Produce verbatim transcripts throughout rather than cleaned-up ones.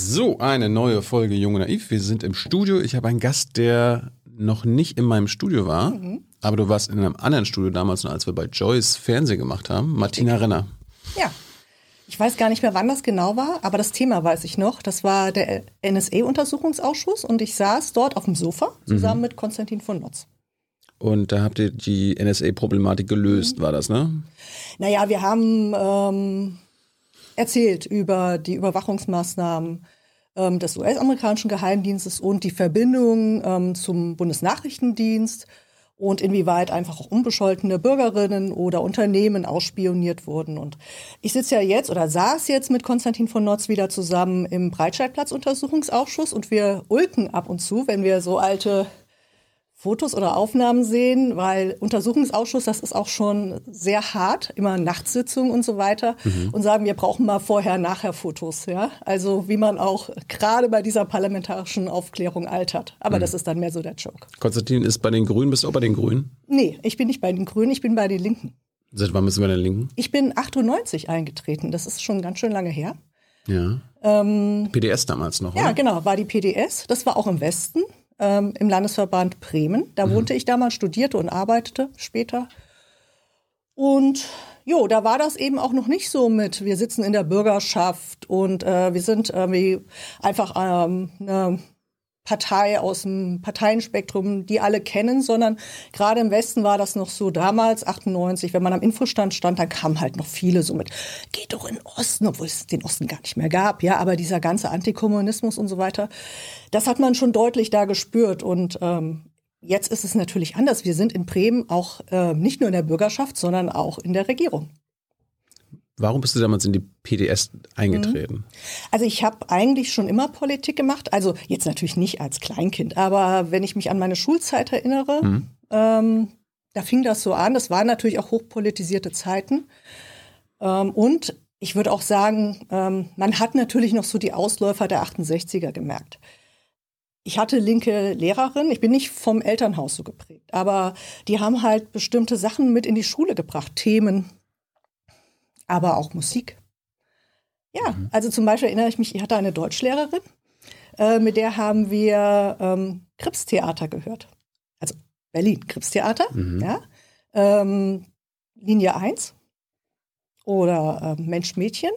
So, eine neue Folge Jung Naiv. Wir sind im Studio. Ich habe einen Gast, der noch nicht in meinem Studio war, mhm. aber du warst in einem anderen Studio damals, als wir bei Joyce Fernsehen gemacht haben. Martina ich Renner. Ja, ich weiß gar nicht mehr, wann das genau war, aber das Thema weiß ich noch. Das war der N S A-Untersuchungsausschuss und ich saß dort auf dem Sofa zusammen mhm. mit Konstantin von Notz. Und da habt ihr die N S A-Problematik gelöst, mhm. war das, ne? Naja, wir haben... Ähm erzählt über die Überwachungsmaßnahmen ähm, des U S-amerikanischen Geheimdienstes und die Verbindung ähm, zum Bundesnachrichtendienst und inwieweit einfach auch unbescholtene Bürgerinnen oder Unternehmen ausspioniert wurden. Und ich sitze ja jetzt oder saß jetzt mit Konstantin von Notz wieder zusammen im Breitscheidplatz-Untersuchungsausschuss und wir ulken ab und zu, wenn wir so alte Fotos oder Aufnahmen sehen, weil Untersuchungsausschuss, das ist auch schon sehr hart, immer Nachtsitzungen und so weiter mhm. und sagen, wir brauchen mal Vorher-Nachher-Fotos. Ja? Also wie man auch gerade bei dieser parlamentarischen Aufklärung altert. Aber mhm. das ist dann mehr so der Joke. Konstantin ist bei den Grünen, bist du auch bei den Grünen? Nee, ich bin nicht bei den Grünen, ich bin bei den Linken. Seit wann bist du bei den Linken? Ich bin achtundneunzig eingetreten, das ist schon ganz schön lange her. Ja, ähm, P D S damals noch, oder? Ja, genau, war die P D S, das war auch im Westen. Ähm, im Landesverband Bremen. Da mhm. wohnte ich damals, studierte und arbeitete später. Und jo, da war das eben auch noch nicht so mit, wir sitzen in der Bürgerschaft und äh, wir sind irgendwie einfach ähm, eine Partei aus dem Parteienspektrum, die alle kennen, sondern gerade im Westen war das noch so damals, achtundneunzig, wenn man am Infostand stand, dann kamen halt noch viele so mit, geht doch in den Osten, obwohl es den Osten gar nicht mehr gab, ja, aber dieser ganze Antikommunismus und so weiter, das hat man schon deutlich da gespürt und ähm, jetzt ist es natürlich anders. Wir sind in Bremen auch äh, nicht nur in der Bürgerschaft, sondern auch in der Regierung. Warum bist du damals in die P D S eingetreten? Also ich habe eigentlich schon immer Politik gemacht. Also jetzt natürlich nicht als Kleinkind, aber wenn ich mich an meine Schulzeit erinnere, mhm. ähm, da fing das so an. Das waren natürlich auch hochpolitisierte Zeiten. Ähm, und ich würde auch sagen, ähm, man hat natürlich noch so die Ausläufer der achtundsechziger gemerkt. Ich hatte linke Lehrerinnen, ich bin nicht vom Elternhaus so geprägt, aber die haben halt bestimmte Sachen mit in die Schule gebracht, Themen, aber auch Musik. Ja, mhm. also zum Beispiel erinnere ich mich, ich hatte eine Deutschlehrerin, äh, mit der haben wir ähm, Kripstheater gehört. Also Berlin, Kripstheater, mhm. ja. Ähm, Linie eins oder äh, Mensch-Mädchen.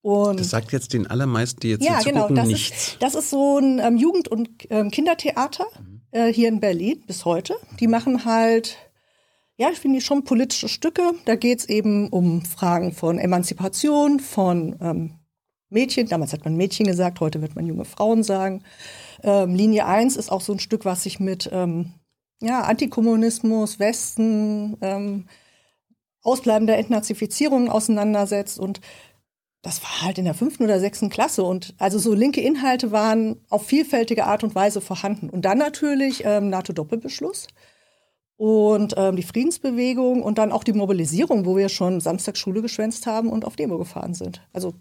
Und das sagt jetzt den allermeisten, die jetzt ja, jetzt genau, gucken, das nichts. Ist, das ist so ein ähm, Jugend- und ähm, Kindertheater mhm. äh, hier in Berlin bis heute. Die machen halt... Ja, ich finde die schon politische Stücke. Da geht es eben um Fragen von Emanzipation, von ähm, Mädchen. Damals hat man Mädchen gesagt, heute wird man junge Frauen sagen. Ähm, Linie eins ist auch so ein Stück, was sich mit ähm, ja, Antikommunismus, Westen, ähm, Ausbleiben der Entnazifizierung auseinandersetzt. Und das war halt in der fünften oder sechsten Klasse. Und also so linke Inhalte waren auf vielfältige Art und Weise vorhanden. Und dann natürlich ähm, NATO-Doppelbeschluss. Und ähm, die Friedensbewegung und dann auch die Mobilisierung, wo wir schon samstags Schule geschwänzt haben und auf Demo gefahren sind. Also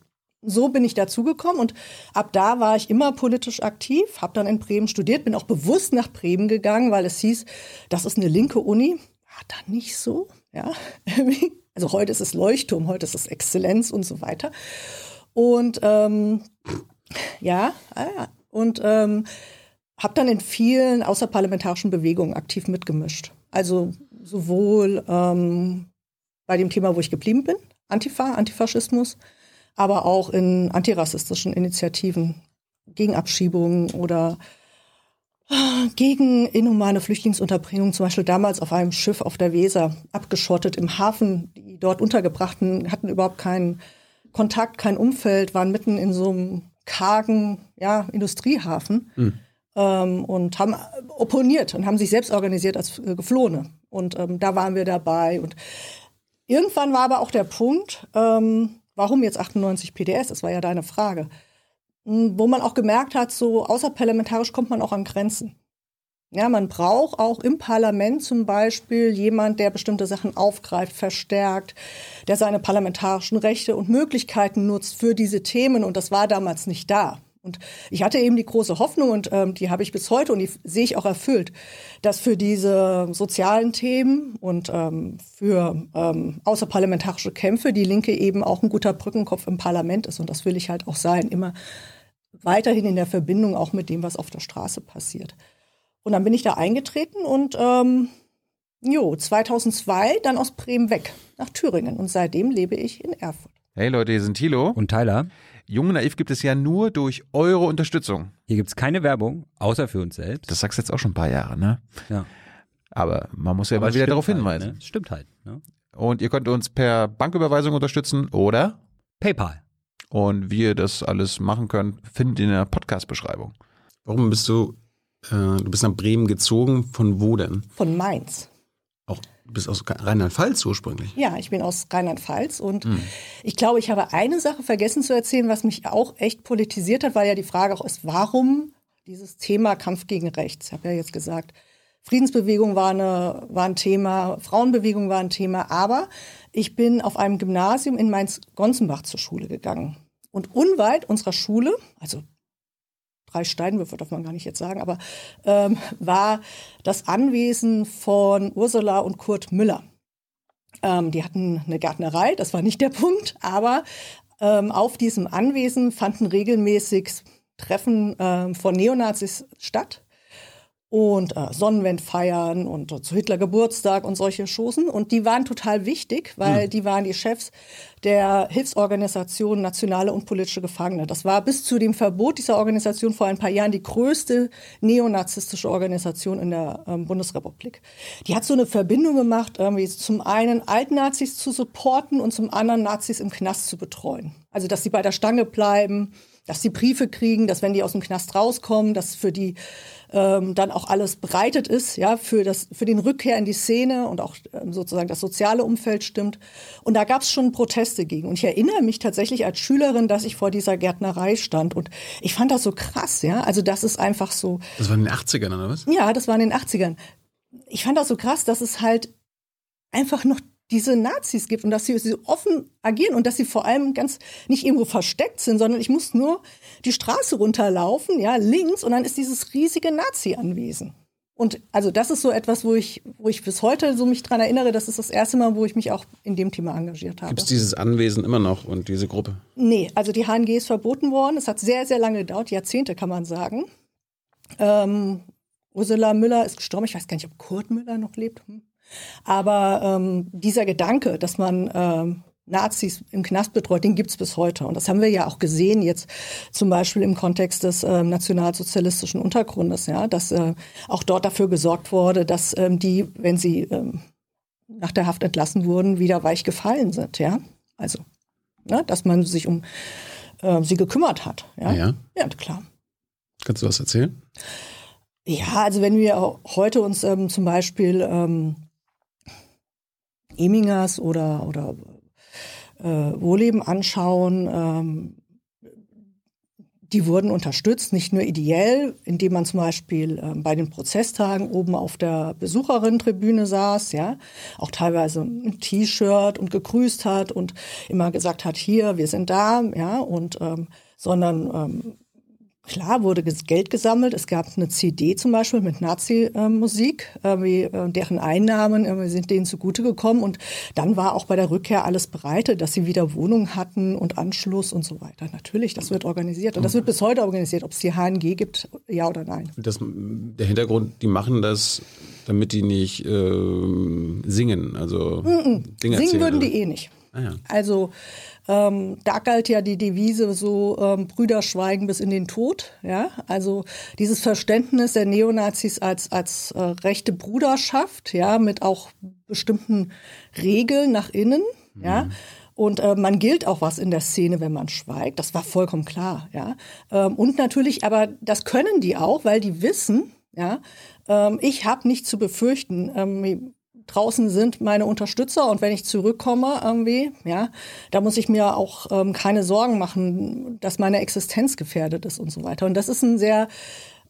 so bin ich dazugekommen und ab da war ich immer politisch aktiv, habe dann in Bremen studiert, bin auch bewusst nach Bremen gegangen, weil es hieß, das ist eine linke Uni. War dann nicht so, ja. Also heute ist es Leuchtturm, heute ist es Exzellenz und so weiter. Und ähm, ja, und ähm, habe dann in vielen außerparlamentarischen Bewegungen aktiv mitgemischt. Also sowohl ähm, bei dem Thema, wo ich geblieben bin, Antifa, Antifaschismus, aber auch in antirassistischen Initiativen gegen Abschiebungen oder äh, gegen inhumane Flüchtlingsunterbringung. Zum Beispiel damals auf einem Schiff auf der Weser, abgeschottet im Hafen. Die dort Untergebrachten hatten überhaupt keinen Kontakt, kein Umfeld, waren mitten in so einem kargen ja, Industriehafen. Mhm. Und haben opponiert und haben sich selbst organisiert als Geflohene. Und ähm, da waren wir dabei. Und irgendwann war aber auch der Punkt, ähm, warum jetzt achtundneunzig P D S? Das war ja deine Frage. Wo man auch gemerkt hat, so außerparlamentarisch kommt man auch an Grenzen. Ja, man braucht auch im Parlament zum Beispiel jemand, der bestimmte Sachen aufgreift, verstärkt, der seine parlamentarischen Rechte und Möglichkeiten nutzt für diese Themen. Und das war damals nicht da. Und ich hatte eben die große Hoffnung, und ähm, die habe ich bis heute und die sehe ich auch erfüllt, dass für diese sozialen Themen und ähm, für ähm, außerparlamentarische Kämpfe die Linke eben auch ein guter Brückenkopf im Parlament ist. Und das will ich halt auch sein, immer weiterhin in der Verbindung auch mit dem, was auf der Straße passiert. Und dann bin ich da eingetreten und ähm, jo, zweitausendzwei dann aus Bremen weg nach Thüringen. Und seitdem lebe ich in Erfurt. Hey Leute, hier sind Thilo und Tyler. Jung und Naiv gibt es ja nur durch eure Unterstützung. Hier gibt es keine Werbung, außer für uns selbst. Das sagst du jetzt auch schon ein paar Jahre, ne? Ja. Aber man muss ja Aber mal wieder darauf halt, hinweisen. Ne? Stimmt halt. Ne? Und ihr könnt uns per Banküberweisung unterstützen oder PayPal. Und wie ihr das alles machen könnt, findet ihr in der Podcast-Beschreibung. Warum bist du, äh, du bist nach Bremen gezogen, von wo denn? Von Mainz. Auch, du bist aus Rheinland-Pfalz ursprünglich? Ja, ich bin aus Rheinland-Pfalz und mhm. ich glaube, ich habe eine Sache vergessen zu erzählen, was mich auch echt politisiert hat, weil ja die Frage auch ist, warum dieses Thema Kampf gegen Rechts? Ich habe ja jetzt gesagt, Friedensbewegung war, eine, war ein Thema, Frauenbewegung war ein Thema, aber ich bin auf einem Gymnasium in Mainz-Gonzenbach zur Schule gegangen. Und unweit unserer Schule, also drei Steinwürfe darf man gar nicht jetzt sagen, aber ähm, war das Anwesen von Ursula und Kurt Müller. Ähm, die hatten eine Gärtnerei, das war nicht der Punkt, aber ähm, auf diesem Anwesen fanden regelmäßig Treffen ähm, von Neonazis statt und äh, Sonnenwendfeiern und äh, zu Hitler Geburtstag und solche Schoßen. Und die waren total wichtig, weil mhm. die waren die Chefs der Hilfsorganisation Nationale und Politische Gefangene. Das war bis zu dem Verbot dieser Organisation vor ein paar Jahren die größte neonazistische Organisation in der ähm, Bundesrepublik. Die hat so eine Verbindung gemacht, irgendwie zum einen Altnazis zu supporten und zum anderen Nazis im Knast zu betreuen. Also, dass sie bei der Stange bleiben, dass sie Briefe kriegen, dass wenn die aus dem Knast rauskommen, dass für die ähm, dann auch alles bereitet ist, ja, für das, für den Rückkehr in die Szene und auch ähm, sozusagen das soziale Umfeld stimmt. Und da gab es schon Proteste gegen. Und ich erinnere mich tatsächlich als Schülerin, dass ich vor dieser Gärtnerei stand. Und ich fand das so krass, ja. Also das ist einfach so. Das war in den achtzigern, oder was? Ja, das war in den achtzigern. Ich fand das so krass, dass es halt einfach noch diese Nazis gibt und dass sie so offen agieren und dass sie vor allem ganz nicht irgendwo versteckt sind, sondern ich muss nur die Straße runterlaufen, ja, links, und dann ist dieses riesige Nazi-Anwesen. Und also das ist so etwas, wo ich, wo ich bis heute so mich dran erinnere, das ist das erste Mal, wo ich mich auch in dem Thema engagiert habe. Gibt es dieses Anwesen immer noch und diese Gruppe? Nee, also die H N G ist verboten worden. Es hat sehr, sehr lange gedauert, Jahrzehnte kann man sagen. Ähm, Ursula Müller ist gestorben. Ich weiß gar nicht, ob Kurt Müller noch lebt. Hm. Aber ähm, dieser Gedanke, dass man ähm, Nazis im Knast betreut, den gibt es bis heute. Und das haben wir ja auch gesehen jetzt zum Beispiel im Kontext des ähm, nationalsozialistischen Untergrundes, ja, dass äh, auch dort dafür gesorgt wurde, dass ähm, die, wenn sie ähm, nach der Haft entlassen wurden, wieder weich gefallen sind. Ja? Also, ne, dass man sich um äh, sie gekümmert hat. Ja? Ja. Ja, klar. Kannst du was erzählen? Ja, also wenn wir heute uns ähm, zum Beispiel ähm, Emingers oder, oder äh, Wohleben anschauen, ähm, die wurden unterstützt, nicht nur ideell, indem man zum Beispiel ähm, bei den Prozesstagen oben auf der Besucherinnentribüne saß, ja, auch teilweise ein T-Shirt und gegrüßt hat und immer gesagt hat, hier, wir sind da, ja, und ähm, sondern ähm, klar wurde Geld gesammelt. Es gab eine C D zum Beispiel mit Nazi-Musik, deren Einnahmen sind denen zugute gekommen. Und dann war auch bei der Rückkehr alles bereitet, dass sie wieder Wohnungen hatten und Anschluss und so weiter. Natürlich, das wird organisiert. Und das wird bis heute organisiert, ob es die H N G gibt, ja oder nein. Das, der Hintergrund, die machen das, damit die nicht äh, singen. Also Dinge erzählen. Singen würden die eh nicht. Ah, ja. Also ähm, da galt ja die Devise so, ähm, Brüder schweigen bis in den Tod. Ja? Also dieses Verständnis der Neonazis als, als äh, rechte Bruderschaft, ja, mit auch bestimmten Regeln nach innen. Mhm. Ja? Und äh, man gilt auch was in der Szene, wenn man schweigt. Das war vollkommen klar. Ja? Ähm, und natürlich, aber das können die auch, weil die wissen, ja, ähm, ich habe nichts zu befürchten. Ähm, Draußen sind meine Unterstützer und wenn ich zurückkomme irgendwie, ja, da muss ich mir auch ähm, keine Sorgen machen, dass meine Existenz gefährdet ist und so weiter. Und das ist ein sehr,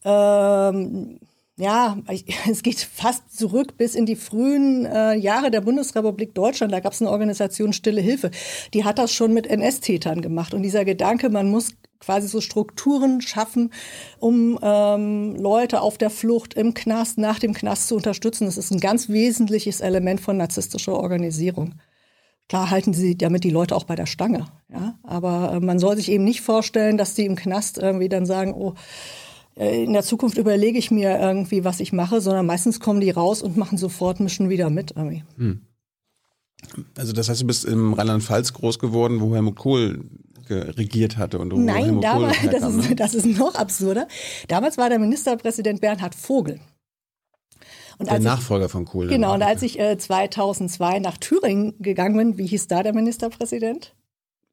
ähm, ja, ich, es geht fast zurück bis in die frühen äh, Jahre der Bundesrepublik Deutschland. Da gab es eine Organisation Stille Hilfe, die hat das schon mit N S-Tätern gemacht. Und dieser Gedanke, man muss quasi so Strukturen schaffen, um ähm, Leute auf der Flucht, im Knast, nach dem Knast zu unterstützen. Das ist ein ganz wesentliches Element von narzisstischer Organisierung. Klar halten sie damit die Leute auch bei der Stange. Ja? Aber äh, man soll sich eben nicht vorstellen, dass die im Knast irgendwie dann sagen, oh, in der Zukunft überlege ich mir irgendwie, was ich mache, sondern meistens kommen die raus und machen sofort, mischen wieder mit. Hm. Also das heißt, du bist im Rheinland-Pfalz groß geworden, wo Helmut Kohl regiert hatte. Und Nein, Helmut damals, Kohl herkam, das, ist, ne? das ist noch absurder. Damals war der Ministerpräsident Bernhard Vogel. Und der als Nachfolger ich, von Kohl. Genau, und als ich äh, zweitausendzwei nach Thüringen gegangen bin, wie hieß da der Ministerpräsident?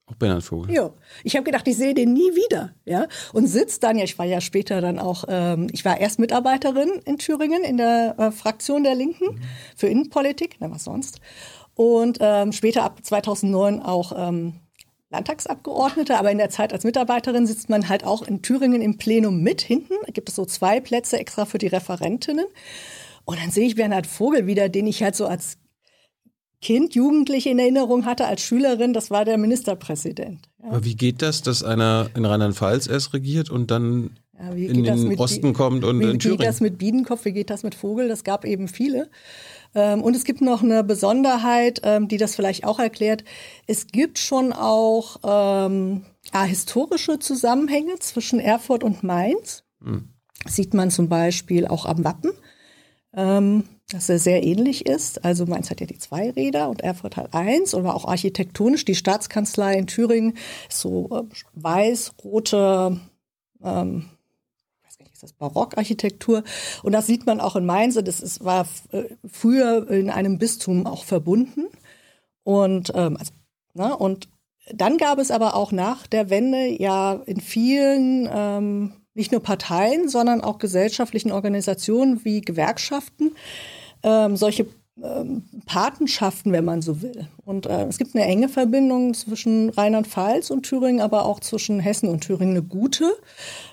Auch Bernhard Vogel. Ja, ich habe gedacht, ich sehe den nie wieder, ja. Und sitzt dann ja, ich war ja später dann auch, ähm, ich war erst Mitarbeiterin in Thüringen in der äh, Fraktion der Linken mhm. für Innenpolitik, na was sonst. Und ähm, später ab zweitausendneun auch ähm, Landtagsabgeordnete, aber in der Zeit als Mitarbeiterin sitzt man halt auch in Thüringen im Plenum mit hinten. Da gibt es so zwei Plätze extra für die Referentinnen. Und dann sehe ich Bernhard Vogel wieder, den ich halt so als Kind, Jugendliche in Erinnerung hatte, als Schülerin, das war der Ministerpräsident. Ja. Aber wie geht das, dass einer in Rheinland-Pfalz erst regiert und dann ja, in den Osten kommt und in Thüringen? Wie geht das mit Biedenkopf, wie geht das mit Vogel? Das gab eben viele. Und es gibt noch eine Besonderheit, die das vielleicht auch erklärt. Es gibt schon auch ähm, ahistorische Zusammenhänge zwischen Erfurt und Mainz. Hm. Das sieht man zum Beispiel auch am Wappen. Ähm, dass er sehr ähnlich ist. Also Mainz hat ja die zwei Räder und Erfurt hat eins und war auch architektonisch. Die Staatskanzlei in Thüringen ist so äh, weiß-rote, ähm, ich weiß nicht, ist das Barockarchitektur. Und das sieht man auch in Mainz. Das ist, war f- früher in einem Bistum auch verbunden. Und, ähm, also, ne? und dann gab es aber auch nach der Wende ja in vielen ähm, nicht nur Parteien, sondern auch gesellschaftlichen Organisationen wie Gewerkschaften, ähm, solche ähm, Patenschaften, wenn man so will. Und äh, es gibt eine enge Verbindung zwischen Rheinland-Pfalz und Thüringen, aber auch zwischen Hessen und Thüringen eine gute,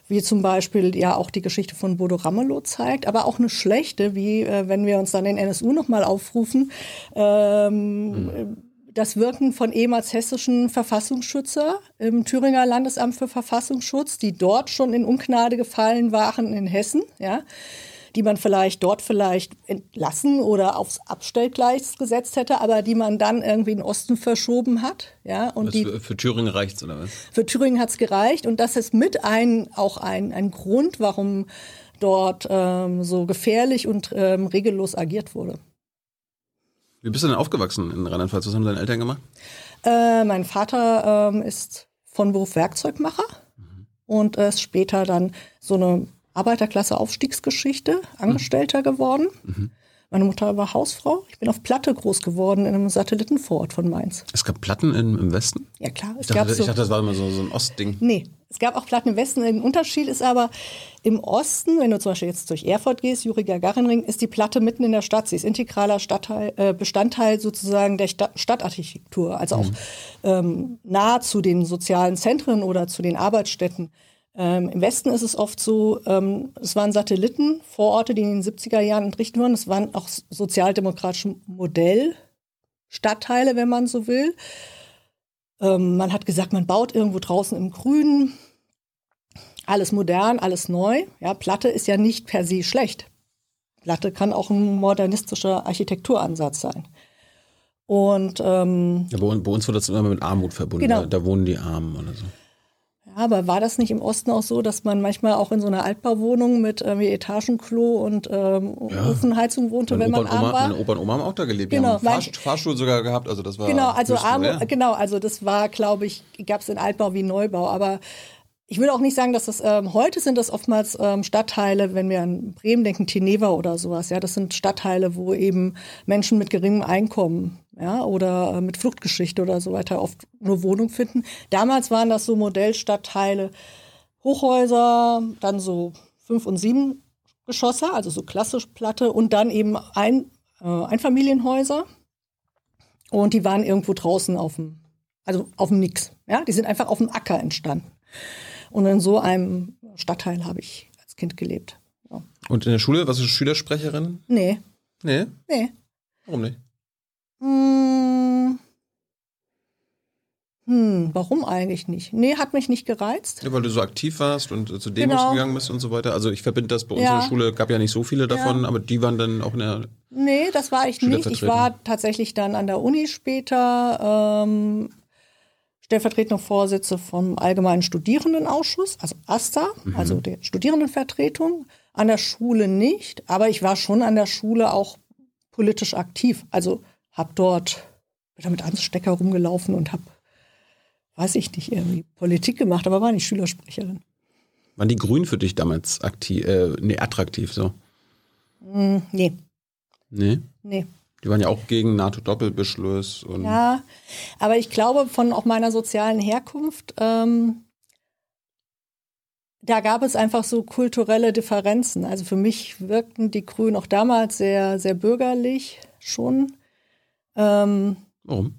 wie zum Beispiel ja auch die Geschichte von Bodo Ramelow zeigt, aber auch eine schlechte, wie äh, wenn wir uns dann den N S U nochmal aufrufen, ähm, mhm. das Wirken von ehemals hessischen Verfassungsschützer im Thüringer Landesamt für Verfassungsschutz, die dort schon in Ungnade gefallen waren in Hessen, ja, die man vielleicht dort vielleicht entlassen oder aufs Abstellgleis gesetzt hätte, aber die man dann irgendwie in den Osten verschoben hat. Ja, und was, die, für, für Thüringen reicht's oder was? Für Thüringen hat's gereicht und das ist mit ein auch ein, ein Grund, warum dort ähm, so gefährlich und ähm, regellos agiert wurde. Wie bist du denn aufgewachsen in Rheinland-Pfalz? Was haben deine Eltern gemacht? Äh, mein Vater ähm, ist von Beruf Werkzeugmacher mhm. und ist später dann so eine Arbeiterklasse-Aufstiegsgeschichte, Angestellter mhm. geworden. Mhm. Meine Mutter war Hausfrau. Ich bin auf Platte groß geworden in einem Satellitenvorort von Mainz. Es gab Platten in, im Westen? Ja klar. Es ich, dachte, gab so, ich dachte, das war immer so, so ein Ostding. Nee, es gab auch Platten im Westen. Ein Unterschied ist aber, im Osten, wenn du zum Beispiel jetzt durch Erfurt gehst, Juri-Gagarin-Ring, ist die Platte mitten in der Stadt. Sie ist integraler Stadtteil, äh, Bestandteil sozusagen der Sta- Stadtarchitektur. Also auch mhm. ähm, nahe zu den sozialen Zentren oder zu den Arbeitsstätten. Ähm, im Westen ist es oft so, ähm, es waren Satellitenvororte, die in den siebziger Jahren entrichtet wurden. Es waren auch sozialdemokratische Modellstadtteile, wenn man so will. Ähm, man hat gesagt, man baut irgendwo draußen im Grünen. Alles modern, alles neu. Ja, Platte ist ja nicht per se schlecht. Platte kann auch ein modernistischer Architekturansatz sein. Und, ähm, ja, bei uns wird das immer mit Armut verbunden. Genau. Da, da wohnen die Armen oder so. Aber war das nicht im Osten auch so, dass man manchmal auch in so einer Altbauwohnung mit irgendwie Etagenklo und ähm, ja. Ofenheizung wohnte, meine wenn Opa man arm Oma, war? Meine Opa und Oma haben auch da gelebt. Genau, die haben Fahrstuhl, Fahrstuhl sogar gehabt, also das war Genau, also arm, ja. genau, also das war, glaube ich, gab es in Altbau wie Neubau. Aber ich würde auch nicht sagen, dass das ähm, heute sind das oftmals ähm, Stadtteile, wenn wir an Bremen denken, Teneva oder sowas. Ja, das sind Stadtteile, wo eben Menschen mit geringem Einkommen ja, oder mit Fluchtgeschichte oder so weiter oft nur Wohnung finden. Damals waren das so Modellstadtteile, Hochhäuser, dann so fünf- und sieben Geschosse, also so klassisch Platte und dann eben ein, äh, Einfamilienhäuser und die waren irgendwo draußen auf dem, also auf dem Nix. Ja? Die sind einfach auf dem Acker entstanden und in so einem Stadtteil habe ich als Kind gelebt. Ja. Und in der Schule, warst du Schülersprecherin? Nee. Nee? Nee. Warum nicht? Hm, warum eigentlich nicht? Nee, hat mich nicht gereizt. Ja, weil du so aktiv warst und zu Demos genau. gegangen bist und so weiter. Also ich verbinde das bei uns ja. in der Schule, gab ja nicht so viele davon, ja. aber die waren dann auch in der Nee, das war ich nicht. Ich war tatsächlich dann an der Uni später ähm, stellvertretende Vorsitzende vom Allgemeinen Studierendenausschuss, also AStA, mhm. also der Studierendenvertretung. An der Schule nicht, aber ich war schon an der Schule auch politisch aktiv. Also hab dort, bin da mit Anstecker rumgelaufen und hab weiß ich nicht, irgendwie Politik gemacht, aber war nicht Schülersprecherin. Waren die Grünen für dich damals aktiv, äh, nee, attraktiv so? Mm, nee. Nee? Nee. Die waren ja auch gegen NATO-Doppelbeschluss. Und ja, aber ich glaube, von auch meiner sozialen Herkunft, ähm, da gab es einfach so kulturelle Differenzen. Also für mich wirkten die Grünen auch damals sehr, sehr bürgerlich schon. Ähm, Warum?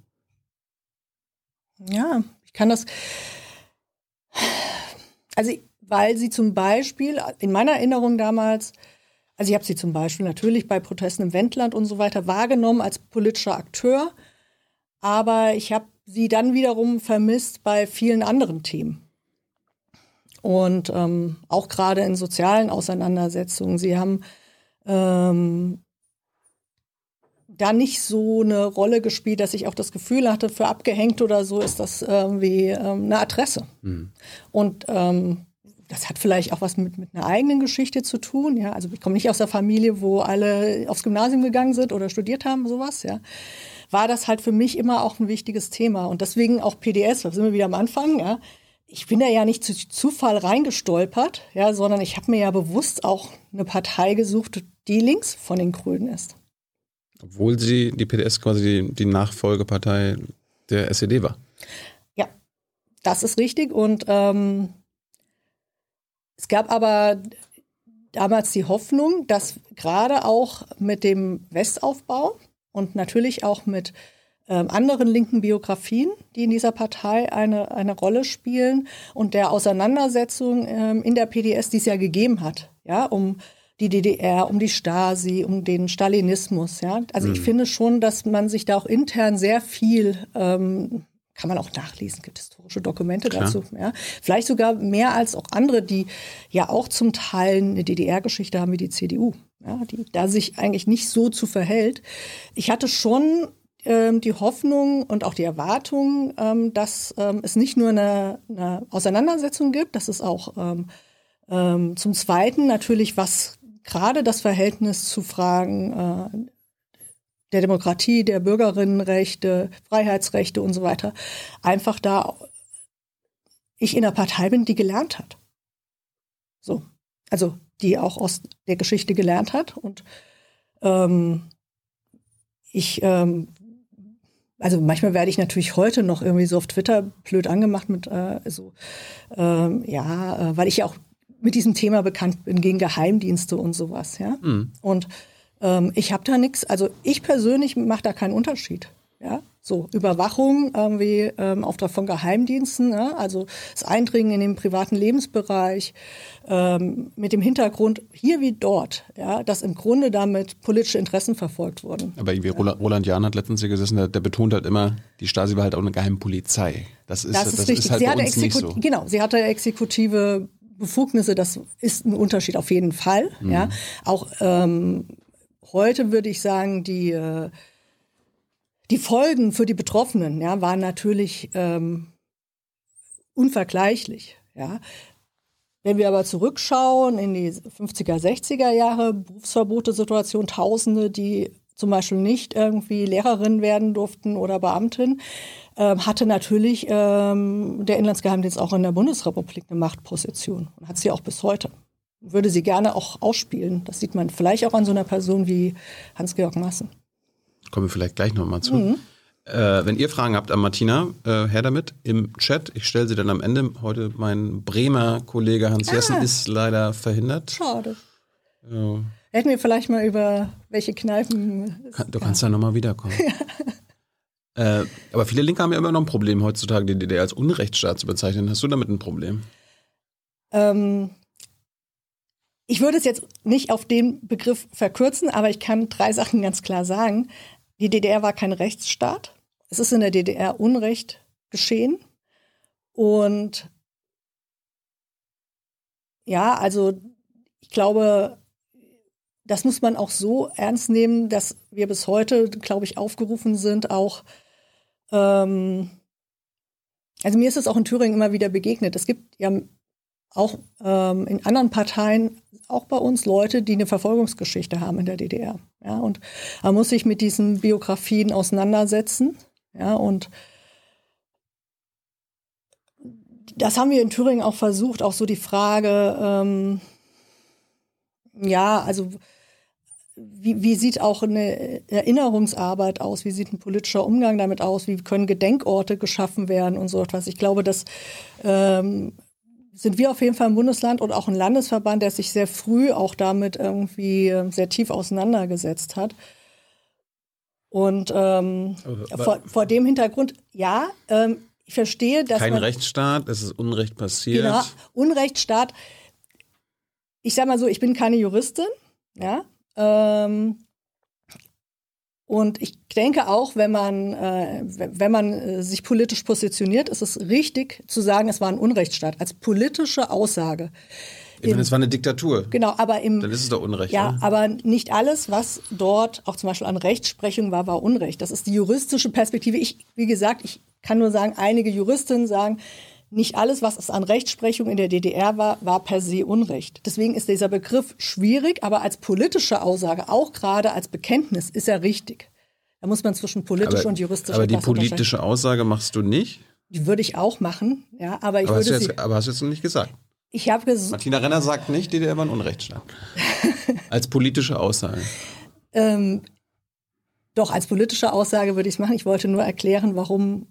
Ja, kann das, also weil sie zum Beispiel, in meiner Erinnerung damals, also ich habe sie zum Beispiel natürlich bei Protesten im Wendland und so weiter wahrgenommen als politischer Akteur, aber ich habe sie dann wiederum vermisst bei vielen anderen Themen. Und ähm, auch gerade in sozialen Auseinandersetzungen. Sie haben ähm, da nicht so eine Rolle gespielt, dass ich auch das Gefühl hatte, für Abgehängte oder so ist das irgendwie ähm, eine Adresse. Mhm. Und ähm, das hat vielleicht auch was mit, mit einer eigenen Geschichte zu tun. Ja? Also ich komme nicht aus der Familie, wo alle aufs Gymnasium gegangen sind oder studiert haben, sowas. Ja? War das halt für mich immer auch ein wichtiges Thema. Und deswegen auch P D S, da sind wir wieder am Anfang. Ja? Ich bin da ja nicht zu Zufall reingestolpert, ja? sondern ich habe mir ja bewusst auch eine Partei gesucht, die links von den Grünen ist. Obwohl sie, die P D S quasi die, die Nachfolgepartei der S E D war. Ja, das ist richtig. Und ähm, es gab aber damals die Hoffnung, dass gerade auch mit dem Westaufbau und natürlich auch mit ähm, anderen linken Biografien, die in dieser Partei eine, eine Rolle spielen und der Auseinandersetzung ähm, in der P D S, die es ja gegeben hat, ja, um die D D R, um die Stasi, um den Stalinismus. Ja? Also mhm. ich finde schon, dass man sich da auch intern sehr viel, ähm, kann man auch nachlesen, gibt historische Dokumente Klar. dazu. Ja? Vielleicht sogar mehr als auch andere, die ja auch zum Teil eine D D R-Geschichte haben wie die C D U, ja? die da sich eigentlich nicht so zu verhält. Ich hatte schon ähm, die Hoffnung und auch die Erwartung, ähm, dass ähm, es nicht nur eine, eine Auseinandersetzung gibt, dass es auch ähm, ähm, zum Zweiten natürlich, was gerade das Verhältnis zu Fragen äh, der Demokratie, der Bürgerinnenrechte, Freiheitsrechte und so weiter, einfach da ich in einer Partei bin, die gelernt hat. So, also die auch aus der Geschichte gelernt hat. Und ähm, ich, ähm, also manchmal werde ich natürlich heute noch irgendwie so auf Twitter blöd angemacht mit äh, so, ähm, ja, äh, weil ich ja auch mit diesem Thema bekannt bin, gegen Geheimdienste und sowas. Ja? Mhm. Und ähm, ich habe da nichts, also ich persönlich mache da keinen Unterschied. Ja? So Überwachung irgendwie ähm, Auftrag von Geheimdiensten, ja? also das Eindringen in den privaten Lebensbereich ähm, mit dem Hintergrund hier wie dort, ja? dass im Grunde damit politische Interessen verfolgt wurden. Aber irgendwie ja. Roland, Roland Jahn hat letztens hier gesessen, der, der betont halt immer, die Stasi war halt auch eine Geheimpolizei. Das ist, das ist, das ist halt sie bei uns Exeku- nicht so. Genau, sie hatte exekutive Befugnisse, das ist ein Unterschied auf jeden Fall. Mhm. Ja. Auch ähm, heute würde ich sagen, die, äh, die Folgen für die Betroffenen ja, waren natürlich ähm, unvergleichlich. Ja. Wenn wir aber zurückschauen in die fünfziger, sechziger Jahre, Berufsverbotesituation, Tausende, die zum Beispiel nicht irgendwie Lehrerin werden durften oder Beamtin, äh, hatte natürlich ähm, der Inlandsgeheimdienst auch in der Bundesrepublik eine Machtposition und hat sie auch bis heute. Würde sie gerne auch ausspielen. Das sieht man vielleicht auch an so einer Person wie Hans-Georg Maaßen. Kommen wir vielleicht gleich nochmal zu. Mhm. Äh, wenn ihr Fragen habt an Martina, äh, her damit im Chat. Ich stelle sie dann am Ende. Heute mein Bremer Kollege Hans ah. Jessen ist leider verhindert. Schade. Ja. Hätten wir vielleicht mal über welche Kneipen... Du kannst ja nochmal wiederkommen. Ja. Äh, aber viele Linke haben ja immer noch ein Problem heutzutage, die D D R als Unrechtsstaat zu bezeichnen. Hast du damit ein Problem? Ähm, ich würde es jetzt nicht auf den Begriff verkürzen, aber ich kann drei Sachen ganz klar sagen. Die D D R war kein Rechtsstaat. Es ist in der D D R Unrecht geschehen. Und ja, also ich glaube, das muss man auch so ernst nehmen, dass wir bis heute, glaube ich, aufgerufen sind, auch, ähm, also mir ist es auch in Thüringen immer wieder begegnet. Es gibt ja auch ähm, in anderen Parteien, auch bei uns, Leute, die eine Verfolgungsgeschichte haben in der D D R. Ja, und man muss sich mit diesen Biografien auseinandersetzen. Ja, und das haben wir in Thüringen auch versucht, auch so die Frage, ähm, ja, also wie, wie sieht auch eine Erinnerungsarbeit aus, wie sieht ein politischer Umgang damit aus, wie können Gedenkorte geschaffen werden und so etwas. Ich glaube, das ähm, sind wir auf jeden Fall im Bundesland und auch ein Landesverband, der sich sehr früh auch damit irgendwie sehr tief auseinandergesetzt hat. Und ähm, also, vor, vor dem Hintergrund, ja, ähm, ich verstehe, dass kein man, Rechtsstaat, es ist Unrecht passiert. Genau, Unrechtsstaat. Ich sag mal so, ich bin keine Juristin, ja. Ähm, und ich denke auch, wenn man, äh, wenn man äh, sich politisch positioniert, ist es richtig zu sagen, es war ein Unrechtsstaat, als politische Aussage. Ich meine, es war eine Diktatur. Genau, aber im. Dann ist es doch Unrecht. Ja, ne? Aber nicht alles, was dort auch zum Beispiel an Rechtsprechung war, war Unrecht. Das ist die juristische Perspektive. Ich, wie gesagt, ich kann nur sagen, einige Juristinnen sagen, nicht alles, was es an Rechtsprechung in der D D R war, war per se Unrecht. Deswegen ist dieser Begriff schwierig, aber als politische Aussage, auch gerade als Bekenntnis, ist er richtig. Da muss man zwischen politisch aber, und juristisch unterscheiden. Aber die politische Aussage machst du nicht? Die würde ich auch machen, ja, aber ich aber würde hast jetzt, sie... Aber hast du jetzt noch nicht gesagt? Ich habe gesagt... Martina Renner sagt nicht, D D R war ein Unrechtsstaat. Als politische Aussage. ähm, doch, als politische Aussage würde ich es machen. Ich wollte nur erklären, warum...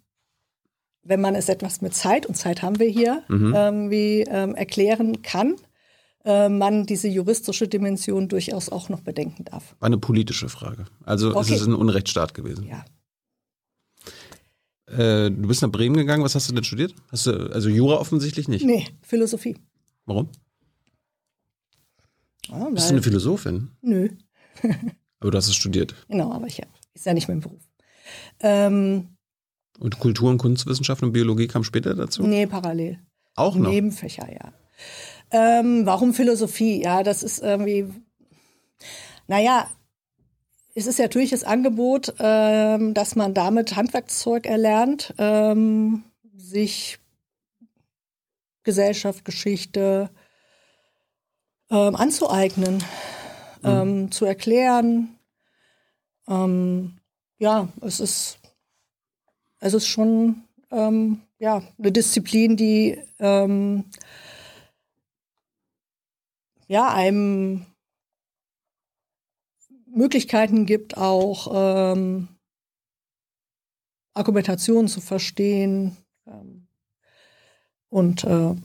wenn man es etwas mit Zeit, und Zeit haben wir hier, mhm. ähm, wie ähm, erklären kann, äh, man diese juristische Dimension durchaus auch noch bedenken darf. Eine politische Frage. Also okay. Ist es ein Unrechtsstaat gewesen? Ja. Äh, du bist nach Bremen gegangen, was hast du denn studiert? Hast du, also Jura offensichtlich nicht? Nee, Philosophie. Warum? Ja, bist du eine Philosophin? Nö. Aber du hast es studiert? Genau, aber ich ja, ist ja nicht mein Beruf. Ähm... Und Kultur- und Kunstwissenschaften und Biologie kam später dazu? Nee, parallel. Auch noch? Nebenfächer, ja. Ähm, warum Philosophie? Ja, das ist irgendwie, naja, es ist ja natürlich das Angebot, ähm, dass man damit Handwerkszeug erlernt, ähm, sich Gesellschaft, Geschichte ähm, anzueignen, mhm. ähm, zu erklären. Ähm, ja, es ist... Es ist schon ähm, ja, eine Disziplin, die ähm, ja, einem Möglichkeiten gibt, auch ähm, Argumentationen zu verstehen ähm, und äh,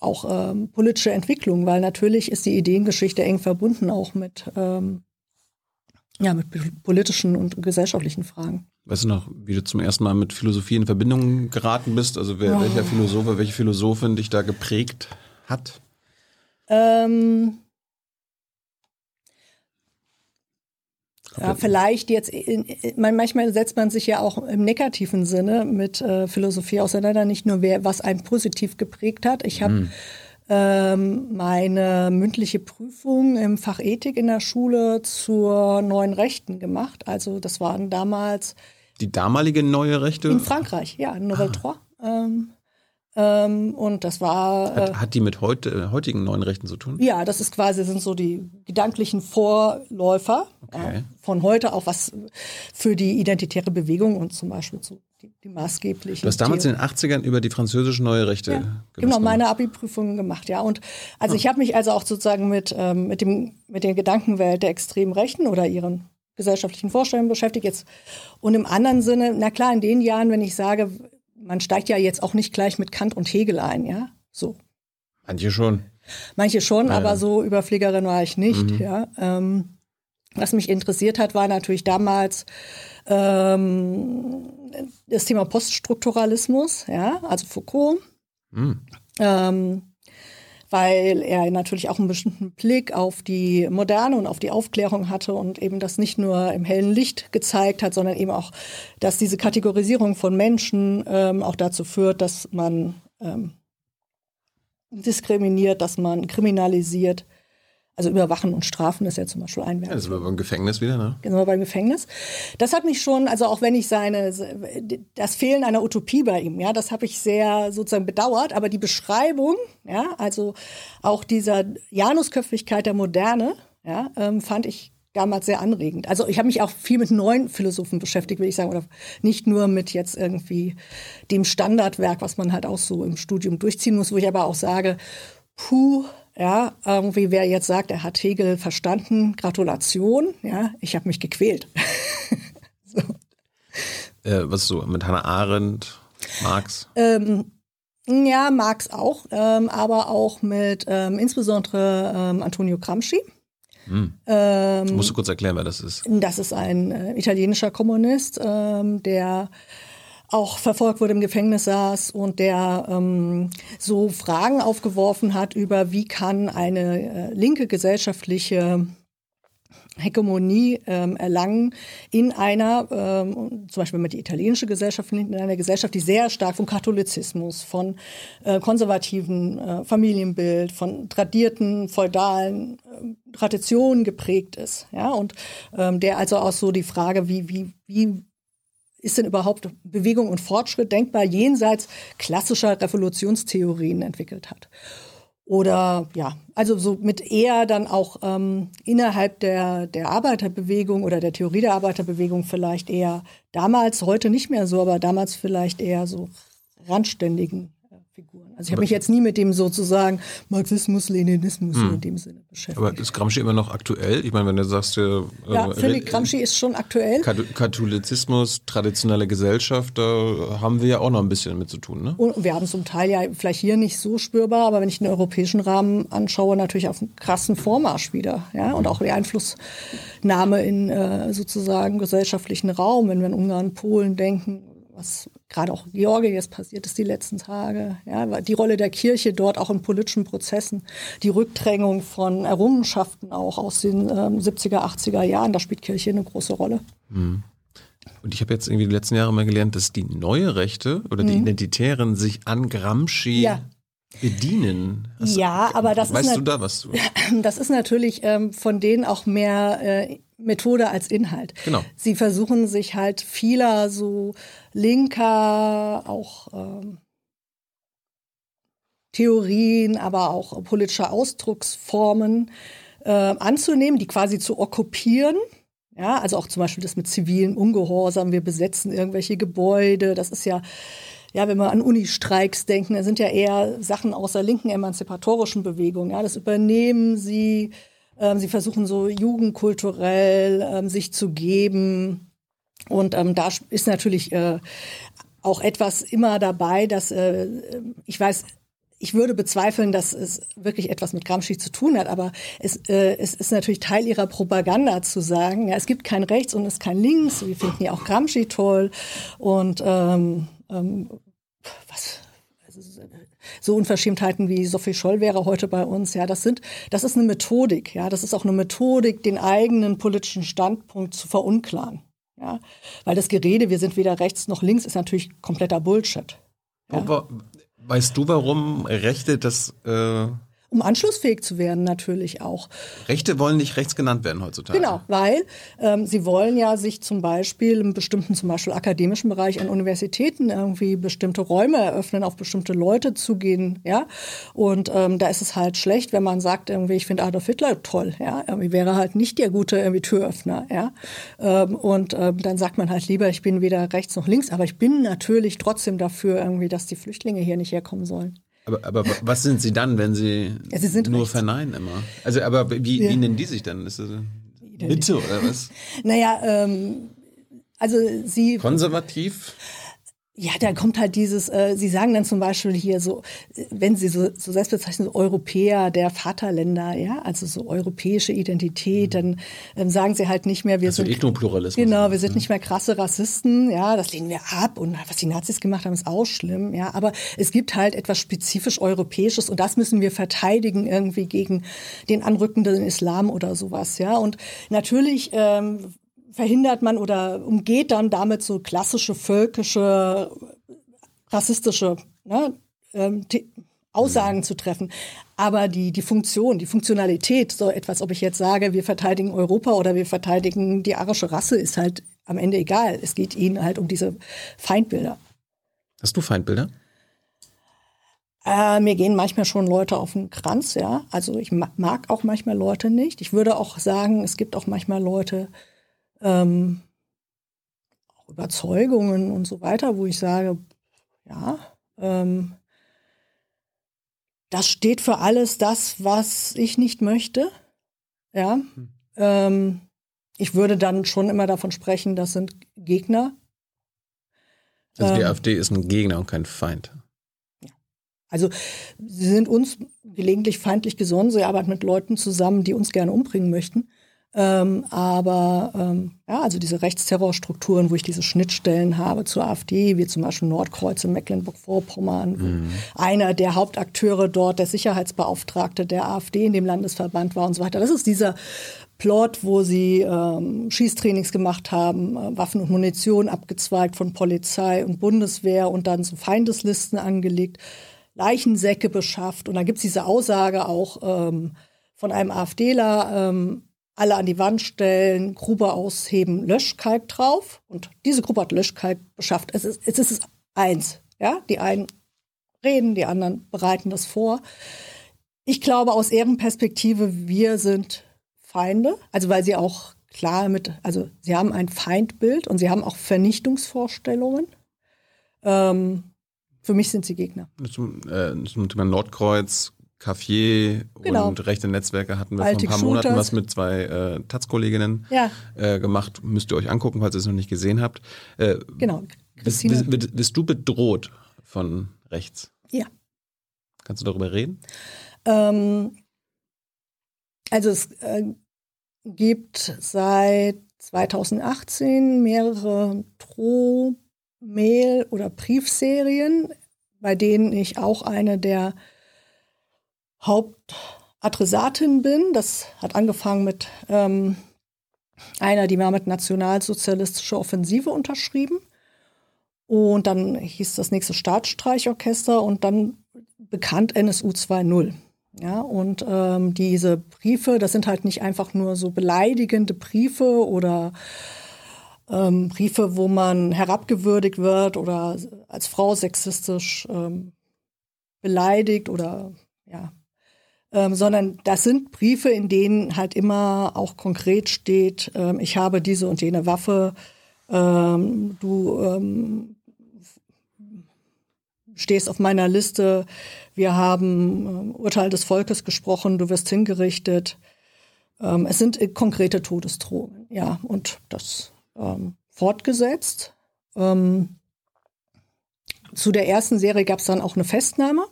auch ähm, politische Entwicklung, weil natürlich ist die Ideengeschichte eng verbunden auch mit, ähm, ja, mit politischen und gesellschaftlichen Fragen. Weißt du noch, wie du zum ersten Mal mit Philosophie in Verbindung geraten bist? Also wer, oh. welcher Philosoph, welche Philosophin dich da geprägt hat? Ähm, ja, vielleicht jetzt, in, man, manchmal setzt man sich ja auch im negativen Sinne mit äh, Philosophie auseinander, nicht nur wer, was einen positiv geprägt hat. Ich habe hm. ähm, meine mündliche Prüfung im Fach Ethik in der Schule zur Neuen Rechten gemacht. Also das waren damals... Die damalige Neue Rechte? In Frankreich, ja, Nouvelle Trois. Ähm, ähm, und das war... Äh, hat, hat die mit heute, heutigen Neuen Rechten zu tun? Ja, das ist quasi, sind so die gedanklichen Vorläufer okay. äh, von heute, auch was für die identitäre Bewegung und zum Beispiel so die, die maßgeblichen... Du hast damals Theorien. In den achtzigern über die französische Neue Rechte ja, gemacht. Genau, meine Abi-Prüfungen gemacht, ja. Und also ah. ich habe mich also auch sozusagen mit, ähm, mit, dem, mit der Gedankenwelt der extremen Rechten oder ihren... gesellschaftlichen Vorstellungen beschäftigt jetzt. Und im anderen Sinne, na klar, in den Jahren, wenn ich sage, man steigt ja jetzt auch nicht gleich mit Kant und Hegel ein, ja, so. Manche schon. Manche schon, naja. Aber so Überfliegerin war ich nicht, mhm. ja. Ähm, was mich interessiert hat, war natürlich damals ähm, das Thema Poststrukturalismus, ja, also Foucault. Mhm. Ähm, weil er natürlich auch einen bestimmten Blick auf die Moderne und auf die Aufklärung hatte und eben das nicht nur im hellen Licht gezeigt hat, sondern eben auch, dass diese Kategorisierung von Menschen ähm, auch dazu führt, dass man ähm, diskriminiert, dass man kriminalisiert. Also überwachen und strafen ist ja zum Beispiel ein Werk. Ja, das sind wir beim Gefängnis wieder, ne? Genau, beim Gefängnis. Das hat mich schon, also auch wenn ich seine, das Fehlen einer Utopie bei ihm, ja, das habe ich sehr sozusagen bedauert, aber die Beschreibung, ja, also auch dieser Janusköpfigkeit der Moderne, ja, ähm, fand ich damals sehr anregend. Also ich habe mich auch viel mit neuen Philosophen beschäftigt, will ich sagen, oder nicht nur mit jetzt irgendwie dem Standardwerk, was man halt auch so im Studium durchziehen muss, wo ich aber auch sage, puh, ja, irgendwie wer jetzt sagt, er hat Hegel verstanden, Gratulation, ja, ich habe mich gequält. So. Äh, was so mit Hannah Arendt, Marx? Ähm, ja, Marx auch, ähm, aber auch mit ähm, insbesondere ähm, Antonio Gramsci. Hm. Ähm, musst du kurz erklären, wer das ist. Das ist ein äh, italienischer Kommunist, ähm, der auch verfolgt wurde, im Gefängnis saß und der ähm, so Fragen aufgeworfen hat über, wie kann eine äh, linke gesellschaftliche Hegemonie ähm, erlangen in einer, ähm, zum Beispiel mit der italienischen Gesellschaft, in einer Gesellschaft, die sehr stark vom Katholizismus, von äh, konservativen äh, Familienbild, von tradierten, feudalen äh, Traditionen geprägt ist. Ja? Und ähm, der also auch so die Frage, wie, wie, wie ist denn überhaupt Bewegung und Fortschritt denkbar jenseits klassischer Revolutionstheorien entwickelt hat? Oder ja, also so mit eher dann auch ähm, innerhalb der, der Arbeiterbewegung oder der Theorie der Arbeiterbewegung vielleicht eher damals, heute nicht mehr so, aber damals vielleicht eher so randständigen äh, Figuren. Also ich habe mich jetzt nie mit dem sozusagen Marxismus, Leninismus hm. in dem Sinne beschäftigt. Aber ist Gramsci immer noch aktuell? Ich meine, wenn du sagst, äh, ja, finde ich, Gramsci ist schon aktuell. Katholizismus, traditionelle Gesellschaft, da haben wir ja auch noch ein bisschen mit zu tun, ne? Und wir haben zum Teil ja vielleicht hier nicht so spürbar, aber wenn ich den europäischen Rahmen anschaue, natürlich auf einen krassen Vormarsch wieder, ja, und auch die Einflussnahme in äh, sozusagen gesellschaftlichen Raum, wenn wir in Ungarn, Polen denken, was gerade auch in Georgien jetzt passiert ist die letzten Tage, ja, die Rolle der Kirche dort auch in politischen Prozessen, die Rückdrängung von Errungenschaften auch aus den ähm, siebziger, achtziger Jahren, da spielt Kirche eine große Rolle. Mhm. Und ich habe jetzt irgendwie die letzten Jahre mal gelernt, dass die neue Rechte oder die mhm. Identitären sich an Gramsci ja. bedienen. Also, ja, aber das weißt ist du da was? Du? Das ist natürlich ähm, von denen auch mehr äh, Methode als Inhalt. Genau. Sie versuchen sich halt vieler so linker, auch ähm, Theorien, aber auch politischer Ausdrucksformen äh, anzunehmen, die quasi zu okkupieren. Ja, also auch zum Beispiel das mit zivilem Ungehorsam, wir besetzen irgendwelche Gebäude. Das ist ja, ja, wenn wir an Uni-Streiks denken, das sind ja eher Sachen aus der linken emanzipatorischen Bewegung. Ja, das übernehmen sie. Sie versuchen so jugendkulturell ähm, sich zu geben und ähm, da ist natürlich äh, auch etwas immer dabei, dass äh, ich weiß, ich würde bezweifeln, dass es wirklich etwas mit Gramsci zu tun hat, aber es, äh, es ist natürlich Teil ihrer Propaganda zu sagen, ja, es gibt kein Rechts und es ist kein Links, wir finden ja auch Gramsci toll und ähm, ähm, was... So Unverschämtheiten wie Sophie Scholl wäre heute bei uns, ja, das sind, das ist eine Methodik, ja, das ist auch eine Methodik, den eigenen politischen Standpunkt zu verunklaren, ja, weil das Gerede, wir sind weder rechts noch links, ist natürlich kompletter Bullshit. Ja? Aber weißt du, warum Rechte das? Äh Um anschlussfähig zu werden natürlich auch. Rechte wollen nicht rechts genannt werden heutzutage. Genau, weil ähm, sie wollen ja sich zum Beispiel im bestimmten, zum Beispiel akademischen Bereich an Universitäten irgendwie bestimmte Räume eröffnen, auf bestimmte Leute zugehen, ja. Und ähm, da ist es halt schlecht, wenn man sagt, irgendwie, ich finde Adolf Hitler toll, ja. Irgendwie wäre halt nicht der gute irgendwie Türöffner, ja. Ähm, und ähm, dann sagt man halt lieber, ich bin weder rechts noch links, aber ich bin natürlich trotzdem dafür irgendwie, dass die Flüchtlinge hier nicht herkommen sollen. Aber, aber was sind sie dann, wenn sie, ja, sie sind nur rechts. Verneinen immer? Also, aber wie, ja. wie nennen die sich dann? Ist das Mitte oder was? Naja, ähm, also sie... Konservativ? Ja, da kommt halt dieses, äh, Sie sagen dann zum Beispiel hier so, wenn Sie so, so selbst bezeichnen, so Europäer der Vaterländer, ja, also so europäische Identität, dann ähm, sagen Sie halt nicht mehr, wir also sind Ethnopluralismus. Genau, wir sind nicht mehr krasse Rassisten, ja, das lehnen wir ab und was die Nazis gemacht haben, ist auch schlimm, ja, aber es gibt halt etwas spezifisch Europäisches und das müssen wir verteidigen irgendwie gegen den anrückenden Islam oder sowas, ja, und natürlich ähm, verhindert man oder umgeht dann damit so klassische völkische, rassistische ne, ähm, Aussagen zu treffen. Aber die, die Funktion, die Funktionalität, so etwas, ob ich jetzt sage, wir verteidigen Europa oder wir verteidigen die arische Rasse, ist halt am Ende egal. Es geht ihnen halt um diese Feindbilder. Hast du Feindbilder? Äh, mir gehen manchmal schon Leute auf den Kranz, ja. Also ich mag auch manchmal Leute nicht. Ich würde auch sagen, es gibt auch manchmal Leute, Ähm, auch Überzeugungen und so weiter, wo ich sage, ja, ähm, das steht für alles das, was ich nicht möchte. Ja, hm. ähm, ich würde dann schon immer davon sprechen, das sind Gegner. Also die ähm, AfD ist ein Gegner und kein Feind. Ja. Also sie sind uns gelegentlich feindlich gesonnen, sie arbeiten mit Leuten zusammen, die uns gerne umbringen möchten. Ähm, aber ähm, ja, also diese Rechtsterrorstrukturen, wo ich diese Schnittstellen habe zur AfD, wie zum Beispiel Nordkreuz in Mecklenburg-Vorpommern, mhm. einer der Hauptakteure dort, der Sicherheitsbeauftragte der AfD in dem Landesverband war und so weiter. Das ist dieser Plot, wo sie ähm, Schießtrainings gemacht haben, äh, Waffen und Munition abgezweigt von Polizei und Bundeswehr und dann so Feindeslisten angelegt, Leichensäcke beschafft. Und dann gibt es diese Aussage auch ähm, von einem AfDler, ähm, alle an die Wand stellen, Gruber ausheben, Löschkalk drauf. Und diese Gruppe hat Löschkalk beschafft. Es ist, es ist eins. Ja? Die einen reden, die anderen bereiten das vor. Ich glaube, aus deren Perspektive, wir sind Feinde. Also weil sie auch klar mit, also sie haben ein Feindbild und sie haben auch Vernichtungsvorstellungen. Ähm, für mich sind sie Gegner. Zum, äh, zum Thema Nordkreuz. Kaffee genau. Und rechte Netzwerke hatten wir Baltic vor ein paar Shooters. Monaten was mit zwei äh, Taz-Kolleginnen ja. äh, gemacht. Müsst ihr euch angucken, falls ihr es noch nicht gesehen habt. Äh, genau. Bist, bist, bist du bedroht von rechts? Ja. Kannst du darüber reden? Ähm, also es äh, gibt seit zweitausendachtzehn mehrere Droh-, Mail- oder Briefserien, bei denen ich auch eine der Hauptadressatin bin. Das hat angefangen mit ähm, einer, die war mit nationalsozialistischer Offensive unterschrieben. Und dann hieß das nächste Staatsstreichorchester und dann bekannt N S U zwei null. Ja, und ähm, diese Briefe, das sind halt nicht einfach nur so beleidigende Briefe oder ähm, Briefe, wo man herabgewürdigt wird oder als Frau sexistisch ähm, beleidigt oder ja. Ähm, sondern das sind Briefe, in denen halt immer auch konkret steht, ähm, ich habe diese und jene Waffe, ähm, du ähm, stehst auf meiner Liste, wir haben ähm, Urteil des Volkes gesprochen, du wirst hingerichtet. Ähm, es sind äh, konkrete Todesdrohungen, ja, und das ähm, fortgesetzt. Ähm, zu der ersten Serie gab es dann auch eine Festnahme.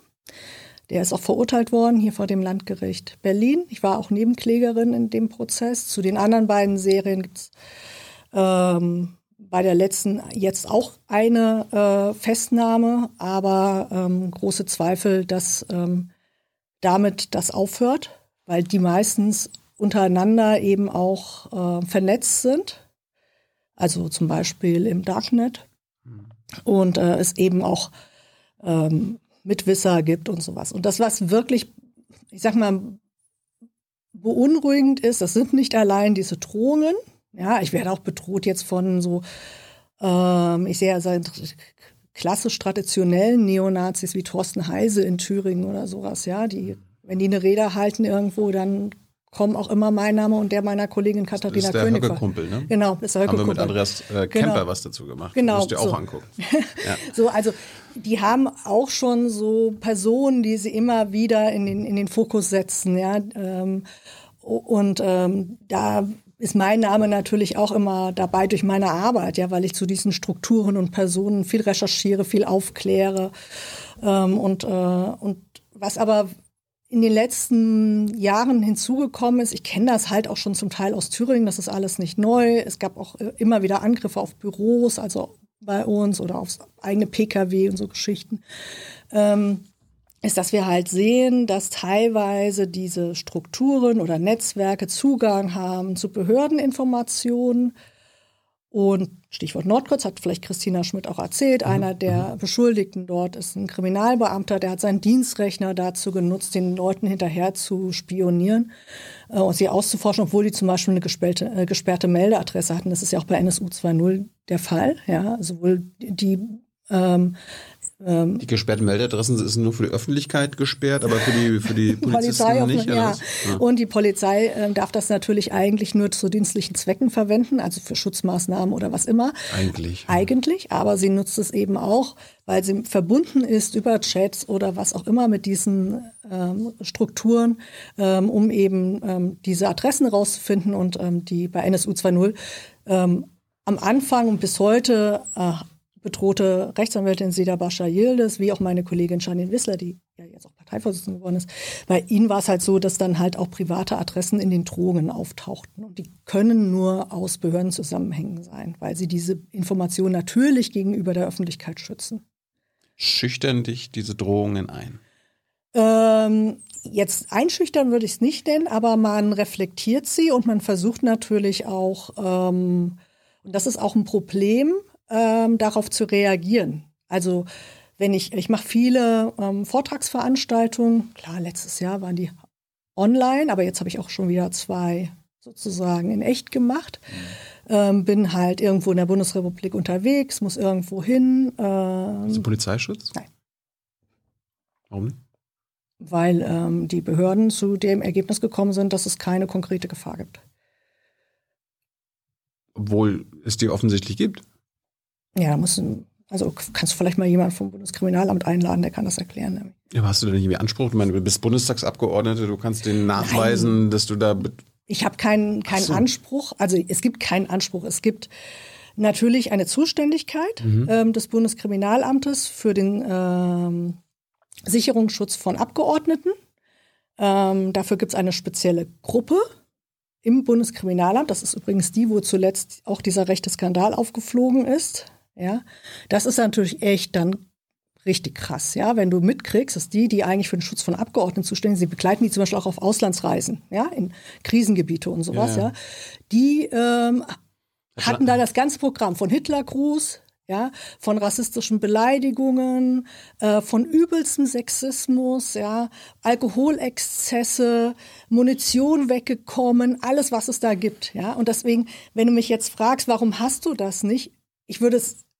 Der ist auch verurteilt worden, hier vor dem Landgericht Berlin. Ich war auch Nebenklägerin in dem Prozess. Zu den anderen beiden Serien gibt es ähm, bei der letzten jetzt auch eine äh, Festnahme, aber ähm, große Zweifel, dass ähm, damit das aufhört, weil die meistens untereinander eben auch äh, vernetzt sind. Also zum Beispiel im Darknet. Und äh, es eben auch ähm, Mitwisser gibt und sowas. Und das, was wirklich, ich sag mal, beunruhigend ist, das sind nicht allein diese Drohungen. Ja, ich werde auch bedroht jetzt von so, ähm, ich sehe ja seit klassisch traditionellen Neonazis wie Thorsten Heise in Thüringen oder sowas, ja, die, wenn die eine Rede halten irgendwo, dann kommen auch immer mein Name und der meiner Kollegin Katharina König. Das ist der Höcke-Kumpel, ne? Genau, das ist der Höcke-Kumpel. Haben wir mit Andreas äh, Kemper genau. was dazu gemacht. Genau. Musst du dir auch so. Angucken. Ja. So, also die haben auch schon so Personen, die sie immer wieder in den, in den Fokus setzen. Ja? Ähm, und ähm, da ist mein Name natürlich auch immer dabei durch meine Arbeit, ja, weil ich zu diesen Strukturen und Personen viel recherchiere, viel aufkläre. Ähm, und, äh, und was aber in den letzten Jahren hinzugekommen ist, ich kenne das halt auch schon zum Teil aus Thüringen, das ist alles nicht neu. Es gab auch immer wieder Angriffe auf Büros, also bei uns oder aufs eigene P K W und so Geschichten, ähm, ist, dass wir halt sehen, dass teilweise diese Strukturen oder Netzwerke Zugang haben zu Behördeninformationen. Und Stichwort Nordkreuz hat vielleicht Christina Schmidt auch erzählt, einer der Beschuldigten dort ist ein Kriminalbeamter, der hat seinen Dienstrechner dazu genutzt, den Leuten hinterher zu spionieren äh, und sie auszuforschen, obwohl die zum Beispiel eine gesperrte, äh, gesperrte Meldeadresse hatten. Das ist ja auch bei N S U zwei Punkt null der Fall, ja, sowohl die ähm, Die gesperrten Meldeadressen sind nur für die Öffentlichkeit gesperrt, aber für die, für die Polizisten Polizei auch nicht. Ja. Ja. Und die Polizei äh, darf das natürlich eigentlich nur zu dienstlichen Zwecken verwenden, also für Schutzmaßnahmen oder was immer. Eigentlich. Ja. Eigentlich, aber sie nutzt es eben auch, weil sie verbunden ist über Chats oder was auch immer mit diesen ähm, Strukturen, ähm, um eben ähm, diese Adressen rauszufinden und ähm, die bei N S U zwei Punkt null ähm, am Anfang und bis heute äh, bedrohte Rechtsanwältin Seda Bascha Yildiz, wie auch meine Kollegin Janine Wissler, die ja jetzt auch Parteivorsitzende geworden ist. Bei ihnen war es halt so, dass dann halt auch private Adressen in den Drohungen auftauchten. Und die können nur aus Behördenzusammenhängen sein, weil sie diese Information natürlich gegenüber der Öffentlichkeit schützen. Schüchtern dich diese Drohungen ein? Ähm, jetzt einschüchtern würde ich es nicht nennen, aber man reflektiert sie und man versucht natürlich auch, ähm, und das ist auch ein Problem, Ähm, darauf zu reagieren. Also wenn ich, ich mache viele ähm, Vortragsveranstaltungen, klar, letztes Jahr waren die online, aber jetzt habe ich auch schon wieder zwei sozusagen in echt gemacht. Ähm, bin halt irgendwo in der Bundesrepublik unterwegs, muss irgendwo hin. Ähm, Ist das Polizeischutz? Nein. Warum nicht? Weil ähm, die Behörden zu dem Ergebnis gekommen sind, dass es keine konkrete Gefahr gibt. Obwohl es die offensichtlich gibt? Ja, musst du, also kannst du vielleicht mal jemanden vom Bundeskriminalamt einladen, der kann das erklären. Ja, aber hast du denn nicht irgendwie Anspruch? Ich meine, du bist Bundestagsabgeordnete, du kannst denen nachweisen, Nein. dass du da... Be- ich habe keinen keinen so. Anspruch, also es gibt keinen Anspruch. Es gibt natürlich eine Zuständigkeit mhm. ähm, des Bundeskriminalamtes für den ähm, Sicherungsschutz von Abgeordneten. Ähm, dafür gibt es eine spezielle Gruppe im Bundeskriminalamt, das ist übrigens die, wo zuletzt auch dieser rechte Skandal aufgeflogen ist, ja, das ist natürlich echt dann richtig krass, ja, wenn du mitkriegst, dass die, die eigentlich für den Schutz von Abgeordneten zuständig sind, sie begleiten die zum Beispiel auch auf Auslandsreisen, ja, in Krisengebiete und sowas, ja, ja. ja. die ähm, hatten da das ganze Programm von Hitlergruß, ja, von rassistischen Beleidigungen, äh, von übelstem Sexismus, ja, Alkoholexzesse, Munition weggekommen, alles, was es da gibt, ja. Und deswegen, wenn du mich jetzt fragst, warum hast du das nicht? Ich würde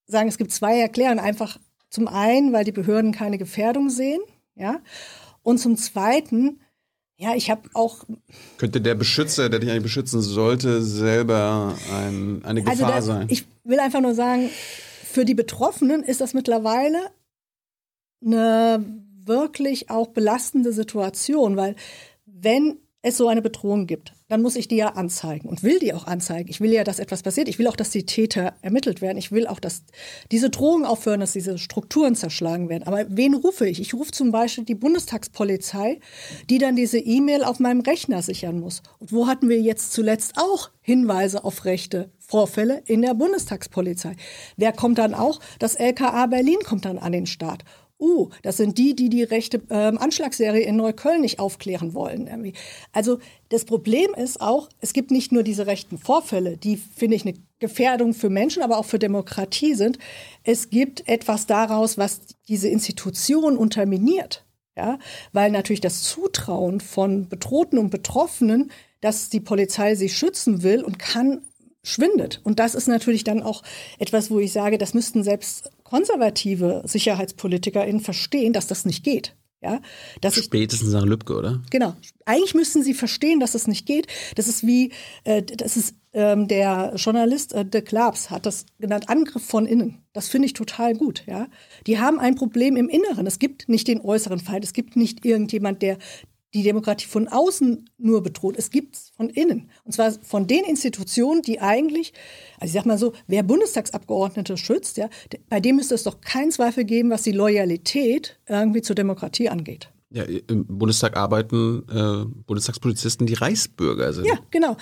sagen, es gibt zwei Erklärungen. Einfach zum einen, weil die Behörden keine Gefährdung sehen, ja. Und zum zweiten, ja, ich habe auch... Könnte der Beschützer, der dich eigentlich beschützen sollte, selber ein, eine Gefahr also der, sein? Ich will einfach nur sagen... Für die Betroffenen ist das mittlerweile eine wirklich auch belastende Situation, weil wenn es so eine Bedrohung gibt, dann muss ich die ja anzeigen und will die auch anzeigen. Ich will ja, dass etwas passiert. Ich will auch, dass die Täter ermittelt werden. Ich will auch, dass diese Drohungen aufhören, dass diese Strukturen zerschlagen werden. Aber wen rufe ich? Ich rufe zum Beispiel die Bundestagspolizei, die dann diese E-Mail auf meinem Rechner sichern muss. Und wo hatten wir jetzt zuletzt auch Hinweise auf rechte Vorfälle in der Bundestagspolizei? Wer kommt dann auch? Das L K A Berlin kommt dann an den Start. Uh, das sind die, die die rechte ähm, Anschlagsserie in Neukölln nicht aufklären wollen. Irgendwie. Also das Problem ist auch, es gibt nicht nur diese rechten Vorfälle, die, finde ich, eine Gefährdung für Menschen, aber auch für Demokratie sind. Es gibt etwas daraus, was diese Institution unterminiert. Ja? Weil natürlich das Zutrauen von Bedrohten und Betroffenen, dass die Polizei sie schützen will und kann, schwindet. Und das ist natürlich dann auch etwas, wo ich sage, das müssten selbst konservative SicherheitspolitikerInnen verstehen, dass das nicht geht. Ja, dass spätestens nach Lübcke, oder? Genau. Eigentlich müssten sie verstehen, dass das nicht geht. Das ist wie, äh, das ist ähm, der Journalist äh, de Klaps hat das genannt, Angriff von innen. Das finde ich total gut. Ja, die haben ein Problem im Inneren. Es gibt nicht den äußeren Feind. Es gibt nicht irgendjemand, der die Demokratie von außen nur bedroht. Es gibt es von innen. Und zwar von den Institutionen, die eigentlich, also ich sag mal so, wer Bundestagsabgeordnete schützt, ja, bei dem müsste es doch keinen Zweifel geben, was die Loyalität irgendwie zur Demokratie angeht. Ja, im Bundestag arbeiten äh, Bundestagspolizisten, die Reichsbürger sind. Ja, genau.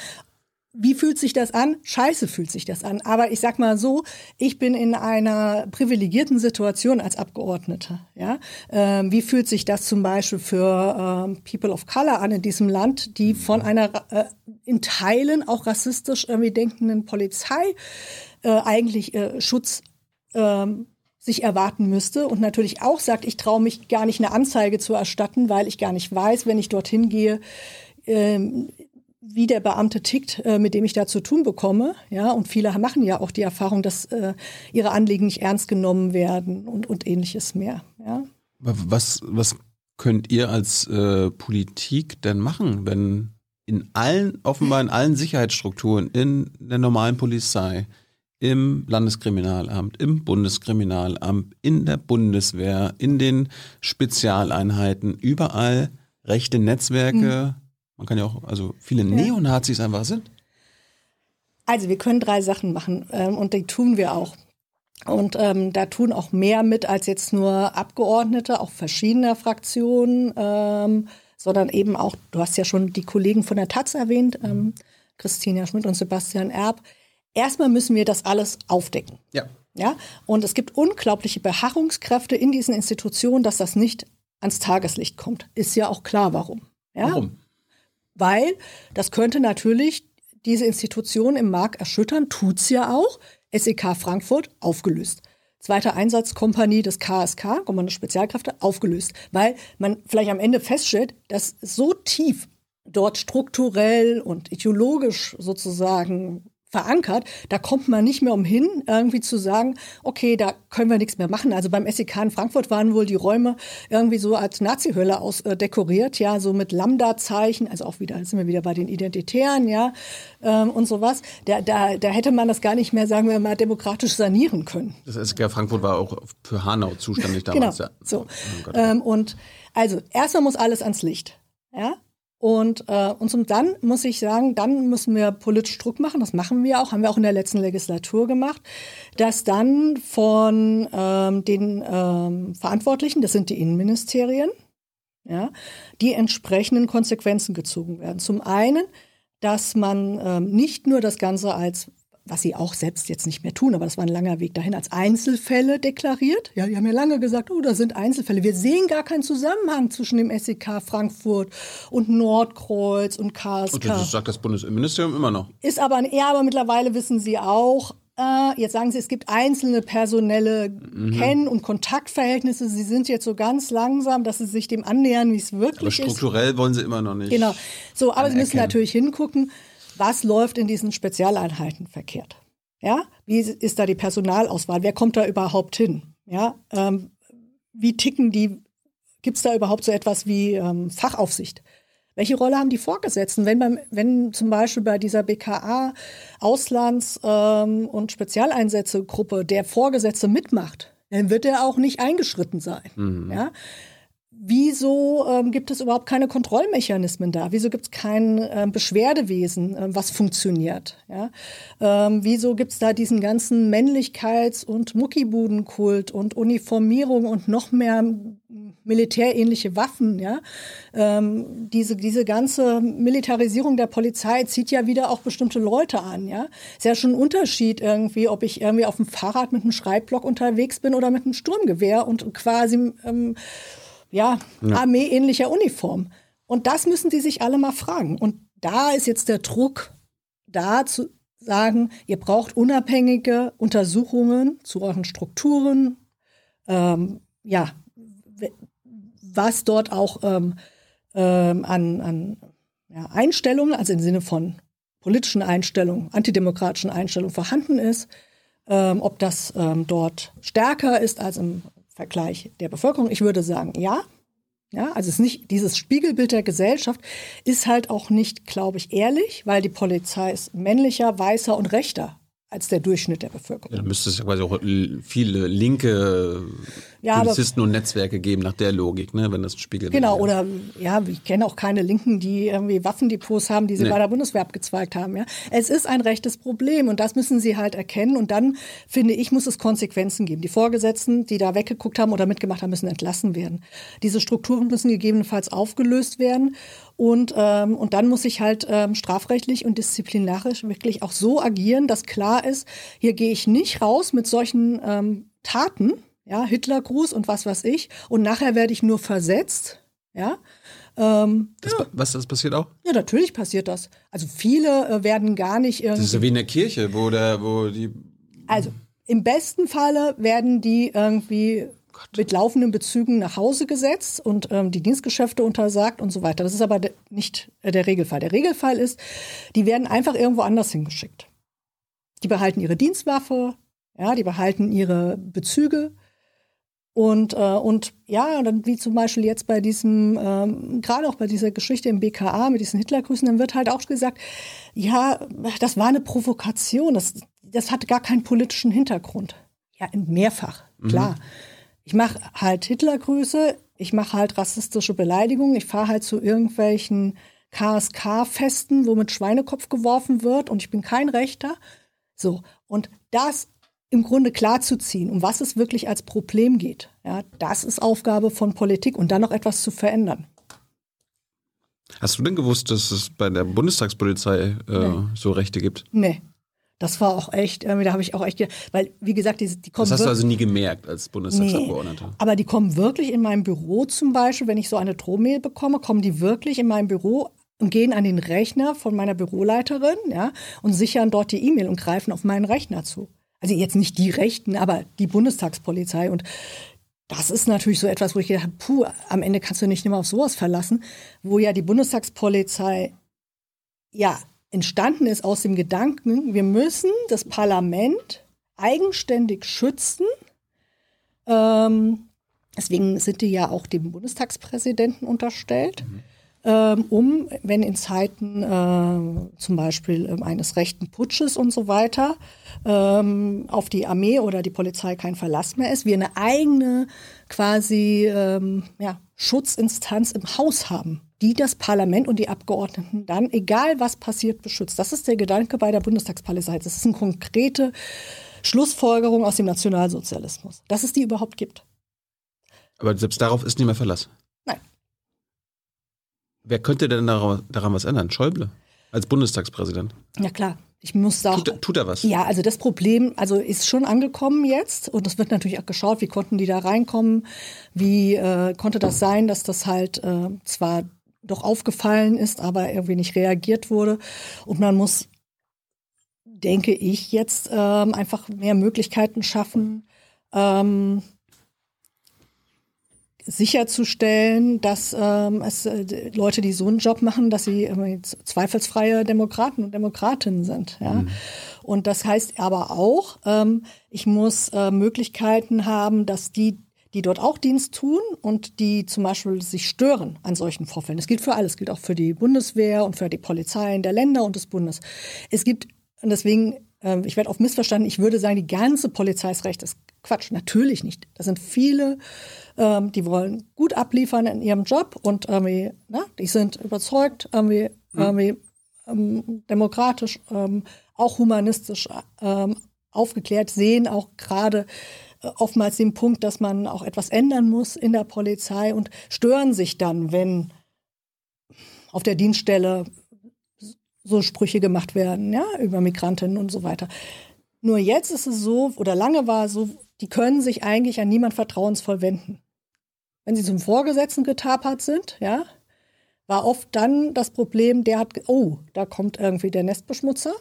Wie fühlt sich das an? Scheiße fühlt sich das an. Aber ich sag mal so, ich bin in einer privilegierten Situation als Abgeordneter. Ja? Ähm, wie fühlt sich das zum Beispiel für ähm, People of Color an in diesem Land, die von einer äh, in Teilen auch rassistisch irgendwie denkenden Polizei äh, eigentlich äh, Schutz ähm, sich erwarten müsste und natürlich auch sagt, ich traue mich gar nicht, eine Anzeige zu erstatten, weil ich gar nicht weiß, wenn ich dorthin gehe, ähm, wie der Beamte tickt, mit dem ich da zu tun bekomme. Ja, und viele machen ja auch die Erfahrung, dass äh, ihre Anliegen nicht ernst genommen werden und, und ähnliches mehr. Ja. Was, was könnt ihr als äh, Politik denn machen, wenn in allen, offenbar in allen Sicherheitsstrukturen, in der normalen Polizei, im Landeskriminalamt, im Bundeskriminalamt, in der Bundeswehr, in den Spezialeinheiten, überall rechte Netzwerke, mhm. Man kann ja auch, also viele ja. Neonazis einfach sind. Also wir können drei Sachen machen ähm, und die tun wir auch. Und ähm, da tun auch mehr mit als jetzt nur Abgeordnete, auch verschiedener Fraktionen, ähm, sondern eben auch, du hast ja schon die Kollegen von der Taz erwähnt, ähm, Christina Schmidt und Sebastian Erb. Erstmal müssen wir das alles aufdecken. Ja. Ja? Und es gibt unglaubliche Beharrungskräfte in diesen Institutionen, dass das nicht ans Tageslicht kommt. Ist ja auch klar, warum. Ja? Warum? Weil das könnte natürlich diese Institution im Markt erschüttern, tut's ja auch. S E K Frankfurt aufgelöst. Zweite Einsatzkompanie des K S K, Kommando Spezialkräfte, aufgelöst. Weil man vielleicht am Ende feststellt, dass so tief dort strukturell und ideologisch sozusagen verankert, da kommt man nicht mehr umhin, irgendwie zu sagen, okay, da können wir nichts mehr machen. Also beim S E K in Frankfurt waren wohl die Räume irgendwie so als Nazi-Hölle aus äh, dekoriert, ja, so mit Lambda-Zeichen, also auch wieder, sind wir wieder bei den Identitären, ja, ähm, und sowas. Da, da, da hätte man das gar nicht mehr, sagen wir mal, demokratisch sanieren können. Das S E K Frankfurt war auch für Hanau zuständig damals. Genau, ja. So. Oh Gott. Ähm, und also erstmal muss alles ans Licht, ja. Und, äh, und zum, dann muss ich sagen, dann müssen wir politisch Druck machen, das machen wir auch, haben wir auch in der letzten Legislatur gemacht, dass dann von ähm, den ähm, Verantwortlichen, das sind die Innenministerien, ja, die entsprechenden Konsequenzen gezogen werden. Zum einen, dass man ähm, nicht nur das Ganze als, was sie auch selbst jetzt nicht mehr tun, aber das war ein langer Weg dahin, als Einzelfälle deklariert. Ja, die haben ja lange gesagt, oh, das sind Einzelfälle. Wir sehen gar keinen Zusammenhang zwischen dem S E K Frankfurt und Nordkreuz und K S K. Und das sagt das Bundesministerium immer noch. Ist aber, ja, aber mittlerweile wissen sie auch, äh, jetzt sagen sie, es gibt einzelne personelle mhm. Kenn- und Kontaktverhältnisse. Sie sind jetzt so ganz langsam, dass sie sich dem annähern, wie es wirklich ist. Aber strukturell ist. Wollen sie immer noch nicht. Genau. So, aber anerkennen. Sie müssen natürlich hingucken. Was läuft in diesen Spezialeinheiten verkehrt? Ja, wie ist da die Personalauswahl? Wer kommt da überhaupt hin? Ja, ähm, wie ticken die? Gibt es da überhaupt so etwas wie ähm, Fachaufsicht? Welche Rolle haben die Vorgesetzten? Wenn, beim, wenn zum Beispiel bei dieser B K A Auslands- ähm, und Spezialeinsätze-Gruppe der Vorgesetzte mitmacht, dann wird er auch nicht eingeschritten sein. Mhm. Ja? Wieso ähm, gibt es überhaupt keine Kontrollmechanismen da? Wieso gibt es kein ähm, Beschwerdewesen, ähm, was funktioniert? Ja? Ähm, wieso gibt es da diesen ganzen Männlichkeits- und Muckibudenkult und Uniformierung und noch mehr militärähnliche Waffen? Ja? Ähm, diese, diese ganze Militarisierung der Polizei zieht ja wieder auch bestimmte Leute an. Ja? Ist ja schon ein Unterschied irgendwie, ob ich irgendwie auf dem Fahrrad mit einem Schreibblock unterwegs bin oder mit einem Sturmgewehr und quasi... Ähm, Ja, ja. Armee-ähnlicher Uniform. Und das müssen die sich alle mal fragen. Und da ist jetzt der Druck da zu sagen, ihr braucht unabhängige Untersuchungen zu euren Strukturen, ähm, ja, was dort auch ähm, ähm, an, an ja, Einstellungen, also im Sinne von politischen Einstellungen, antidemokratischen Einstellungen vorhanden ist, ähm, ob das ähm, dort stärker ist als im Vergleich der Bevölkerung. Ich würde sagen, ja. Ja, also es ist nicht, dieses Spiegelbild der Gesellschaft ist halt auch nicht, glaube ich, ehrlich, weil die Polizei ist männlicher, weißer und rechter als der Durchschnitt der Bevölkerung. Ja, da müsste es ja quasi auch viele linke ja, Polizisten aber, und Netzwerke geben, nach der Logik, ne, wenn das ein Spiegel genau, wird. Genau, ja. oder ja, ich kenne auch keine Linken, die irgendwie Waffendepots haben, die sie nee. bei der Bundeswehr abgezweigt haben. Ja. Es ist ein rechtes Problem und das müssen sie halt erkennen. Und dann, finde ich, muss es Konsequenzen geben. Die Vorgesetzten, die da weggeguckt haben oder mitgemacht haben, müssen entlassen werden. Diese Strukturen müssen gegebenenfalls aufgelöst werden. Und, ähm, und dann muss ich halt ähm, strafrechtlich und disziplinarisch wirklich auch so agieren, dass klar ist, hier gehe ich nicht raus mit solchen ähm, Taten, ja, Hitlergruß und was weiß ich, und nachher werde ich nur versetzt, ja. Ähm, das, ja. Was, das passiert auch? Ja, natürlich passiert das. Also viele äh, werden gar nicht irgendwie... Das ist ja wie in der Kirche, wo, der, wo die... Also im besten Falle werden die irgendwie... Gott. Mit laufenden Bezügen nach Hause gesetzt und ähm, die Dienstgeschäfte untersagt und so weiter. Das ist aber de- nicht äh, der Regelfall. Der Regelfall ist, die werden einfach irgendwo anders hingeschickt. Die behalten ihre Dienstwaffe, ja, die behalten ihre Bezüge und, äh, und ja, dann wie zum Beispiel jetzt bei diesem, ähm, gerade auch bei dieser Geschichte im B K A mit diesen Hitlergrüßen, dann wird halt auch gesagt, ja, das war eine Provokation, das, das hatte gar keinen politischen Hintergrund. Ja, mehrfach, klar. Mhm. Ich mache halt Hitlergrüße, ich mache halt rassistische Beleidigungen, ich fahre halt zu irgendwelchen K S K-Festen, wo mit Schweinekopf geworfen wird und ich bin kein Rechter. So, und das im Grunde klarzuziehen, um was es wirklich als Problem geht, ja, das ist Aufgabe von Politik und dann noch etwas zu verändern. Hast du denn gewusst, dass es bei der Bundestagspolizei äh, nee. so Rechte gibt? Nee. Das war auch echt, da habe ich auch echt, weil wie gesagt, die, die kommen. Das hast du also nie gemerkt als Bundestagsabgeordneter? Nee, aber die kommen wirklich in meinem Büro zum Beispiel, wenn ich so eine Drohmail bekomme, kommen die wirklich in meinem Büro und gehen an den Rechner von meiner Büroleiterin, ja, und sichern dort die E-Mail und greifen auf meinen Rechner zu. Also jetzt nicht die Rechten, aber die Bundestagspolizei. Und das ist natürlich so etwas, wo ich gedacht habe, puh, am Ende kannst du nicht immer auf sowas verlassen, wo ja die Bundestagspolizei, ja, entstanden ist aus dem Gedanken, wir müssen das Parlament eigenständig schützen. Ähm, deswegen sind die ja auch dem Bundestagspräsidenten unterstellt, mhm. ähm, um, wenn in Zeiten äh, zum Beispiel äh, eines rechten Putsches und so weiter ähm, auf die Armee oder die Polizei kein Verlass mehr ist, wir eine eigene quasi ähm, ja, Schutzinstanz im Haus haben, die das Parlament und die Abgeordneten dann, egal was passiert, beschützt. Das ist der Gedanke bei der Bundestagspolizei. Das ist eine konkrete Schlussfolgerung aus dem Nationalsozialismus, dass es die überhaupt gibt. Aber selbst darauf ist nicht mehr Verlass? Nein. Wer könnte denn daran, daran was ändern? Schäuble als Bundestagspräsident? Ja klar. Ich muss da auch, tut, tut er was? Ja, also das Problem also ist schon angekommen jetzt und es wird natürlich auch geschaut, wie konnten die da reinkommen, wie äh, konnte das sein, dass das halt äh, zwar doch aufgefallen ist, aber irgendwie nicht reagiert wurde. Und man muss, denke ich, jetzt ähm, einfach mehr Möglichkeiten schaffen, ähm, sicherzustellen, dass ähm, es äh, Leute, die so einen Job machen, dass sie äh, zweifelsfreie Demokraten und Demokratinnen sind. Ja? Mhm. Und das heißt aber auch, ähm, ich muss äh, Möglichkeiten haben, dass die, die dort auch Dienst tun und die zum Beispiel sich stören an solchen Vorfällen. Das gilt für alles, gilt auch für die Bundeswehr und für die Polizeien der Länder und des Bundes. Es gibt, und deswegen, äh, ich werde oft missverstanden, ich würde sagen, die ganze Polizei ist recht. Das ist Quatsch, natürlich nicht. Das sind viele, ähm, die wollen gut abliefern in ihrem Job und irgendwie, na, die sind überzeugt, irgendwie, mhm. irgendwie ähm, demokratisch, ähm, auch humanistisch ähm, aufgeklärt, sehen auch gerade oftmals den Punkt, dass man auch etwas ändern muss in der Polizei und stören sich dann, wenn auf der Dienststelle so Sprüche gemacht werden, ja, über Migrantinnen und so weiter. Nur jetzt ist es so, oder lange war es so, die können sich eigentlich an niemand vertrauensvoll wenden. Wenn sie zum Vorgesetzten getapert sind, ja, war oft dann das Problem, der hat, oh, da kommt irgendwie der Nestbeschmutzer.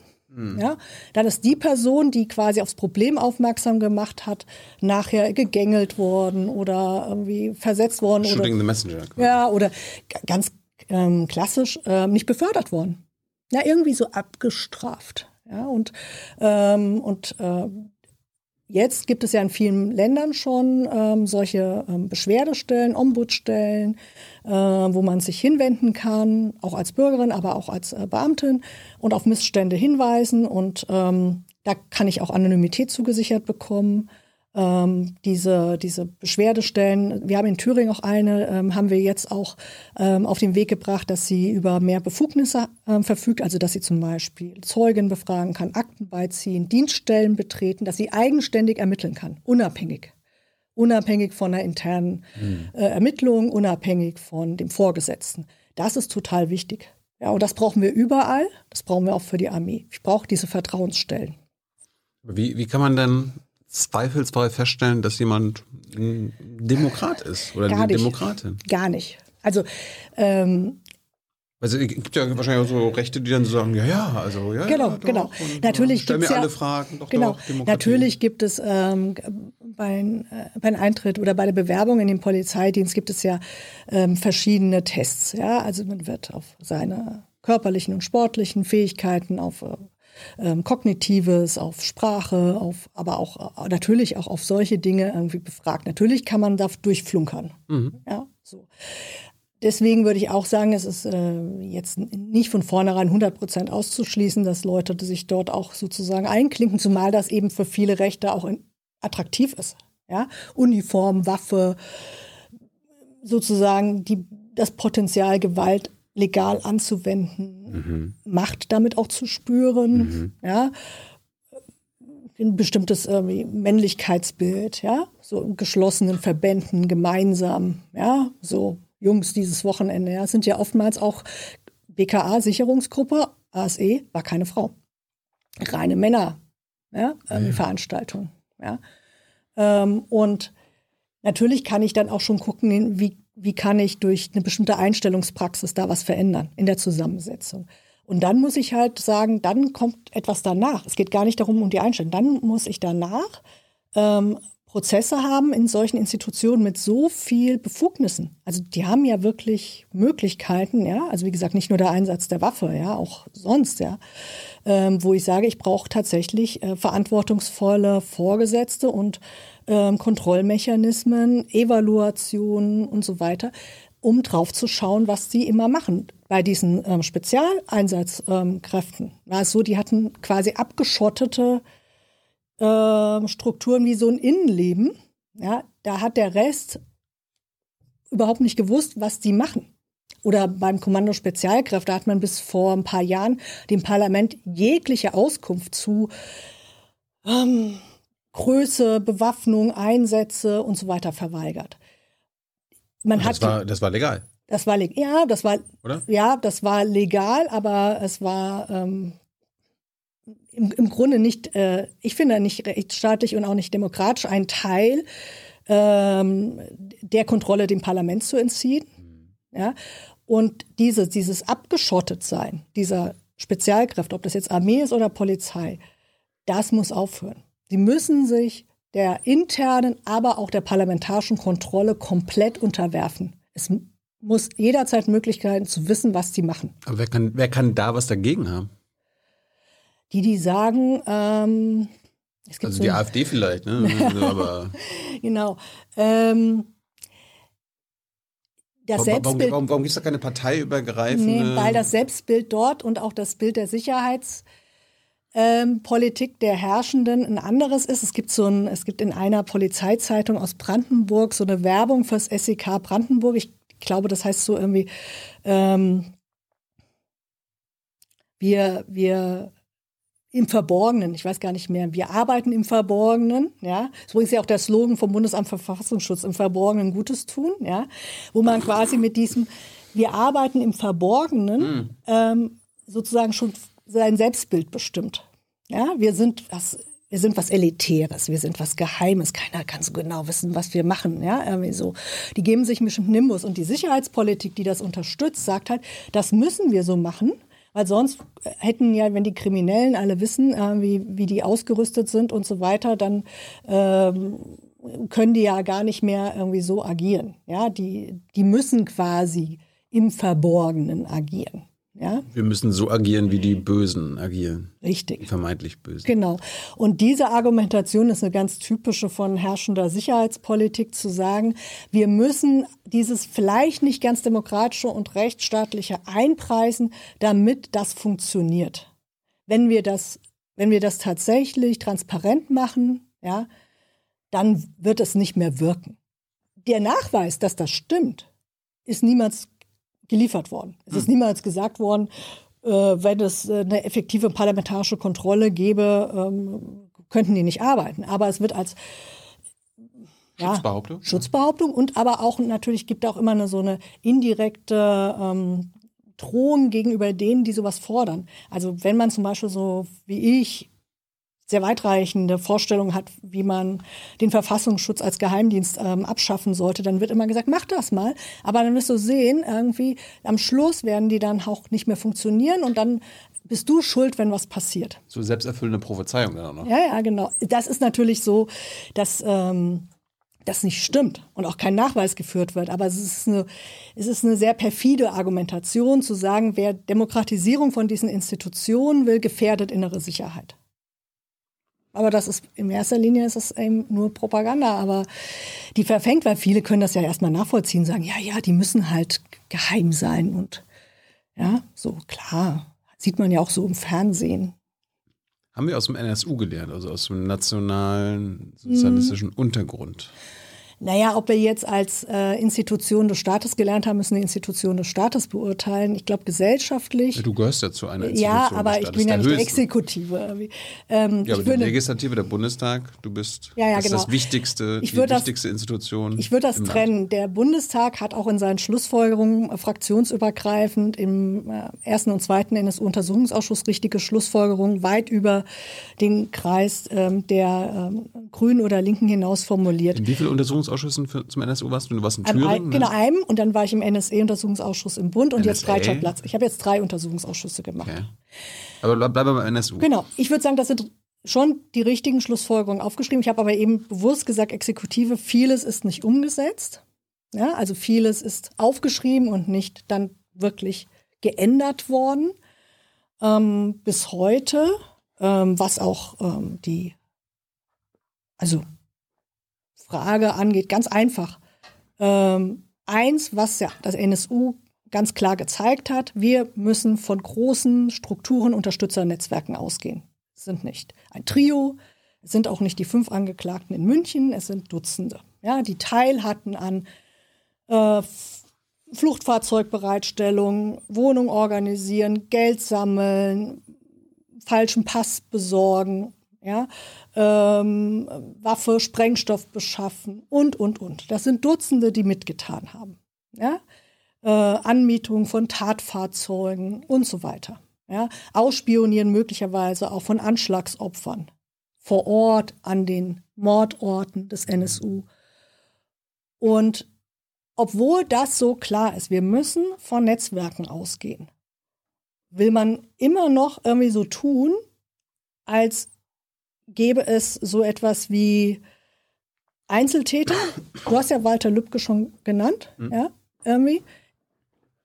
Ja, dann ist die Person, die quasi aufs Problem aufmerksam gemacht hat, nachher gegängelt worden oder irgendwie versetzt worden. Shooting oder, the messenger. Ja, oder g- ganz ähm, klassisch ähm, nicht befördert worden. Ja, irgendwie so abgestraft. Ja, und ähm, und äh, jetzt gibt es ja in vielen Ländern schon ähm, solche ähm, Beschwerdestellen, Ombudsstellen, äh, wo man sich hinwenden kann, auch als Bürgerin, aber auch als äh, Beamtin und auf Missstände hinweisen und ähm, Da kann ich auch Anonymität zugesichert bekommen. Ähm, diese, diese Beschwerdestellen, wir haben in Thüringen auch eine, ähm, haben wir jetzt auch ähm, auf den Weg gebracht, dass sie über mehr Befugnisse ähm, verfügt, also dass sie zum Beispiel Zeugen befragen kann, Akten beiziehen, Dienststellen betreten, dass sie eigenständig ermitteln kann, unabhängig. Unabhängig von einer internen äh, Ermittlung, unabhängig von dem Vorgesetzten. Das ist total wichtig. Ja, und das brauchen wir überall, das brauchen wir auch für die Armee. Ich brauche diese Vertrauensstellen. Wie, wie kann man denn zweifelsfrei feststellen, dass jemand ein Demokrat ist oder eine Demokratin? Gar nicht. Also, ähm, also es gibt ja wahrscheinlich auch so Rechte, die dann so sagen, ja, ja, also ja, genau, ja, doch, genau. Und, natürlich ja, stell mir ja, alle Fragen, doch, genau, doch, Demokratie. Natürlich gibt es ähm, beim, äh, beim Eintritt oder bei der Bewerbung in den Polizeidienst gibt es ja ähm, verschiedene Tests. Ja? Also man wird auf seine körperlichen und sportlichen Fähigkeiten, auf ähm, Kognitives, auf Sprache, auf, aber auch natürlich auch auf solche Dinge irgendwie befragt. Natürlich kann man da durchflunkern. Mhm. Ja, so. Deswegen würde ich auch sagen, es ist äh, jetzt nicht von vornherein hundert Prozent auszuschließen, dass Leute sich dort auch sozusagen einklinken, zumal das eben für viele Rechte auch in, attraktiv ist. Ja? Uniform, Waffe, sozusagen die, das Potenzial, Gewalt legal anzuwenden, mhm. Macht damit auch zu spüren, mhm. ja? Ein bestimmtes äh, Männlichkeitsbild, ja? So in geschlossenen Verbänden, gemeinsam, ja, so. Jungs dieses Wochenende, ja, sind ja oftmals auch B K A-Sicherungsgruppe, A S E, war keine Frau. Reine Männer, ja, ähm, ja. Veranstaltung. Ja. Ähm, und natürlich kann ich dann auch schon gucken, wie, wie kann ich durch eine bestimmte Einstellungspraxis da was verändern in der Zusammensetzung. Und dann muss ich halt sagen, dann kommt etwas danach. Es geht gar nicht darum, um die Einstellung. Dann muss ich danach ähm, Prozesse haben in solchen Institutionen mit so viel Befugnissen. Also die haben ja wirklich Möglichkeiten, ja, also wie gesagt, nicht nur der Einsatz der Waffe, ja, auch sonst, ja, ähm, wo ich sage, ich brauche tatsächlich äh, verantwortungsvolle Vorgesetzte und ähm, Kontrollmechanismen, Evaluationen und so weiter, um drauf zu schauen, was die immer machen bei diesen ähm, Spezialeinsatzkräften. Ähm, war es so, die hatten quasi abgeschottete Strukturen wie so ein Innenleben, ja, da hat der Rest überhaupt nicht gewusst, was die machen. Oder beim Kommando Spezialkräfte hat man bis vor ein paar Jahren dem Parlament jegliche Auskunft zu ähm, Größe, Bewaffnung, Einsätze und so weiter verweigert. Man das, hat, war, das war legal? Das war legal, ja, das war, oder? Ja, das war legal, aber es war... Ähm, Im, im Grunde nicht, äh, ich finde nicht rechtsstaatlich und auch nicht demokratisch, ein Teil ähm, der Kontrolle dem Parlament zu entziehen. Ja? Und dieses, dieses Abgeschottetsein dieser Spezialkräfte, ob das jetzt Armee ist oder Polizei, das muss aufhören. Sie müssen sich der internen, aber auch der parlamentarischen Kontrolle komplett unterwerfen. Es muss jederzeit Möglichkeiten zu wissen, was sie machen. Aber wer kann, wer kann da was dagegen haben? Die, die sagen, ähm, es gibt also so die AfD vielleicht, ne? Aber genau. Ähm, das warum Selbstbild, warum, warum gibt es da keine parteiübergreifende? Nee, weil das Selbstbild dort und auch das Bild der Sicherheitspolitik ähm, der Herrschenden ein anderes ist. Es gibt so ein, es gibt in einer Polizeizeitung aus Brandenburg so eine Werbung fürs S E K Brandenburg. Ich glaube, das heißt so irgendwie ähm, wir wir im Verborgenen, ich weiß gar nicht mehr, wir arbeiten im Verborgenen, ja. Das ist übrigens ja auch der Slogan vom Bundesamt für Verfassungsschutz, im Verborgenen Gutes tun, ja. Wo man quasi mit diesem, wir arbeiten im Verborgenen, mhm. ähm, sozusagen schon sein Selbstbild bestimmt. Ja, wir sind was, wir sind was Elitäres, wir sind was Geheimes, keiner kann so genau wissen, was wir machen, ja. Irgendwie so. Die geben sich einen bestimmten Nimbus und die Sicherheitspolitik, die das unterstützt, sagt halt, das müssen wir so machen. Weil sonst hätten ja, wenn die Kriminellen alle wissen, äh, wie, wie die ausgerüstet sind und so weiter, dann ähm, können die ja gar nicht mehr irgendwie so agieren. Ja, die, die müssen quasi im Verborgenen agieren. Ja? Wir müssen so agieren, wie die Bösen agieren. Richtig. Die vermeintlich Bösen. Genau. Und diese Argumentation ist eine ganz typische von herrschender Sicherheitspolitik, zu sagen, wir müssen dieses vielleicht nicht ganz demokratische und rechtsstaatliche einpreisen, damit das funktioniert. Wenn wir das Wenn wir das tatsächlich transparent machen, ja, dann wird es nicht mehr wirken. Der Nachweis, dass das stimmt, ist niemals geliefert worden. Es hm. ist niemals gesagt worden, äh, wenn es eine effektive parlamentarische Kontrolle gäbe, ähm, könnten die nicht arbeiten. Aber es wird als ja, Schutzbehauptung. Schutzbehauptung und aber auch natürlich gibt es auch immer eine, so eine indirekte ähm, Drohung gegenüber denen, die sowas fordern. Also wenn man zum Beispiel so wie ich sehr weitreichende Vorstellungen hat, wie man den Verfassungsschutz als Geheimdienst ähm, abschaffen sollte, dann wird immer gesagt, mach das mal. Aber dann wirst du sehen, irgendwie am Schluss werden die dann auch nicht mehr funktionieren und dann bist du schuld, wenn was passiert. So selbsterfüllende Prophezeiung dann auch noch. Ja, ja, genau. Das ist natürlich so, dass ähm, das nicht stimmt und auch kein Nachweis geführt wird. Aber es ist eine, es ist eine sehr perfide Argumentation zu sagen, wer Demokratisierung von diesen Institutionen will, gefährdet innere Sicherheit. Aber das ist, in erster Linie ist es eben nur Propaganda, aber die verfängt, weil viele können das ja erstmal nachvollziehen, sagen, ja, ja, die müssen halt geheim sein und ja, so klar, sieht man ja auch so im Fernsehen. Haben wir aus dem N S U gelernt, also aus dem nationalen sozialistischen hm. Untergrund? Naja, ob wir jetzt als äh, Institution des Staates gelernt haben, müssen die Institution des Staates beurteilen. Ich glaube, gesellschaftlich... Ja, du gehörst ja zu einer Institution des Staates. Ja, aber ich bin ja nicht die Exekutive. Ähm, ja, aber die Legislative, der Bundestag, du bist ja, ja, das, genau. das wichtigste, die wichtigste das, Institution. Ich würde das trennen. Land. Der Bundestag hat auch in seinen Schlussfolgerungen äh, fraktionsübergreifend im äh, ersten und zweiten N S U-Untersuchungsausschuss richtige Schlussfolgerungen weit über den Kreis ähm, der ähm, Grünen oder Linken hinaus formuliert. In wie vielen Untersuchungsausschüssen Für, zum N S U warst du? Du warst in Thüringen? Ein, genau, ne? einem und dann war ich im N S E-Untersuchungsausschuss im Bund und N S A? Jetzt Breitscheidplatz. Ich habe jetzt drei Untersuchungsausschüsse gemacht. Okay. Aber bleib, bleiben wir beim N S U. Genau, ich würde sagen, das sind schon die richtigen Schlussfolgerungen aufgeschrieben. Ich habe aber eben bewusst gesagt, Exekutive, vieles ist nicht umgesetzt. Ja, also vieles ist aufgeschrieben und nicht dann wirklich geändert worden ähm, bis heute, ähm, was auch ähm, die, also Frage angeht, ganz einfach. Ähm, eins, was ja das N S U ganz klar gezeigt hat, wir müssen von großen Strukturen, Unterstützernetzwerken ausgehen. Es sind nicht ein Trio, es sind auch nicht die fünf Angeklagten in München, es sind Dutzende, ja, die teil hatten an äh, Fluchtfahrzeugbereitstellung, Wohnung organisieren, Geld sammeln, falschen Pass besorgen, ja, ähm, Waffe, Sprengstoff beschaffen und, und, und. Das sind Dutzende, die mitgetan haben. Ja? Äh, Anmietung von Tatfahrzeugen und so weiter. Ja? Ausspionieren möglicherweise auch von Anschlagsopfern vor Ort an den Mordorten des N S U. Und obwohl das so klar ist, wir müssen von Netzwerken ausgehen, will man immer noch irgendwie so tun, als gäbe es so etwas wie Einzeltäter. Du hast ja Walter Lübcke schon genannt, mhm. ja, irgendwie.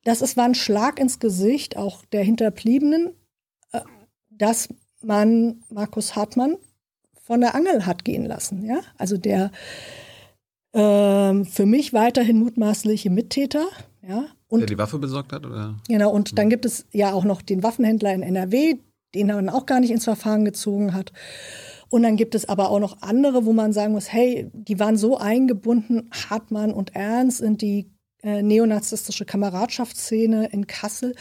Das ist, war ein Schlag ins Gesicht auch der Hinterbliebenen, dass man Markus Hartmann von der Angel hat gehen lassen. Ja? Also der ähm, für mich weiterhin mutmaßliche Mittäter. Ja? Und, der die Waffe besorgt hat? Oder? Genau, und mhm. dann gibt es ja auch noch den Waffenhändler in N R W, den man auch gar nicht ins Verfahren gezogen hat. Und dann gibt es aber auch noch andere, wo man sagen muss, hey, die waren so eingebunden, Hartmann und Ernst, in die äh, neonazistische Kameradschaftsszene in Kassel.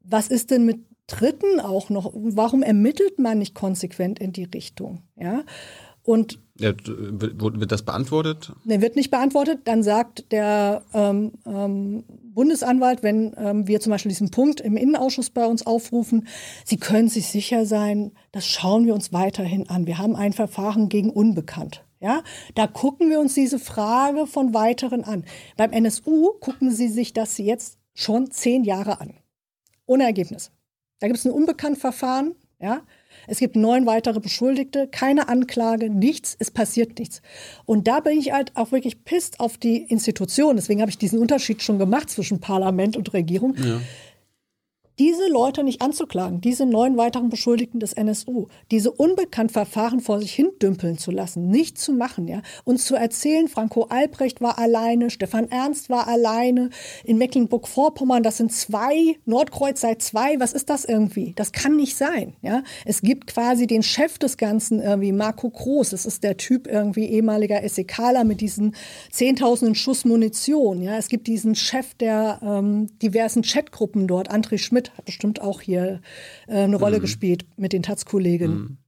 Was ist denn mit Dritten auch noch? Warum ermittelt man nicht konsequent in die Richtung? Ja? Und ja, wird das beantwortet? Ne, wird nicht beantwortet. Dann sagt der ähm, ähm, Bundesanwalt, wenn ähm, wir zum Beispiel diesen Punkt im Innenausschuss bei uns aufrufen, Sie können sich sicher sein, das schauen wir uns weiterhin an. Wir haben ein Verfahren gegen Unbekannt. Ja? Da gucken wir uns diese Frage von Weiteren an. Beim N S U gucken Sie sich das jetzt schon zehn Jahre an. Ohne Ergebnis. Da gibt es ein Unbekanntverfahren, ja. Es gibt neun weitere Beschuldigte, keine Anklage, nichts, es passiert nichts. Und da bin ich halt auch wirklich pisst auf die Institution. Deswegen habe ich diesen Unterschied schon gemacht zwischen Parlament und Regierung. Ja. Diese diese Leute nicht anzuklagen, diese neun weiteren Beschuldigten des N S U, diese unbekannt Verfahren vor sich hin dümpeln zu lassen, nicht zu machen, ja, uns zu erzählen, Franco Albrecht war alleine, Stefan Ernst war alleine, in Mecklenburg-Vorpommern, das sind zwei, Nordkreuz sei zwei, was ist das irgendwie? Das kann nicht sein, ja. Es gibt quasi den Chef des Ganzen irgendwie, Marco Groß, das ist der Typ irgendwie ehemaliger SEKler mit diesen zehntausenden Schuss Munition, ja. Es gibt diesen Chef der ähm, diversen Chatgruppen dort, André Schmidt hat bestimmt auch hier äh, eine mhm. Rolle gespielt mit den Taz-Kollegen. Mhm.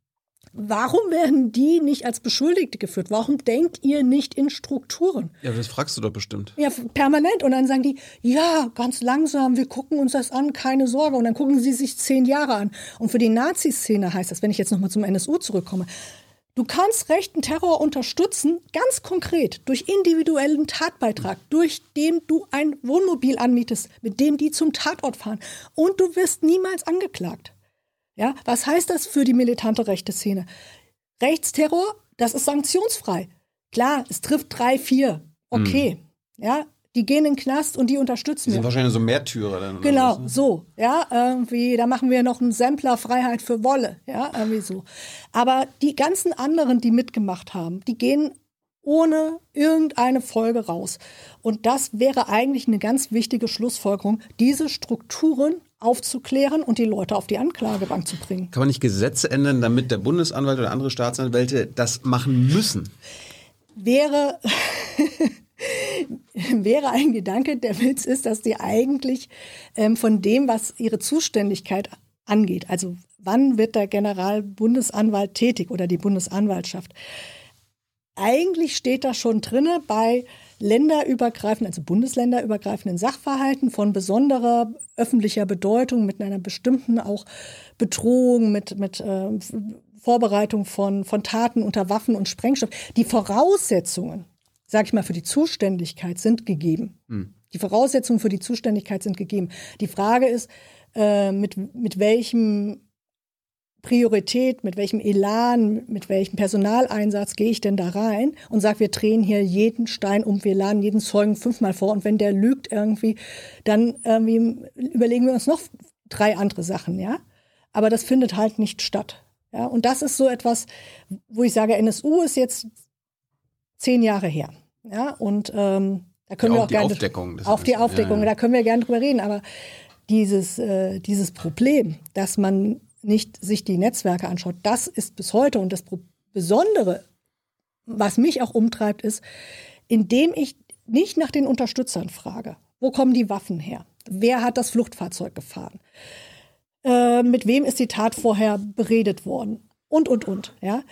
Warum werden die nicht als Beschuldigte geführt? Warum denkt ihr nicht in Strukturen? Ja, das fragst du doch bestimmt. Ja, permanent. Und dann sagen die, ja, ganz langsam, wir gucken uns das an, keine Sorge. Und dann gucken sie sich zehn Jahre an. Und für die Nazi-Szene heißt das, wenn ich jetzt nochmal zum N S U zurückkomme, du kannst rechten Terror unterstützen, ganz konkret, durch individuellen Tatbeitrag, durch den du ein Wohnmobil anmietest, mit dem die zum Tatort fahren. Und du wirst niemals angeklagt. Ja, was heißt das für die militante rechte Szene? Rechtsterror, das ist sanktionsfrei. Klar, es trifft drei, vier. Okay, mhm. ja, die gehen in den Knast und die unterstützen wir. Die sind wahrscheinlich so Märtyrer dann. Genau, oder was, ne? so. Ja, irgendwie, da machen wir noch einen Sampler Freiheit für Wolle. Ja, irgendwie so. Aber die ganzen anderen, die mitgemacht haben, die gehen ohne irgendeine Folge raus. Und das wäre eigentlich eine ganz wichtige Schlussfolgerung, diese Strukturen aufzuklären und die Leute auf die Anklagebank zu bringen. Kann man nicht Gesetze ändern, damit der Bundesanwalt oder andere Staatsanwälte das machen müssen? Wäre, wäre ein Gedanke, der Witz ist, dass die eigentlich ähm, von dem, was ihre Zuständigkeit angeht, also wann wird der Generalbundesanwalt tätig oder die Bundesanwaltschaft, eigentlich steht da schon drinne bei länderübergreifenden, also bundesländerübergreifenden Sachverhalten von besonderer öffentlicher Bedeutung mit einer bestimmten auch Bedrohung, mit, mit äh, Vorbereitung von, von Taten unter Waffen und Sprengstoff. Die Voraussetzungen, sag ich mal, für die Zuständigkeit sind gegeben. Mhm. Die Voraussetzungen für die Zuständigkeit sind gegeben. Die Frage ist, äh, mit, mit welchem Priorität, mit welchem Elan, mit welchem Personaleinsatz gehe ich denn da rein und sage, wir drehen hier jeden Stein um, wir laden jeden Zeugen fünfmal vor und wenn der lügt irgendwie, dann irgendwie überlegen wir uns noch drei andere Sachen, ja. Aber das findet halt nicht statt, ja. Und das ist so etwas, wo ich sage, N S U ist jetzt zehn Jahre her, ja. Und ähm, da können ja, wir auch gerne auf die Aufdeckung, auf die Aufdeckung, ja, ja. da können wir gerne drüber reden. Aber dieses äh, dieses Problem, dass man nicht sich die Netzwerke anschaut. Das ist bis heute und das Besondere, was mich auch umtreibt, ist, indem ich nicht nach den Unterstützern frage. Wo kommen die Waffen her? Wer hat das Fluchtfahrzeug gefahren? Äh, mit wem ist die Tat vorher beredet worden? Und, und, und. Ja?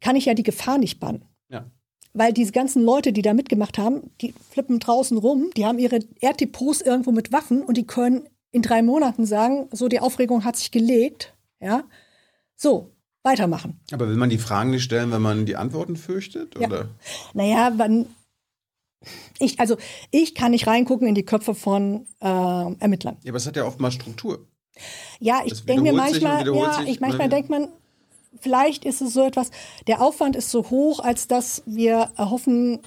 Kann ich ja die Gefahr nicht bannen. Ja. Weil diese ganzen Leute, die da mitgemacht haben, die flippen draußen rum, die haben ihre Erddepots irgendwo mit Waffen und die können in drei Monaten sagen, so die Aufregung hat sich gelegt, ja, so, weitermachen. Aber will man die Fragen nicht stellen, wenn man die Antworten fürchtet? Oder? Ja. Naja, man, ich, also ich kann nicht reingucken in die Köpfe von äh, Ermittlern. Ja, aber es hat ja oft mal Struktur. Ja, ich denke mir manchmal, ja, ich manchmal denkt man, vielleicht ist es so etwas, der Aufwand ist so hoch, als dass wir erhoffen,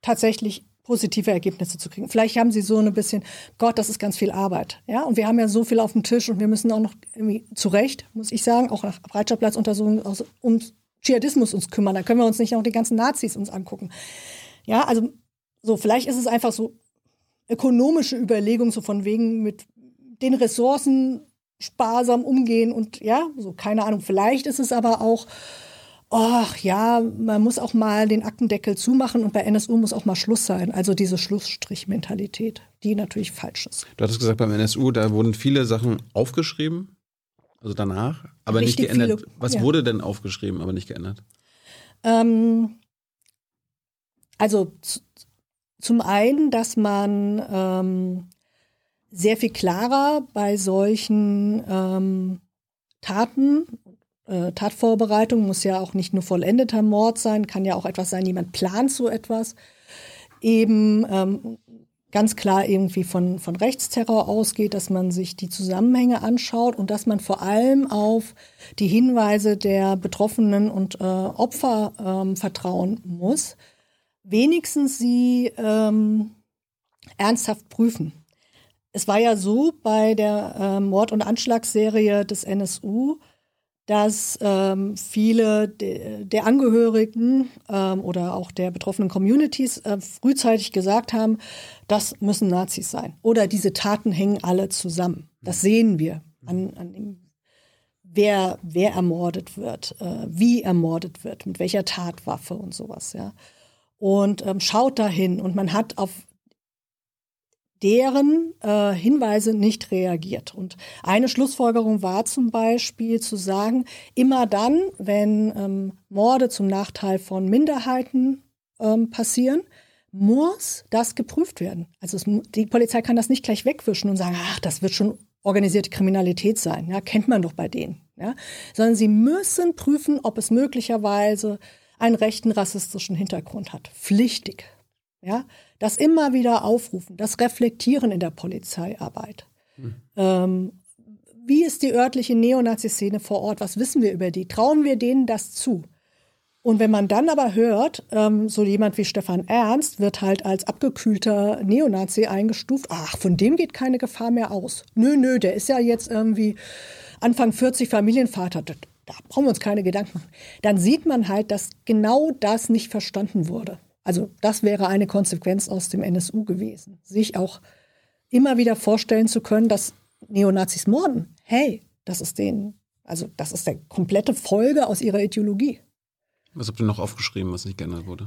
tatsächlich positive Ergebnisse zu kriegen. Vielleicht haben sie so ein bisschen, Gott, das ist ganz viel Arbeit. Ja, und wir haben ja so viel auf dem Tisch und wir müssen auch noch irgendwie zu Recht, muss ich sagen, auch nach Breitscheidplatzuntersuchungen um Dschihadismus uns kümmern. Da können wir uns nicht noch die ganzen Nazis uns angucken. Ja, also so, vielleicht ist es einfach so ökonomische Überlegung, so von wegen mit den Ressourcen sparsam umgehen und ja, so keine Ahnung. Vielleicht ist es aber auch ach ja, man muss auch mal den Aktendeckel zumachen und bei N S U muss auch mal Schluss sein. Also diese Schlussstrich-Mentalität, die natürlich falsch ist. Du hattest gesagt, beim N S U, da wurden viele Sachen aufgeschrieben, also danach, aber richtig nicht geändert. Viele, Was ja. wurde denn aufgeschrieben, aber nicht geändert? Ähm, also z- zum einen, dass man ähm, sehr viel klarer bei solchen ähm, Taten, Tatvorbereitung muss ja auch nicht nur vollendeter Mord sein, kann ja auch etwas sein, jemand plant so etwas, eben ähm, ganz klar irgendwie von, von Rechtsterror ausgeht, dass man sich die Zusammenhänge anschaut und dass man vor allem auf die Hinweise der Betroffenen und äh, Opfer ähm, vertrauen muss, wenigstens sie ähm, ernsthaft prüfen. Es war ja so bei der äh, Mord- und Anschlagsserie des N S U, dass ähm, viele de- der Angehörigen ähm, oder auch der betroffenen Communities äh, frühzeitig gesagt haben, das müssen Nazis sein. Oder diese Taten hängen alle zusammen. Das sehen wir an, an dem, wer, wer ermordet wird, äh, wie ermordet wird, mit welcher Tatwaffe und sowas. Ja. Und ähm, schaut dahin und man hat auf deren äh, Hinweise nicht reagiert. Und eine Schlussfolgerung war zum Beispiel zu sagen, immer dann, wenn ähm, Morde zum Nachteil von Minderheiten ähm, passieren, muss das geprüft werden. Also es, die Polizei kann das nicht gleich wegwischen und sagen, ach, das wird schon organisierte Kriminalität sein. Ja, kennt man doch bei denen. Ja? Sondern sie müssen prüfen, ob es möglicherweise einen rechten rassistischen Hintergrund hat. Pflichtig. Ja, das immer wieder aufrufen, das Reflektieren in der Polizeiarbeit. Mhm. Ähm, wie ist die örtliche Neonazi-Szene vor Ort? Was wissen wir über die? Trauen wir denen das zu? Und wenn man dann aber hört, ähm, so jemand wie Stefan Ernst wird halt als abgekühlter Neonazi eingestuft. Ach, von dem geht keine Gefahr mehr aus. Nö, nö, der ist ja jetzt irgendwie Anfang vierzig Familienvater. Da, da brauchen wir uns keine Gedanken machen. Dann sieht man halt, dass genau das nicht verstanden wurde. Also das wäre eine Konsequenz aus dem N S U gewesen. Sich auch immer wieder vorstellen zu können, dass Neonazis morden. Hey, das ist denen, also das ist der komplette Folge aus ihrer Ideologie. Was habt ihr noch aufgeschrieben, was nicht geändert wurde?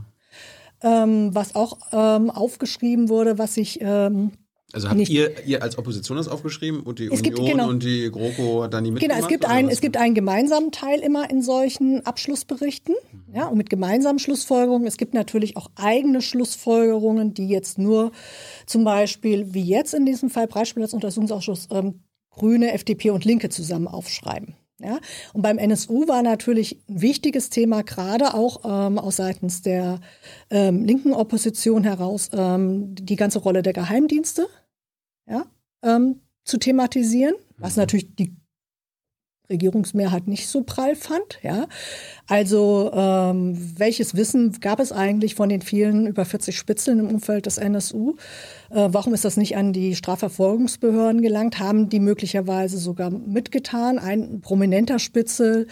Ähm, was auch ähm, aufgeschrieben wurde, was ich ähm, Also habt nicht, ihr, ihr als Opposition das aufgeschrieben und die Union gibt, genau, und die GroKo hat dann die mitgemacht? Genau, es gibt, ein, es gibt einen gemeinsamen Teil immer in solchen Abschlussberichten, mhm, ja, und mit gemeinsamen Schlussfolgerungen. Es gibt natürlich auch eigene Schlussfolgerungen, die jetzt nur zum Beispiel, wie jetzt in diesem Fall, Breitscheidplatz-Untersuchungsausschuss, ähm, Grüne, F D P und Linke zusammen aufschreiben. Ja? Und beim N S U war natürlich ein wichtiges Thema, gerade auch ähm, aus seitens der ähm, linken Opposition heraus, ähm, die ganze Rolle der Geheimdienste. Ja, ähm, zu thematisieren, was natürlich die Regierungsmehrheit nicht so prall fand. Ja. Also ähm, welches Wissen gab es eigentlich von den vielen über vierzig Spitzeln im Umfeld des N S U? Äh, warum ist das nicht an die Strafverfolgungsbehörden gelangt? Haben die möglicherweise sogar mitgetan? Ein prominenter Spitzel,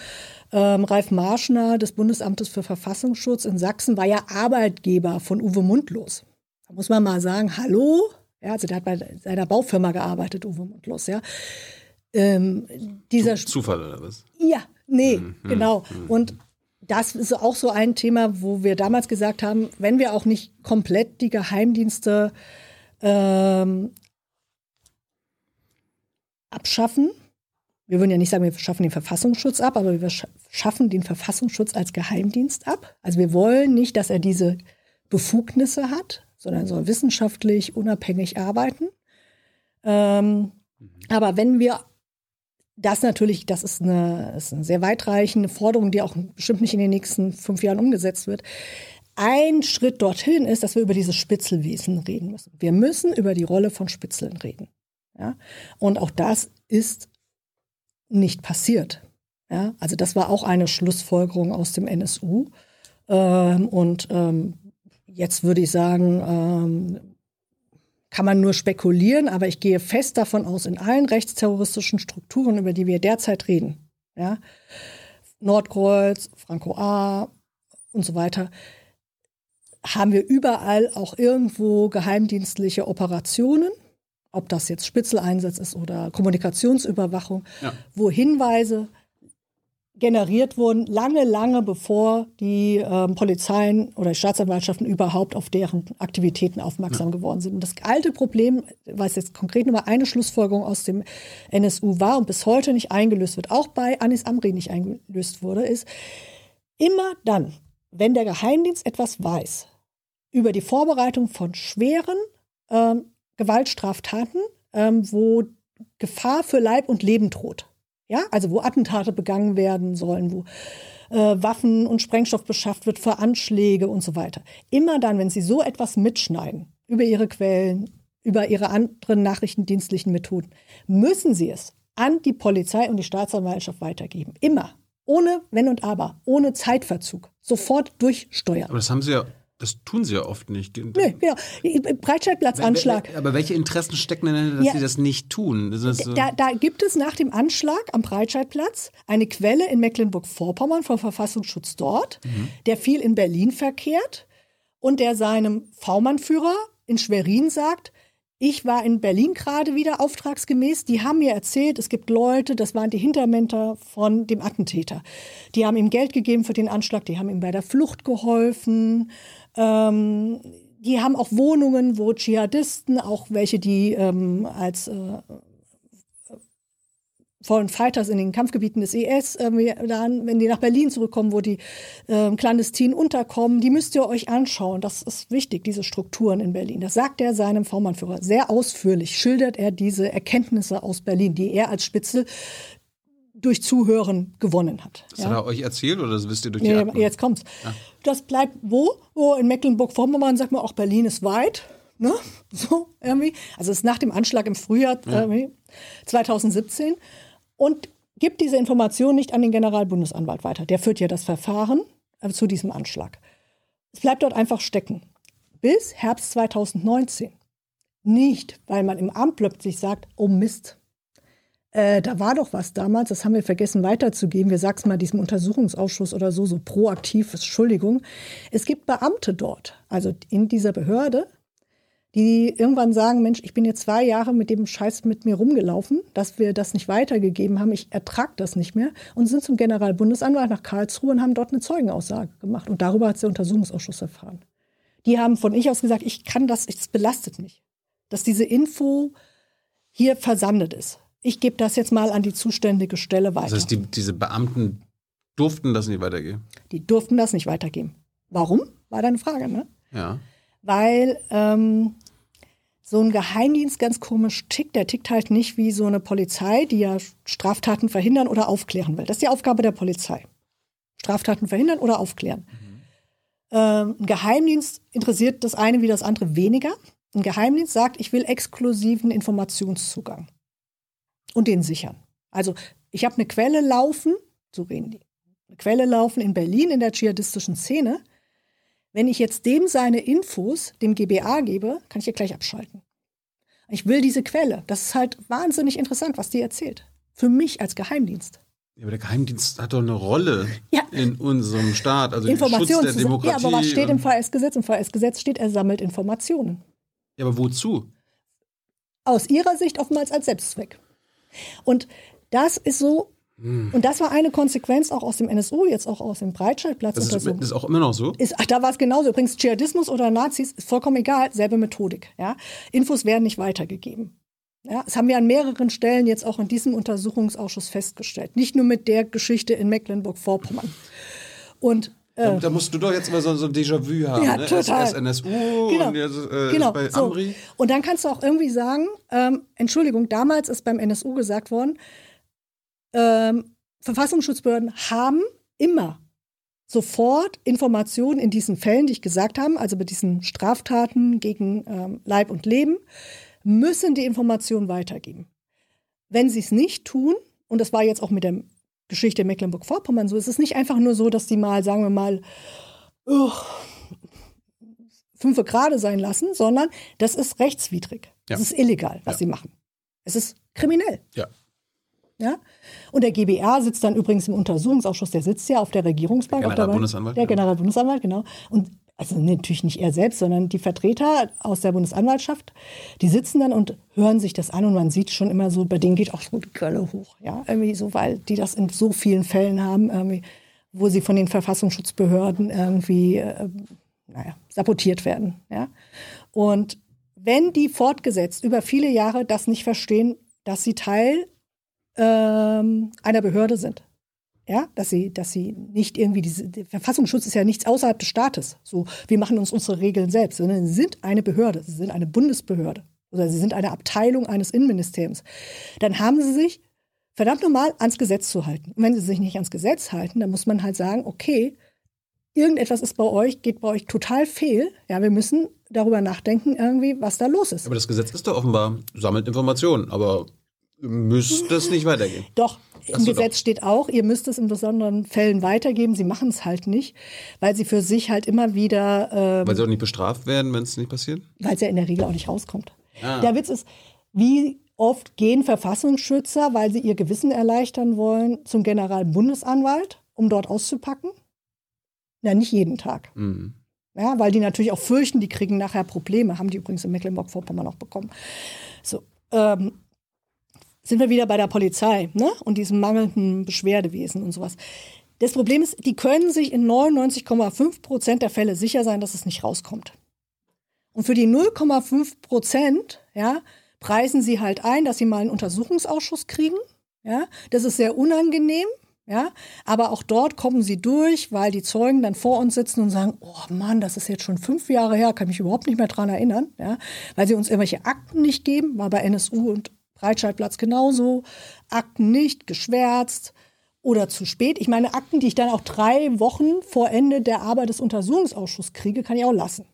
ähm, Ralf Marschner des Bundesamtes für Verfassungsschutz in Sachsen, war ja Arbeitgeber von Uwe Mundlos. Da muss man mal sagen, hallo? Ja, also der hat bei seiner Baufirma gearbeitet, Uwe Mundlos, ja. Ähm, dieser Zufall oder was? Ja, nee, mhm, genau. Mhm. Und das ist auch so ein Thema, wo wir damals gesagt haben, wenn wir auch nicht komplett die Geheimdienste ähm, abschaffen, wir würden ja nicht sagen, wir schaffen den Verfassungsschutz ab, aber wir schaffen den Verfassungsschutz als Geheimdienst ab. Also wir wollen nicht, dass er diese Befugnisse hat, sondern soll wissenschaftlich, unabhängig arbeiten. Ähm, aber wenn wir das natürlich, das ist eine, ist eine sehr weitreichende Forderung, die auch bestimmt nicht in den nächsten fünf Jahren umgesetzt wird. Ein Schritt dorthin ist, dass wir über dieses Spitzelwesen reden müssen. Wir müssen über die Rolle von Spitzeln reden. Ja? Und auch das ist nicht passiert. Ja? Also das war auch eine Schlussfolgerung aus dem N S U. Ähm, und ähm, Jetzt würde ich sagen, ähm, kann man nur spekulieren, aber ich gehe fest davon aus, in allen rechtsterroristischen Strukturen, über die wir derzeit reden, ja, Nordkreuz, Franco A. und so weiter, haben wir überall auch irgendwo geheimdienstliche Operationen, ob das jetzt Spitzeleinsatz ist oder Kommunikationsüberwachung, ja, wo Hinweise generiert wurden, lange, lange bevor die äh, Polizeien oder die Staatsanwaltschaften überhaupt auf deren Aktivitäten aufmerksam, ja, geworden sind. Und das alte Problem, was jetzt konkret nur mal eine Schlussfolgerung aus dem N S U war und bis heute nicht eingelöst wird, auch bei Anis Amri nicht eingelöst wurde, ist, immer dann, wenn der Geheimdienst etwas weiß über die Vorbereitung von schweren ähm, Gewaltstraftaten, ähm, wo Gefahr für Leib und Leben droht, ja, also wo Attentate begangen werden sollen, wo äh, Waffen und Sprengstoff beschafft wird für Anschläge und so weiter. Immer dann, wenn sie so etwas mitschneiden über ihre Quellen, über ihre anderen nachrichtendienstlichen Methoden, müssen sie es an die Polizei und die Staatsanwaltschaft weitergeben. Immer. Ohne Wenn und Aber. Ohne Zeitverzug. Sofort durchsteuern. Aber das haben sie ja Das tun sie ja oft nicht. Nee, genau. Breitscheidplatzanschlag. Aber welche Interessen stecken denn dahinter, dass ja. sie das nicht tun? Das ist, äh da, da gibt es nach dem Anschlag am Breitscheidplatz eine Quelle in Mecklenburg-Vorpommern vom Verfassungsschutz dort, mhm. der viel in Berlin verkehrt und der seinem V-Mann-Führer in Schwerin sagt, ich war in Berlin gerade wieder auftragsgemäß. Die haben mir erzählt, es gibt Leute, das waren die Hintermänner von dem Attentäter. Die haben ihm Geld gegeben für den Anschlag, die haben ihm bei der Flucht geholfen. Ähm, die haben auch Wohnungen, wo Dschihadisten, auch welche, die ähm, als äh, Foreign Fighters in den Kampfgebieten des I S, äh, dann, wenn die nach Berlin zurückkommen, wo die äh, clandestin unterkommen, die müsst ihr euch anschauen. Das ist wichtig, diese Strukturen in Berlin. Das sagt er seinem V-Mann-Führer. Sehr ausführlich schildert er diese Erkenntnisse aus Berlin, die er als Spitzel durch Zuhören gewonnen hat. Das ja. hat er euch erzählt oder das wisst ihr durch die Akten? Jetzt kommt's. Ja. Das bleibt wo? Wo in Mecklenburg-Vorpommern sagt man auch, Berlin ist weit. Ne? So irgendwie. Also es ist nach dem Anschlag im Frühjahr ja. zwanzig siebzehn und gibt diese Information nicht an den Generalbundesanwalt weiter. Der führt ja das Verfahren zu diesem Anschlag. Es bleibt dort einfach stecken. Bis Herbst zwanzig neunzehn. Nicht, weil man im Amt plötzlich sagt, oh Mist, Äh, da war doch was damals, das haben wir vergessen weiterzugeben. Wir sagen es mal diesem Untersuchungsausschuss oder so, so proaktiv, Entschuldigung. Es gibt Beamte dort, also in dieser Behörde, die irgendwann sagen, Mensch, ich bin jetzt zwei Jahre mit dem Scheiß mit mir rumgelaufen, dass wir das nicht weitergegeben haben, ich ertrage das nicht mehr. Und sind zum Generalbundesanwalt nach Karlsruhe und haben dort eine Zeugenaussage gemacht. Und darüber hat der Untersuchungsausschuss erfahren. Die haben von ich aus gesagt, ich kann das, es belastet mich, dass diese Info hier versandet ist. Ich gebe das jetzt mal an die zuständige Stelle weiter. Das heißt, die, diese Beamten durften das nicht weitergeben? Die durften das nicht weitergeben. Warum? War deine Frage, ne? Ja. Weil ähm, so ein Geheimdienst ganz komisch tickt. Der tickt halt nicht wie so eine Polizei, die ja Straftaten verhindern oder aufklären will. Das ist die Aufgabe der Polizei. Straftaten verhindern oder aufklären. Mhm. Ähm, ein Geheimdienst interessiert das eine wie das andere weniger. Ein Geheimdienst sagt, ich will exklusiven Informationszugang. Und den sichern. Also ich habe eine Quelle laufen, so reden die, eine Quelle laufen in Berlin in der dschihadistischen Szene. Wenn ich jetzt dem seine Infos, dem G B A gebe, kann ich ja gleich abschalten. Ich will diese Quelle. Das ist halt wahnsinnig interessant, was die erzählt. Für mich als Geheimdienst. Ja, aber der Geheimdienst hat doch eine Rolle ja. in unserem Staat. Also Informationen den Schutz der Demokratie. Ja, aber was steht im V S-Gesetz? Im V S-Gesetz steht, er sammelt Informationen. Ja, aber wozu? Aus ihrer Sicht oftmals als Selbstzweck. Und das ist so, hm. und das war eine Konsequenz auch aus dem N S U, jetzt auch aus dem Breitscheidplatz. Das ist, ist auch immer noch so? Ist, ach, da war es genauso. Übrigens, Dschihadismus oder Nazis, ist vollkommen egal, selbe Methodik. Ja? Infos werden nicht weitergegeben. Ja? Das haben wir an mehreren Stellen jetzt auch in diesem Untersuchungsausschuss festgestellt. Nicht nur mit der Geschichte in Mecklenburg-Vorpommern. Und Da, da musst du doch jetzt mal so, so ein Déjà-vu haben. Ja, ne? total. Erst N S U genau. und jetzt äh, genau. bei AMRI. So. Und dann kannst du auch irgendwie sagen, ähm, Entschuldigung, damals ist beim N S U gesagt worden, ähm, Verfassungsschutzbehörden haben immer sofort Informationen in diesen Fällen, die ich gesagt habe, also bei diesen Straftaten gegen ähm, Leib und Leben, müssen die Informationen weitergeben. Wenn sie es nicht tun, und das war jetzt auch mit dem Geschichte in Mecklenburg-Vorpommern so. Es ist nicht einfach nur so, dass die mal, sagen wir mal, oh, fünfe gerade sein lassen, sondern das ist rechtswidrig. Ja. Das ist illegal, was ja. sie machen. Es ist kriminell. Ja. Ja? Und der G B A sitzt dann übrigens im Untersuchungsausschuss, der sitzt ja auf der Regierungsbank. Der Generalbundesanwalt. Der Generalbundesanwalt, genau. Und also natürlich nicht er selbst, sondern die Vertreter aus der Bundesanwaltschaft, die sitzen dann und hören sich das an und man sieht schon immer so, bei denen geht auch so die Gölle hoch, ja, irgendwie so, weil die das in so vielen Fällen haben, irgendwie, wo sie von den Verfassungsschutzbehörden irgendwie, äh, naja, sabotiert werden, ja. Und wenn die fortgesetzt über viele Jahre das nicht verstehen, dass sie Teil ähm, einer Behörde sind. Ja, dass sie, dass sie nicht irgendwie diese, der Verfassungsschutz ist ja nichts außerhalb des Staates. So, wir machen uns unsere Regeln selbst, sondern sie sind eine Behörde, sie sind eine Bundesbehörde oder sie sind eine Abteilung eines Innenministeriums. Dann haben sie sich verdammt nochmal ans Gesetz zu halten. Und wenn sie sich nicht ans Gesetz halten, dann muss man halt sagen, okay, irgendetwas ist bei euch, geht bei euch total fehl. Ja, wir müssen darüber nachdenken irgendwie, was da los ist. Aber das Gesetz ist doch offenbar, sammelt Informationen, aber müsste es nicht weitergehen. Doch, im so, Gesetz doch. steht auch, ihr müsst es in besonderen Fällen weitergeben. Sie machen es halt nicht, weil sie für sich halt immer wieder... Ähm, weil sie auch nicht bestraft werden, wenn es nicht passiert? Weil es ja in der Regel auch nicht rauskommt. Ah. Der Witz ist, wie oft gehen Verfassungsschützer, weil sie ihr Gewissen erleichtern wollen, zum Generalbundesanwalt, um dort auszupacken? Na, nicht jeden Tag. Mhm. Ja, weil die natürlich auch fürchten, die kriegen nachher Probleme. Haben die übrigens in Mecklenburg-Vorpommern auch bekommen. So, ähm, sind wir wieder bei der Polizei, ne? Und diesem mangelnden Beschwerdewesen und sowas. Das Problem ist, die können sich in neunundneunzig Komma fünf Prozent der Fälle sicher sein, dass es nicht rauskommt. Und für die null Komma fünf Prozent, ja, preisen sie halt ein, dass sie mal einen Untersuchungsausschuss kriegen. Ja, das ist sehr unangenehm. Ja, aber auch dort kommen sie durch, weil die Zeugen dann vor uns sitzen und sagen, oh Mann, das ist jetzt schon fünf Jahre her, kann mich überhaupt nicht mehr dran erinnern, ja, weil sie uns irgendwelche Akten nicht geben, war bei N S U und Breitscheidplatz genauso, Akten nicht, geschwärzt oder zu spät. Ich meine, Akten, die ich dann auch drei Wochen vor Ende der Arbeit des Untersuchungsausschusses kriege, kann ich auch lassen.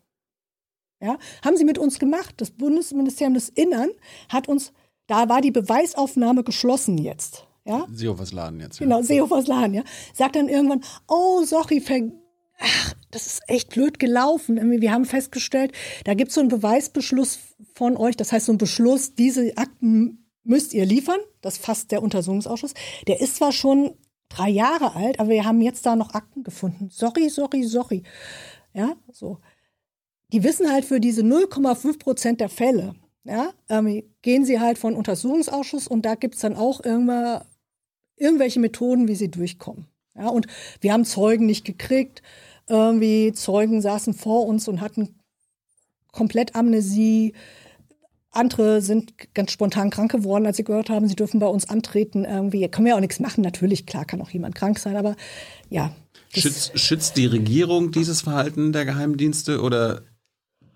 Ja, haben sie mit uns gemacht, das Bundesministerium des Innern hat uns, da war die Beweisaufnahme geschlossen jetzt. Ja? Seehofersladen jetzt. Ja. Genau, Seehofersladen, ja. Sagt dann irgendwann, oh, sorry, ver- ach, das ist echt blöd gelaufen. Wir haben festgestellt, da gibt es so einen Beweisbeschluss von euch, das heißt so einen Beschluss, diese Akten müsst ihr liefern, das fasst der Untersuchungsausschuss. Der ist zwar schon drei Jahre alt, aber wir haben jetzt da noch Akten gefunden. Sorry, sorry, sorry. Ja, so. Die wissen halt für diese null Komma fünf Prozent der Fälle, ja, ähm, gehen sie halt von Untersuchungsausschuss und da gibt es dann auch irgendwann irgendwelche Methoden, wie sie durchkommen. Ja, und wir haben Zeugen nicht gekriegt. Irgendwie Zeugen saßen vor uns und hatten komplett Amnesie. Andere sind ganz spontan krank geworden, als sie gehört haben, sie dürfen bei uns antreten. Irgendwie können wir ja auch nichts machen. Natürlich, klar, kann auch jemand krank sein, aber ja. Schützt, schützt die Regierung dieses Verhalten der Geheimdienste oder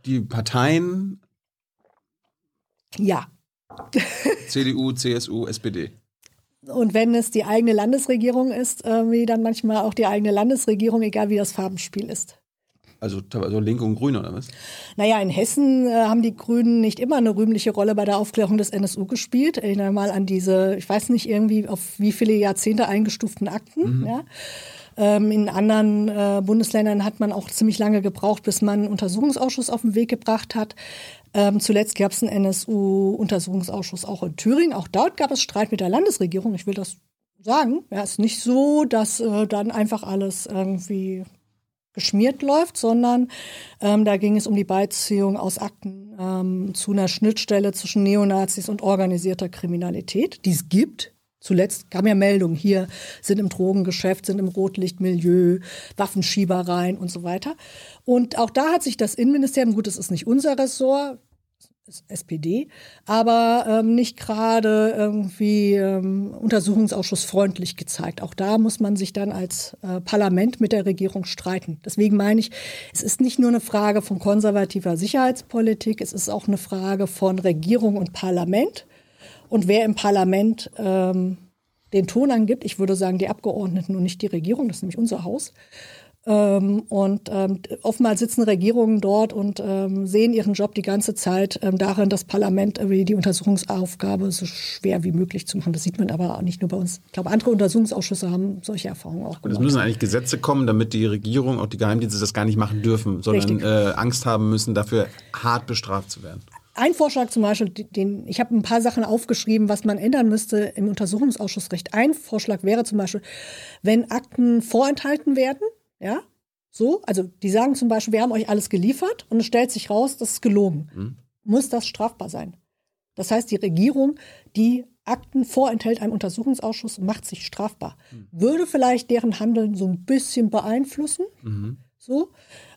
die Parteien? Ja. C D U, C S U, S P D. Und wenn es die eigene Landesregierung ist, wie dann manchmal auch die eigene Landesregierung, egal wie das Farbenspiel ist. Also, also Link und Grün oder was? Naja, in Hessen äh, haben die Grünen nicht immer eine rühmliche Rolle bei der Aufklärung des N S U gespielt. Erinnere mal an diese, ich weiß nicht, irgendwie auf wie viele Jahrzehnte eingestuften Akten. Mhm. Ja. Ähm, in anderen äh, Bundesländern hat man auch ziemlich lange gebraucht, bis man einen Untersuchungsausschuss auf den Weg gebracht hat. Ähm, zuletzt gab es einen N S U-Untersuchungsausschuss auch in Thüringen. Auch dort gab es Streit mit der Landesregierung. Ich will das sagen. Ja, ist nicht so, dass äh, dann einfach alles irgendwie geschmiert läuft, sondern ähm, da ging es um die Beiziehung aus Akten ähm, zu einer Schnittstelle zwischen Neonazis und organisierter Kriminalität, die es gibt. Zuletzt kam ja Meldungen, hier sind im Drogengeschäft, sind im Rotlichtmilieu, Waffenschiebereien und so weiter. Und auch da hat sich das Innenministerium, gut, das ist nicht unser Ressort, S P D, aber ähm, nicht gerade irgendwie ähm, untersuchungsausschussfreundlich gezeigt. Auch da muss man sich dann als äh, Parlament mit der Regierung streiten. Deswegen meine ich, es ist nicht nur eine Frage von konservativer Sicherheitspolitik, es ist auch eine Frage von Regierung und Parlament. Und wer im Parlament ähm, den Ton angibt, ich würde sagen die Abgeordneten und nicht die Regierung, das ist nämlich unser Haus. Ähm, und ähm, oftmals sitzen Regierungen dort und ähm, sehen ihren Job die ganze Zeit ähm, darin, das Parlament äh, die Untersuchungsaufgabe so schwer wie möglich zu machen. Das sieht man aber auch nicht nur bei uns. Ich glaube, andere Untersuchungsausschüsse haben solche Erfahrungen auch gemacht. Und es müssen eigentlich Gesetze kommen, damit die Regierung, auch die Geheimdienste, das gar nicht machen dürfen, sondern äh, Angst haben müssen, dafür hart bestraft zu werden. Ein Vorschlag zum Beispiel, den, ich habe ein paar Sachen aufgeschrieben, was man ändern müsste im Untersuchungsausschussrecht. Ein Vorschlag wäre zum Beispiel, wenn Akten vorenthalten werden. Ja, so, also die sagen zum Beispiel, wir haben euch alles geliefert und es stellt sich raus, das ist gelogen. Mhm. Muss das strafbar sein? Das heißt, die Regierung, die Akten vorenthält einem Untersuchungsausschuss, macht sich strafbar. Mhm. Würde vielleicht deren Handeln so ein bisschen beeinflussen. Mhm. So.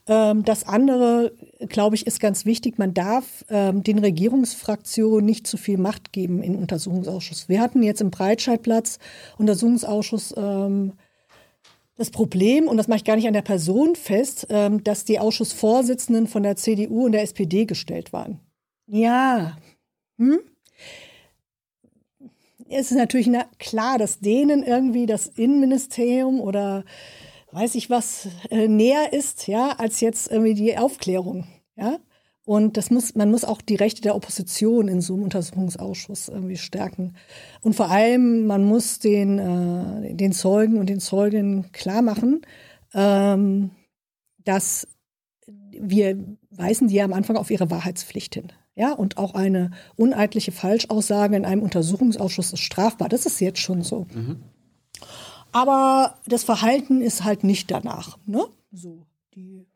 Ähm, das andere, glaube ich, ist ganz wichtig. Man darf ähm, den Regierungsfraktionen nicht zu viel Macht geben im Untersuchungsausschuss. Wir hatten jetzt im Breitscheidplatz Untersuchungsausschuss ähm, das Problem, und das mache ich gar nicht an der Person fest, ähm, dass die Ausschussvorsitzenden von der C D U und der S P D gestellt waren. Ja, hm? Es ist natürlich na- klar, dass denen irgendwie das Innenministerium oder weiß ich was äh, näher ist, ja, als jetzt irgendwie die Aufklärung, ja. Und das muss, man muss auch die Rechte der Opposition in so einem Untersuchungsausschuss irgendwie stärken. Und vor allem, man muss den, äh, den Zeugen und den Zeuginnen klar machen, ähm, dass wir weisen die ja am Anfang auf ihre Wahrheitspflicht hin. Ja, und auch eine uneidliche Falschaussage in einem Untersuchungsausschuss ist strafbar. Das ist jetzt schon so. Mhm. Aber das Verhalten ist halt nicht danach. Ne? So, die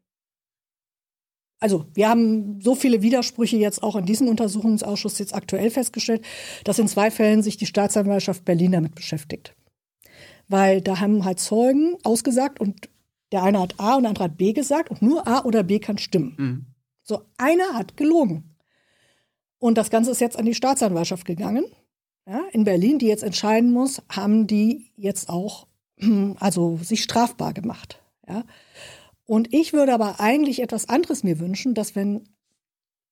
Also wir haben so viele Widersprüche jetzt auch in diesem Untersuchungsausschuss jetzt aktuell festgestellt, dass in zwei Fällen sich die Staatsanwaltschaft Berlin damit beschäftigt. Weil da haben halt Zeugen ausgesagt und der eine hat A und der andere hat B gesagt und nur A oder B kann stimmen. Mhm. So, einer hat gelogen. Und das Ganze ist jetzt an die Staatsanwaltschaft gegangen, ja, in Berlin, die jetzt entscheiden muss, haben die jetzt auch also sich strafbar gemacht, ja. Und ich würde aber eigentlich etwas anderes mir wünschen, dass wenn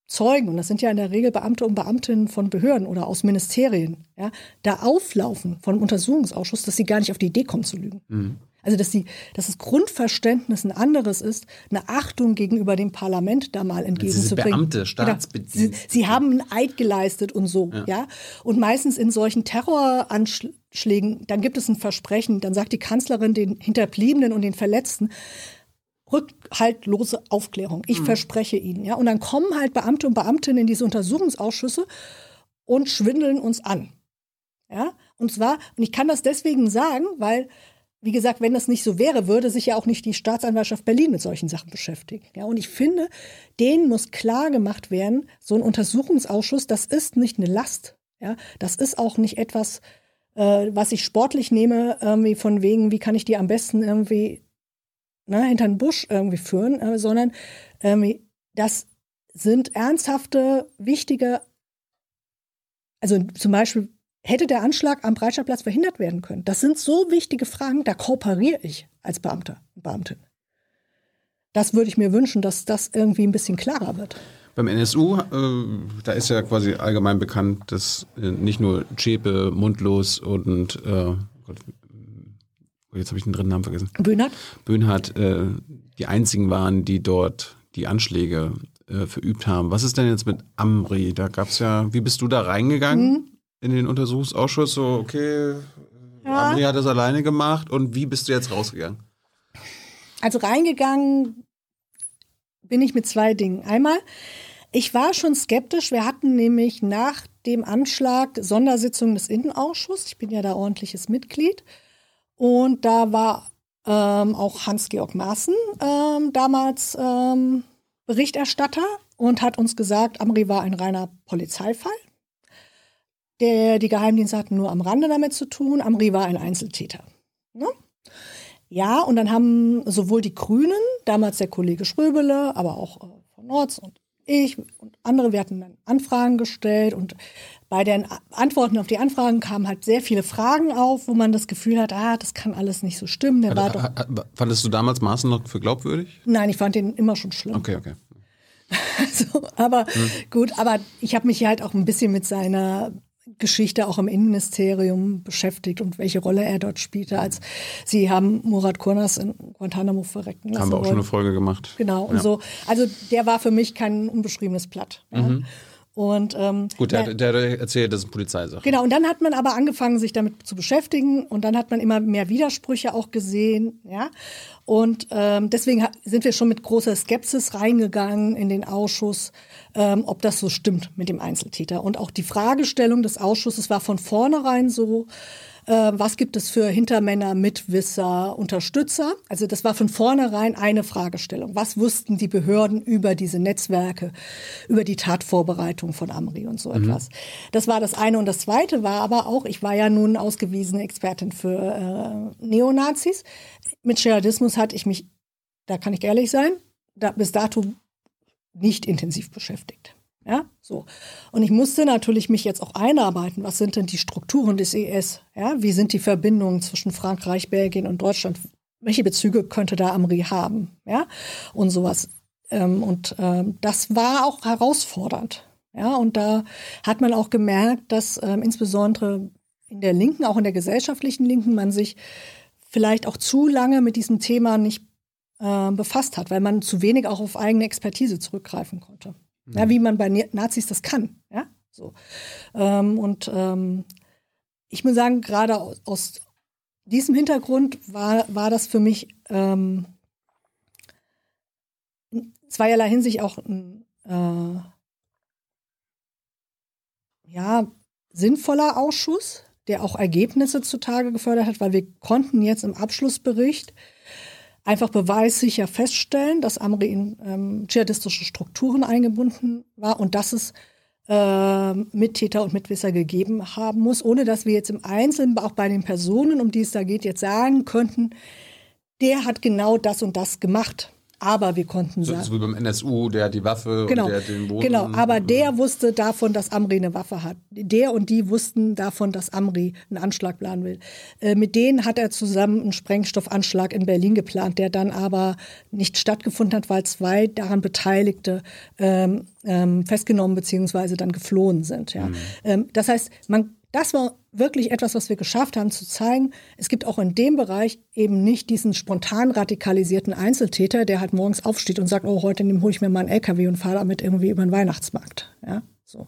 Zeugen, und das sind ja in der Regel Beamte und Beamtinnen von Behörden oder aus Ministerien, ja, da auflaufen von einem Untersuchungsausschuss, dass sie gar nicht auf die Idee kommen zu lügen. Mhm. Also dass, die, dass das Grundverständnis ein anderes ist, eine Achtung gegenüber dem Parlament da mal entgegenzubringen. Beamte, Staatsbedienstete. Sie, sie haben einen Eid geleistet und so. Ja. ja. Und meistens in solchen Terroranschlägen, dann gibt es ein Versprechen, dann sagt die Kanzlerin den Hinterbliebenen und den Verletzten, rückhaltlose Aufklärung. Ich mhm. verspreche Ihnen. Ja? Und dann kommen halt Beamte und Beamtinnen in diese Untersuchungsausschüsse und schwindeln uns an. Ja? Und zwar, und ich kann das deswegen sagen, weil, wie gesagt, wenn das nicht so wäre, würde sich ja auch nicht die Staatsanwaltschaft Berlin mit solchen Sachen beschäftigen. Ja? Und ich finde, denen muss klar gemacht werden, so ein Untersuchungsausschuss, das ist nicht eine Last. Ja? Das ist auch nicht etwas, äh, was ich sportlich nehme, irgendwie von wegen, wie kann ich die am besten irgendwie Ne, hinter den Busch irgendwie führen, äh, sondern ähm, das sind ernsthafte, wichtige, also zum Beispiel, hätte der Anschlag am Breitscheidplatz verhindert werden können? Das sind so wichtige Fragen, da kooperiere ich als Beamter und Beamtin. Das würde ich mir wünschen, dass das irgendwie ein bisschen klarer wird. Beim N S U, äh, da ist ja quasi allgemein bekannt, dass äh, nicht nur Zschäpe, Mundlos und äh, Gott, jetzt habe ich den dritten Namen vergessen. Böhnhardt? Böhnhardt, äh, die einzigen waren, die dort die Anschläge äh, verübt haben. Was ist denn jetzt mit Amri? Da gab es ja, wie bist du da reingegangen mhm. in den Untersuchungsausschuss? So, okay, ja. Amri hat das alleine gemacht und wie bist du jetzt rausgegangen? Also reingegangen bin ich mit zwei Dingen. Einmal, ich war schon skeptisch. Wir hatten nämlich nach dem Anschlag Sondersitzung des Innenausschusses. Ich bin ja da ordentliches Mitglied. Und da war ähm, auch Hans-Georg Maaßen ähm, damals ähm, Berichterstatter und hat uns gesagt, Amri war ein reiner Polizeifall. Der, die Geheimdienste hatten nur am Rande damit zu tun. Amri war ein Einzeltäter. Ne? Ja, und dann haben sowohl die Grünen, damals der Kollege Ströbele, aber auch äh, von Nords und ich und andere, wir hatten dann Anfragen gestellt und bei den Antworten auf die Anfragen kamen halt sehr viele Fragen auf, wo man das Gefühl hat, ah, das kann alles nicht so stimmen. Der also, war doch fandest du damals Maaßen noch für glaubwürdig? Nein, ich fand den immer schon schlimm. Okay, okay. Also, aber hm. gut, aber ich habe mich halt auch ein bisschen mit seiner Geschichte auch im Innenministerium beschäftigt und welche Rolle er dort spielte, als sie haben Murat Kurnas in Guantanamo verrecken lassen. Haben wir auch wollen. schon eine Folge gemacht. Genau, und ja. so. Also der war für mich kein unbeschriebenes Blatt. Ja. Mhm. Und, ähm, Gut, der, der, der erzählt, das ist eine Polizeisache. Genau, und dann hat man aber angefangen, sich damit zu beschäftigen und dann hat man immer mehr Widersprüche auch gesehen. Ja? Und ähm, deswegen sind wir schon mit großer Skepsis reingegangen in den Ausschuss, ähm, ob das so stimmt mit dem Einzeltäter. Und auch die Fragestellung des Ausschusses war von vornherein so, äh, was gibt es für Hintermänner, Mitwisser, Unterstützer? Also das war von vornherein eine Fragestellung. Was wussten die Behörden über diese Netzwerke, über die Tatvorbereitung von Amri und so mhm. etwas. Das war das eine. Und das zweite war aber auch, ich war ja nun ausgewiesene Expertin für äh, Neonazis. Mit Dschihadismus hatte ich mich, da kann ich ehrlich sein, da, bis dato nicht intensiv beschäftigt. Ja, so. Und ich musste natürlich mich jetzt auch einarbeiten. Was sind denn die Strukturen des I S? Ja, wie sind die Verbindungen zwischen Frankreich, Belgien und Deutschland? Welche Bezüge könnte da Amri haben? Ja, und sowas. Ähm, und ähm, das war auch herausfordernd. Ja, und da hat man auch gemerkt, dass ähm, insbesondere in der Linken, auch in der gesellschaftlichen Linken, man sich vielleicht auch zu lange mit diesem Thema nicht äh, befasst hat, weil man zu wenig auch auf eigene Expertise zurückgreifen konnte. Mhm. Ja, wie man bei Nazis das kann. Ja? So. Ähm, und ähm, ich muss sagen, gerade aus, aus diesem Hintergrund war, war das für mich ähm, in zweierlei Hinsicht auch ein äh, ja, sinnvoller Ausschuss, der auch Ergebnisse zutage gefördert hat, weil wir konnten jetzt im Abschlussbericht einfach beweissicher feststellen, dass Amri in ähm, dschihadistische Strukturen eingebunden war und dass es äh, Mittäter und Mitwisser gegeben haben muss, ohne dass wir jetzt im Einzelnen, auch bei den Personen, um die es da geht, jetzt sagen könnten, der hat genau das und das gemacht. Aber wir konnten so, sagen... So wie beim N S U, der hat die Waffe, genau, und der hat den Boden... Genau, aber der wusste davon, dass Amri eine Waffe hat. Der und die wussten davon, dass Amri einen Anschlag planen will. Äh, mit denen hat er zusammen einen Sprengstoffanschlag in Berlin geplant, der dann aber nicht stattgefunden hat, weil zwei daran Beteiligte ähm, ähm, festgenommen bzw. dann geflohen sind. Ja. Mhm. Ähm, das heißt, man, das war wirklich etwas, was wir geschafft haben, zu zeigen, es gibt auch in dem Bereich eben nicht diesen spontan radikalisierten Einzeltäter, der halt morgens aufsteht und sagt, oh, heute hole ich mir mal einen L K W und fahre damit irgendwie über den Weihnachtsmarkt. Ja, so.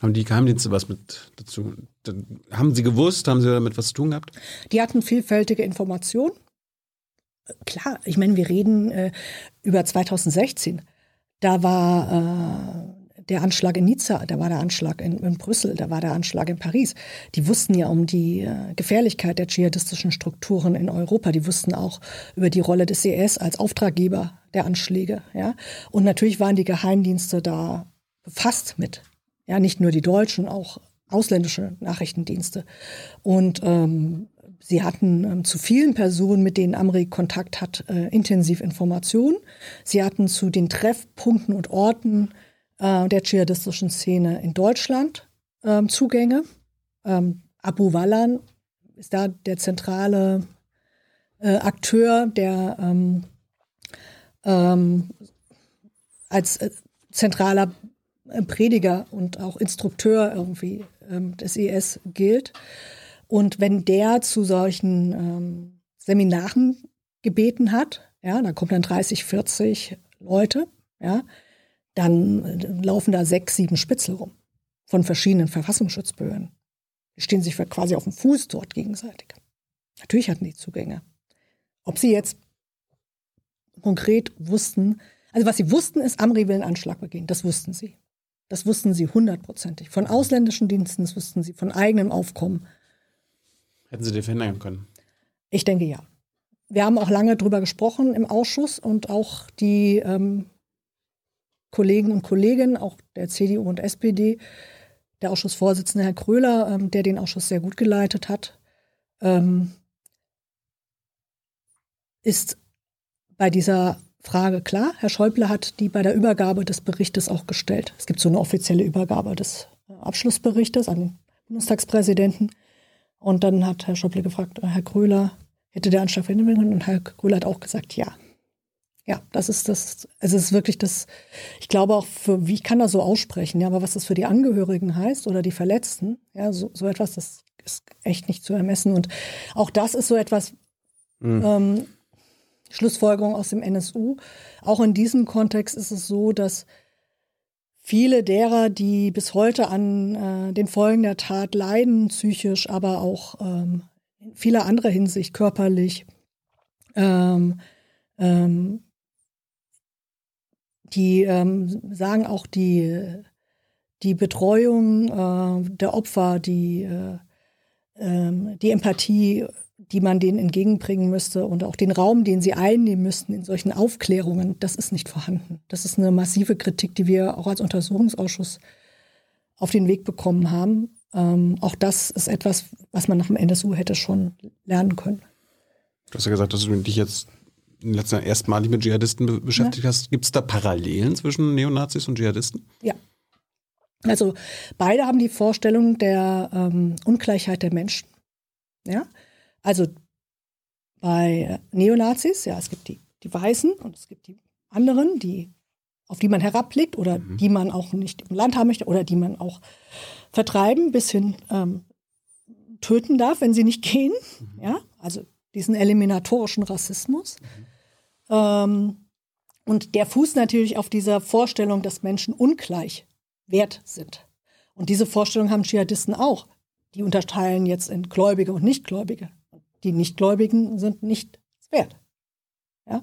Haben die Geheimdienste was mit dazu? Haben sie gewusst? Haben sie damit was zu tun gehabt? Die hatten vielfältige Informationen. Klar, ich meine, wir reden äh, über zweitausendsechzehn. Da war... Äh, Der Anschlag in Nizza, da war der Anschlag in, in Brüssel, da war der Anschlag in Paris. Die wussten ja um die äh, Gefährlichkeit der dschihadistischen Strukturen in Europa. Die wussten auch über die Rolle des I S als Auftraggeber der Anschläge. Ja? Und natürlich waren die Geheimdienste da befasst mit. Ja, nicht nur die deutschen, auch ausländische Nachrichtendienste. Und ähm, sie hatten ähm, zu vielen Personen, mit denen Amri Kontakt hat, äh, intensiv Informationen. Sie hatten zu den Treffpunkten und Orten der dschihadistischen Szene in Deutschland ähm, Zugänge. Ähm, Abu Wallan ist da der zentrale äh, Akteur, der ähm, ähm, als äh, zentraler Prediger und auch Instrukteur irgendwie ähm, des I S gilt. Und wenn der zu solchen ähm, Seminaren gebeten hat, ja, da kommen dann dreißig, vierzig Leute, ja, dann laufen da sechs, sieben Spitzel rum von verschiedenen Verfassungsschutzbehörden. Die stehen sich quasi auf dem Fuß dort gegenseitig. Natürlich hatten die Zugänge. Ob sie jetzt konkret wussten, also was sie wussten ist, Amri will einen Anschlag begehen, das wussten sie. Das wussten sie hundertprozentig. Von ausländischen Diensten, das wussten sie, von eigenem Aufkommen. Hätten sie den verhindern können? Ich denke ja. Wir haben auch lange drüber gesprochen im Ausschuss und auch die... Ähm, Kollegen und Kolleginnen, auch der C D U und S P D, der Ausschussvorsitzende Herr Kröler, ähm, der den Ausschuss sehr gut geleitet hat, ähm, ist bei dieser Frage klar. Herr Schäuble hat die bei der Übergabe des Berichtes auch gestellt. Es gibt so eine offizielle Übergabe des Abschlussberichtes an den Bundestagspräsidenten. Und dann hat Herr Schäuble gefragt, Herr Kröler, hätte der Anschlag verhindern können? Und Herr Kröler hat auch gesagt, ja. Ja, das ist das, es ist wirklich das, ich glaube auch, für, wie ich kann das so aussprechen, ja, aber was das für die Angehörigen heißt oder die Verletzten, ja, so, so etwas, das ist echt nicht zu ermessen. Und auch das ist so etwas, mhm. ähm, Schlussfolgerung aus dem N S U. Auch in diesem Kontext ist es so, dass viele derer, die bis heute an äh, den Folgen der Tat leiden, psychisch, aber auch ähm, in vieler anderer Hinsicht, körperlich, ähm, ähm, Die ähm, sagen auch, die, die Betreuung äh, der Opfer, die, äh, ähm, die Empathie, die man denen entgegenbringen müsste und auch den Raum, den sie einnehmen müssten in solchen Aufklärungen, das ist nicht vorhanden. Das ist eine massive Kritik, die wir auch als Untersuchungsausschuss auf den Weg bekommen haben. Ähm, auch das ist etwas, was man nach dem N S U hätte schon lernen können. Du hast ja gesagt, dass du dich jetzt letzten erstmalig mit Dschihadisten be- beschäftigt ja. hast. Gibt es da Parallelen zwischen Neonazis und Dschihadisten? Ja. Also beide haben die Vorstellung der ähm, Ungleichheit der Menschen. Ja? Also bei Neonazis, ja, es gibt die, die Weißen und es gibt die anderen, die, auf die man herabblickt oder mhm. die man auch nicht im Land haben möchte oder die man auch vertreiben, bis hin ähm, töten darf, wenn sie nicht gehen. Mhm. Ja? Also diesen eliminatorischen Rassismus. Mhm. Ähm, Und der fußt natürlich auf dieser Vorstellung, dass Menschen ungleich wert sind. Und diese Vorstellung haben Dschihadisten auch. Die unterteilen jetzt in Gläubige und Nichtgläubige. Die Nichtgläubigen sind nichts wert. Ja,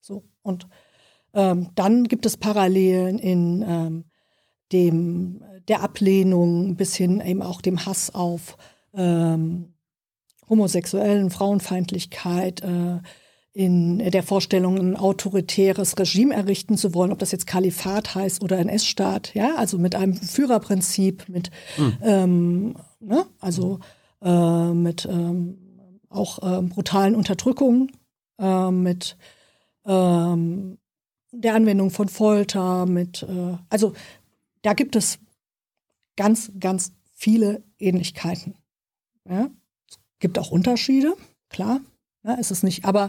so. Und ähm, dann gibt es Parallelen in ähm, dem, der Ablehnung bis hin eben auch dem Hass auf ähm, Homosexuellen, Frauenfeindlichkeit, äh, in der Vorstellung, ein autoritäres Regime errichten zu wollen, ob das jetzt Kalifat heißt oder N S-Staat, ja, also mit einem Führerprinzip, mit mhm. ähm, ne? also äh, mit ähm, auch äh, brutalen Unterdrückungen, äh, mit ähm, der Anwendung von Folter, mit äh, also da gibt es ganz, ganz viele Ähnlichkeiten. Ja? Es gibt auch Unterschiede, klar. Ja, es ist nicht, aber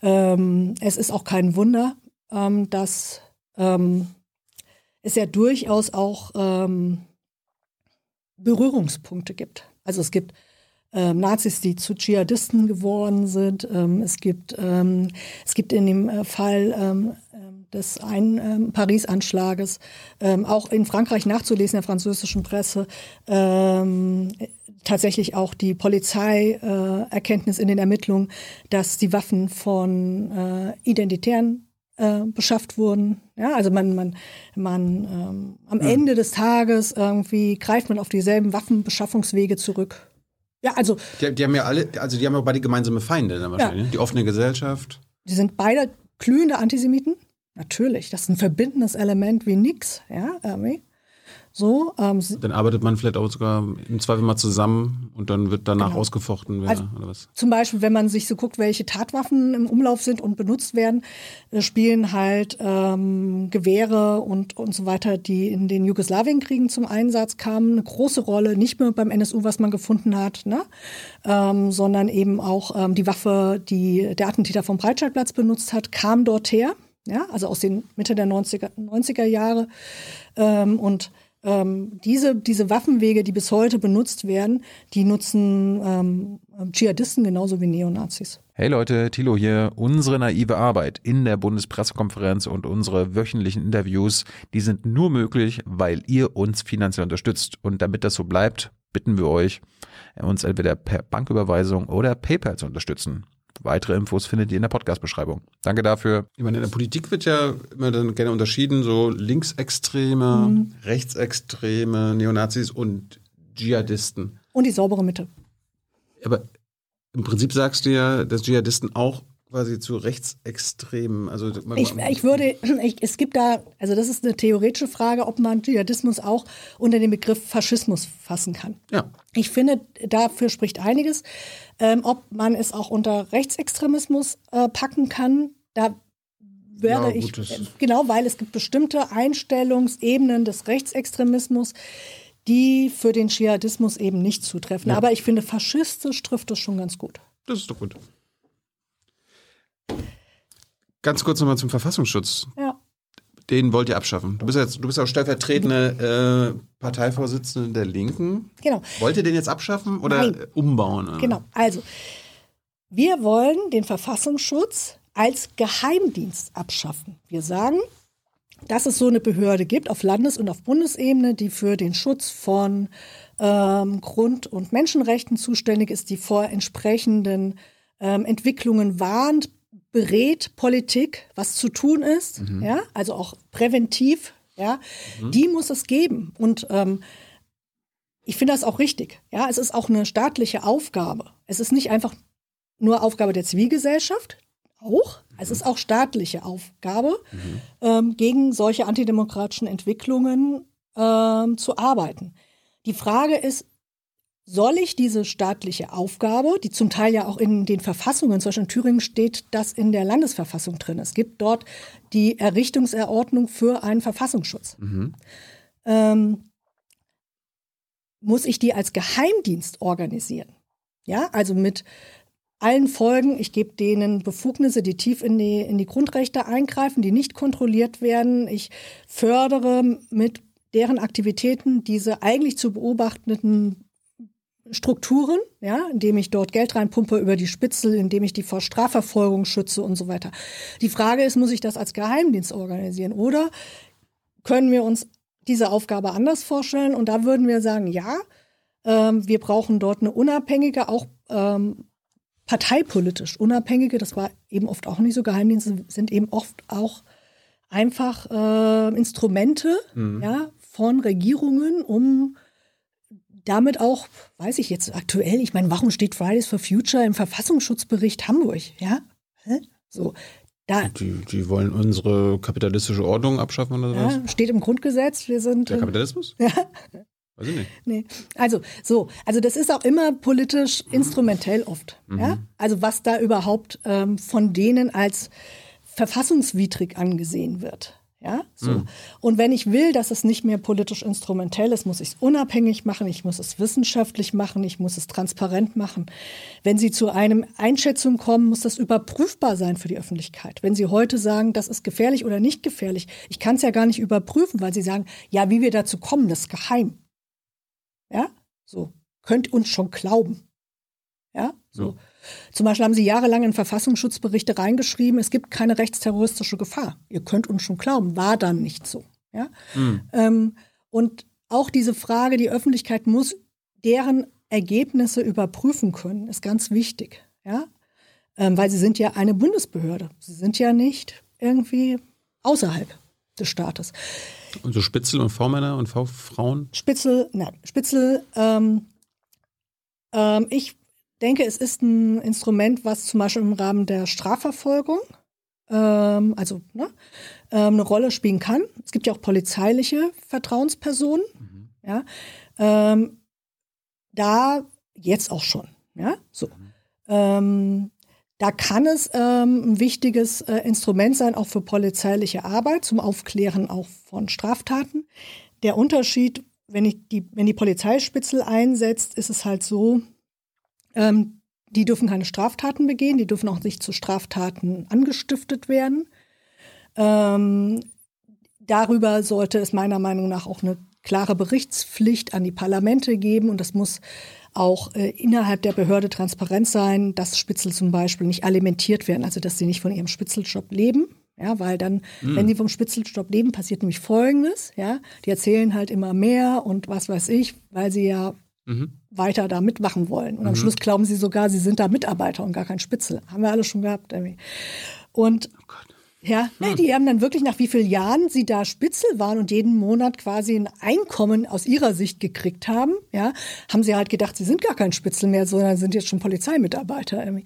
ähm, es ist auch kein Wunder, ähm, dass ähm, es ja durchaus auch ähm, Berührungspunkte gibt. Also es gibt ähm, Nazis, die zu Dschihadisten geworden sind. Ähm, es gibt ähm, es gibt in dem Fall ähm, des einen ähm, Paris-Anschlages ähm, auch in Frankreich nachzulesen, in der französischen Presse. Ähm, tatsächlich auch die Polizeierkenntnis äh, in den Ermittlungen, dass die Waffen von äh, Identitären äh, beschafft wurden. Ja, also man, man, man ähm, am ja. Ende des Tages irgendwie greift man auf dieselben Waffenbeschaffungswege zurück. Ja, also die, die haben ja alle, also die haben ja beide gemeinsame Feinde, dann wahrscheinlich, ja. ne? Die offene Gesellschaft. Die sind beide glühende Antisemiten. Natürlich, das ist ein verbindendes Element wie nix, ja, irgendwie. So, ähm, dann arbeitet man vielleicht auch sogar im Zweifel mal zusammen und dann wird danach genau. ausgefochten. Wer, also, oder was? Zum Beispiel, wenn man sich so guckt, welche Tatwaffen im Umlauf sind und benutzt werden, äh, spielen halt ähm, Gewehre und, und so weiter, die in den Jugoslawienkriegen zum Einsatz kamen, eine große Rolle, nicht nur beim N S U, was man gefunden hat, ne? ähm, sondern eben auch ähm, die Waffe, die der Attentäter vom Breitscheidplatz benutzt hat, kam dort her, ja? Also aus den Mitte der neunziger Jahre ähm, und Ähm, diese, diese Waffenwege, die bis heute benutzt werden, die nutzen ähm, Dschihadisten genauso wie Neonazis. Hey Leute, Thilo hier. Unsere naive Arbeit in der Bundespressekonferenz und unsere wöchentlichen Interviews, die sind nur möglich, weil ihr uns finanziell unterstützt. Und damit das so bleibt, bitten wir euch, uns entweder per Banküberweisung oder PayPal zu unterstützen. Weitere Infos findet ihr in der Podcast-Beschreibung. Danke dafür. Ich meine, in der Politik wird ja immer dann gerne unterschieden, so Linksextreme, mhm. Rechtsextreme, Neonazis und Dschihadisten. Und die saubere Mitte. Aber im Prinzip sagst du ja, dass Dschihadisten auch quasi zu Rechtsextremen, also ich, ich würde, ich, es gibt da, also das ist eine theoretische Frage, ob man Dschihadismus auch unter den Begriff Faschismus fassen kann. Ja. Ich finde, dafür spricht einiges. Ähm, ob man es auch unter Rechtsextremismus äh, packen kann, da werde ja, ich, genau, weil es gibt bestimmte Einstellungsebenen des Rechtsextremismus, die für den Dschihadismus eben nicht zutreffen. Ja. Aber ich finde, faschistisch trifft das schon ganz gut. Das ist doch gut. Ganz kurz nochmal zum Verfassungsschutz. Ja. Den wollt ihr abschaffen. Du bist jetzt, du bist auch stellvertretende äh, Parteivorsitzende der Linken. Genau. Wollt ihr den jetzt abschaffen oder Nein. umbauen? Oder? Genau. Also, wir wollen den Verfassungsschutz als Geheimdienst abschaffen. Wir sagen, dass es so eine Behörde gibt auf Landes- und auf Bundesebene, die für den Schutz von ähm, Grund- und Menschenrechten zuständig ist, die vor entsprechenden ähm, Entwicklungen warnt, berät Politik, was zu tun ist, mhm. ja, also auch präventiv, ja, mhm. die muss es geben. Und ähm, ich finde das auch richtig. Ja, es ist auch eine staatliche Aufgabe. Es ist nicht einfach nur Aufgabe der Zivilgesellschaft, auch. Mhm. Es ist auch staatliche Aufgabe, mhm. ähm, gegen solche antidemokratischen Entwicklungen ähm, zu arbeiten. Die Frage ist, soll ich diese staatliche Aufgabe, die zum Teil ja auch in den Verfassungen, zum Beispiel in Thüringen steht, das in der Landesverfassung drin. Es gibt dort die Errichtungserordnung für einen Verfassungsschutz. Mhm. Ähm, muss ich die als Geheimdienst organisieren? Ja, also mit allen Folgen, ich gebe denen Befugnisse, die tief in die, in die Grundrechte eingreifen, die nicht kontrolliert werden. Ich fördere mit deren Aktivitäten diese eigentlich zu beobachtenden Strukturen, ja, indem ich dort Geld reinpumpe über die Spitzel, indem ich die vor Strafverfolgung schütze und so weiter. Die Frage ist, muss ich das als Geheimdienst organisieren oder können wir uns diese Aufgabe anders vorstellen? Und da würden wir sagen, ja, ähm, wir brauchen dort eine unabhängige, auch ähm, parteipolitisch unabhängige, das war eben oft auch nicht so, Geheimdienste sind eben oft auch einfach äh, Instrumente, mhm, ja, von Regierungen, um damit auch, weiß ich jetzt aktuell, ich meine, warum steht Fridays for Future im Verfassungsschutzbericht Hamburg? Ja, so. Da, die, die wollen unsere kapitalistische Ordnung abschaffen oder sowas? Ja, steht im Grundgesetz. Wir sind der Kapitalismus? Ja. Weiß ich nicht. Nee. Also, so. Also, das ist auch immer politisch instrumentell oft. Mhm. Ja? Also, was da überhaupt ähm, von denen als verfassungswidrig angesehen wird. Ja, so. Mhm. Und wenn ich will, dass es nicht mehr politisch instrumentell ist, muss ich es unabhängig machen, ich muss es wissenschaftlich machen, ich muss es transparent machen. Wenn Sie zu einer Einschätzung kommen, muss das überprüfbar sein für die Öffentlichkeit. Wenn Sie heute sagen, das ist gefährlich oder nicht gefährlich, ich kann es ja gar nicht überprüfen, weil Sie sagen, ja, wie wir dazu kommen, das ist geheim. Ja, so. Könnt uns schon glauben. Ja, so. Ja. Zum Beispiel haben sie jahrelang in Verfassungsschutzberichte reingeschrieben, es gibt keine rechtsterroristische Gefahr. Ihr könnt uns schon glauben, war dann nicht so. Ja? Mhm. Ähm, und auch diese Frage, die Öffentlichkeit muss deren Ergebnisse überprüfen können, ist ganz wichtig. Ja? Ähm, weil sie sind ja eine Bundesbehörde. Sie sind ja nicht irgendwie außerhalb des Staates. Und so Spitzel und V-Männer und V-Frauen? Spitzel, nein, Spitzel, ähm, ähm, ich... Ich denke, es ist ein Instrument, was zum Beispiel im Rahmen der Strafverfolgung ähm, also ne, ähm, eine Rolle spielen kann. Es gibt ja auch polizeiliche Vertrauenspersonen. Mhm. Ja, ähm, da jetzt auch schon. Ja, so. Mhm. Ähm, da kann es ähm, ein wichtiges äh, Instrument sein, auch für polizeiliche Arbeit, zum Aufklären auch von Straftaten. Der Unterschied, wenn ich die, wenn die Polizei Spitzel einsetzt, ist es halt so, die dürfen keine Straftaten begehen, die dürfen auch nicht zu Straftaten angestiftet werden. Ähm, darüber sollte es meiner Meinung nach auch eine klare Berichtspflicht an die Parlamente geben. Und das muss auch äh, innerhalb der Behörde transparent sein, dass Spitzel zum Beispiel nicht alimentiert werden, also dass sie nicht von ihrem Spitzeljob leben. Ja, weil dann, mhm. wenn sie vom Spitzeljob leben, passiert nämlich Folgendes. Ja, die erzählen halt immer mehr und was weiß ich, weil sie ja Mhm. weiter da mitmachen wollen. Und mhm. am Schluss glauben sie sogar, sie sind da Mitarbeiter und gar kein Spitzel. Haben wir alle schon gehabt. Irgendwie. Und oh Gott. Ja, nee, die haben dann wirklich nach wie vielen Jahren sie da Spitzel waren und jeden Monat quasi ein Einkommen aus ihrer Sicht gekriegt haben, ja, haben sie halt gedacht, sie sind gar kein Spitzel mehr, sondern sind jetzt schon Polizeimitarbeiter. Irgendwie.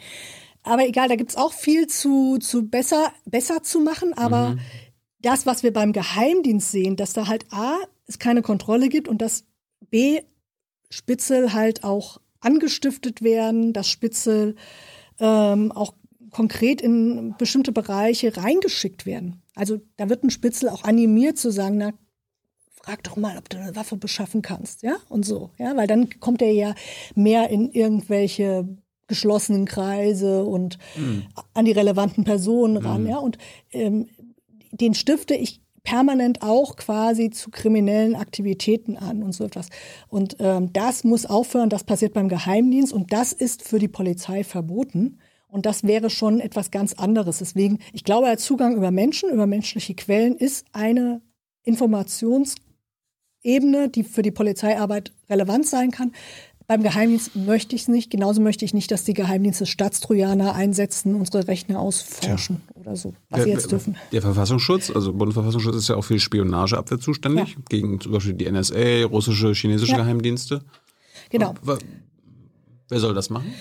Aber egal, da gibt es auch viel zu, zu besser, besser zu machen. Aber mhm. das, was wir beim Geheimdienst sehen, dass da halt A, es keine Kontrolle gibt und dass B, Spitzel halt auch angestiftet werden, dass Spitzel ähm, auch konkret in bestimmte Bereiche reingeschickt werden. Also da wird ein Spitzel auch animiert zu sagen, na, frag doch mal, ob du eine Waffe beschaffen kannst, ja, und so. Ja, weil dann kommt er ja mehr in irgendwelche geschlossenen Kreise und mhm. an die relevanten Personen ran, mhm. ja, und ähm, den stifte ich permanent auch quasi zu kriminellen Aktivitäten an und so etwas. Und ähm, das muss aufhören, das passiert beim Geheimdienst und das ist für die Polizei verboten. Und das wäre schon etwas ganz anderes. Deswegen, ich glaube, der Zugang über Menschen, über menschliche Quellen ist eine Informationsebene, die für die Polizeiarbeit relevant sein kann. Beim Geheimdienst möchte ich es nicht. Genauso möchte ich nicht, dass die Geheimdienste Staatstrojaner einsetzen, unsere Rechner ausforschen Tja. Oder so, was der, sie jetzt dürfen. Der Verfassungsschutz, also Bundesverfassungsschutz ist ja auch für die Spionageabwehr zuständig, ja. gegen zum Beispiel die N S A, russische, chinesische ja. Geheimdienste. Genau. Und, wer soll das machen?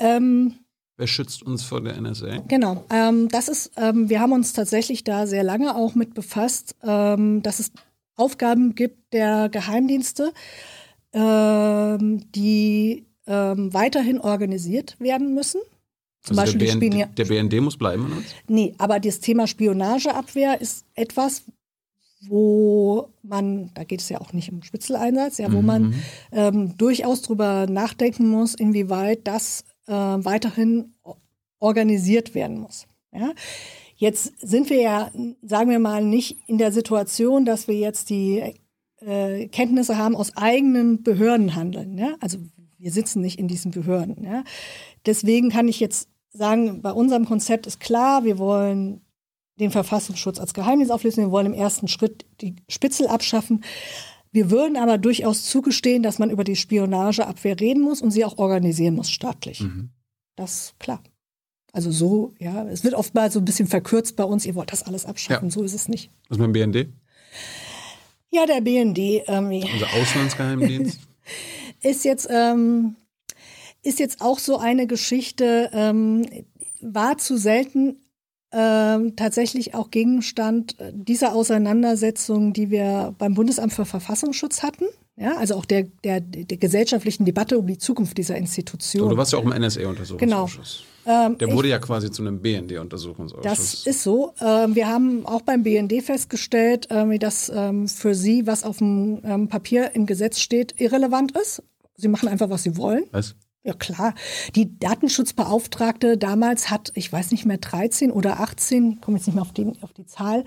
Ähm, wer schützt uns vor der N S A? Genau. Ähm, das ist, ähm, wir haben uns tatsächlich da sehr lange auch mit befasst, ähm, dass es Aufgaben gibt der Geheimdienste, die ähm, weiterhin organisiert werden müssen. Zum also Beispiel der, B N D, der B N D muss bleiben? Oder? Nee, aber das Thema Spionageabwehr ist etwas, wo man, da geht es ja auch nicht um Spitzeleinsatz, ja, wo mhm. man ähm, durchaus drüber nachdenken muss, inwieweit das äh, weiterhin organisiert werden muss. Ja? Jetzt sind wir ja, sagen wir mal, nicht in der Situation, dass wir jetzt die Kenntnisse haben aus eigenen Behördenhandeln. Ja? Also wir sitzen nicht in diesen Behörden. Ja. Deswegen kann ich jetzt sagen, bei unserem Konzept ist klar, wir wollen den Verfassungsschutz als Geheimdienst auflösen, wir wollen im ersten Schritt die Spitzel abschaffen. Wir würden aber durchaus zugestehen, dass man über die Spionageabwehr reden muss und sie auch organisieren muss staatlich. Mhm. Das ist klar. Also so, ja, es wird oft mal so ein bisschen verkürzt bei uns, ihr wollt das alles abschaffen, ja. So ist es nicht. Was mit dem B N D? Ja, der B N D. Ähm, Unser Auslandsgeheimdienst. ist jetzt, ähm, ist jetzt auch so eine Geschichte, ähm, war zu selten ähm, tatsächlich auch Gegenstand dieser Auseinandersetzung, die wir beim Bundesamt für Verfassungsschutz hatten. Ja, also auch der, der, der gesellschaftlichen Debatte um die Zukunft dieser Institution. Du warst ja auch im N S A-Untersuchungsausschuss. Genau. Ähm, der wurde ich, ja quasi zu einem B N D-Untersuchungsausschuss. Das ist so. Ähm, wir haben auch beim B N D festgestellt, ähm, dass ähm, für sie, was auf dem ähm, Papier im Gesetz steht, irrelevant ist. Sie machen einfach, was sie wollen. Was? Ja, klar. Die Datenschutzbeauftragte damals hat, ich weiß nicht mehr, dreizehn oder achtzehn, ich komme jetzt nicht mehr auf die, auf die Zahl,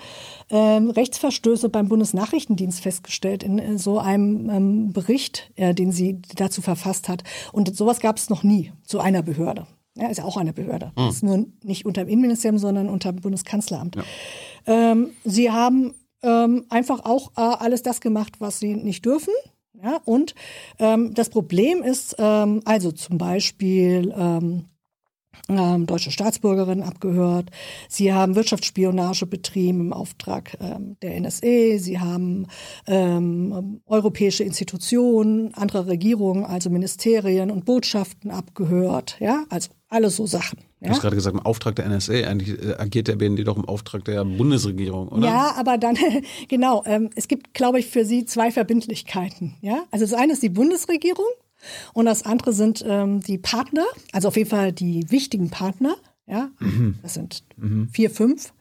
ähm, Rechtsverstöße beim Bundesnachrichtendienst festgestellt in, in so einem ähm, Bericht, äh, den sie dazu verfasst hat. Und sowas gab es noch nie zu einer Behörde. Ja, ist ja auch eine Behörde. Mhm. Ist nur nicht unter dem Innenministerium, sondern unter dem Bundeskanzleramt. Ja. Ähm, sie haben ähm, einfach auch äh, alles das gemacht, was sie nicht dürfen. Ja, und ähm, das Problem ist, ähm, also zum Beispiel ähm, ähm, deutsche Staatsbürgerinnen abgehört, sie haben Wirtschaftsspionage betrieben im Auftrag ähm, der N S A, sie haben ähm, europäische Institutionen, andere Regierungen, also Ministerien und Botschaften abgehört, ja, also alles so Sachen. Ja? Du hast gerade gesagt, im Auftrag der N S A, eigentlich agiert der B N D doch im Auftrag der Bundesregierung, oder? Ja, aber dann, genau, ähm, es gibt, glaube ich, für sie zwei Verbindlichkeiten. Ja? Also das eine ist die Bundesregierung und das andere sind ähm, die Partner, also auf jeden Fall die wichtigen Partner. Ja? Mhm. Das sind mhm. vier, fünf.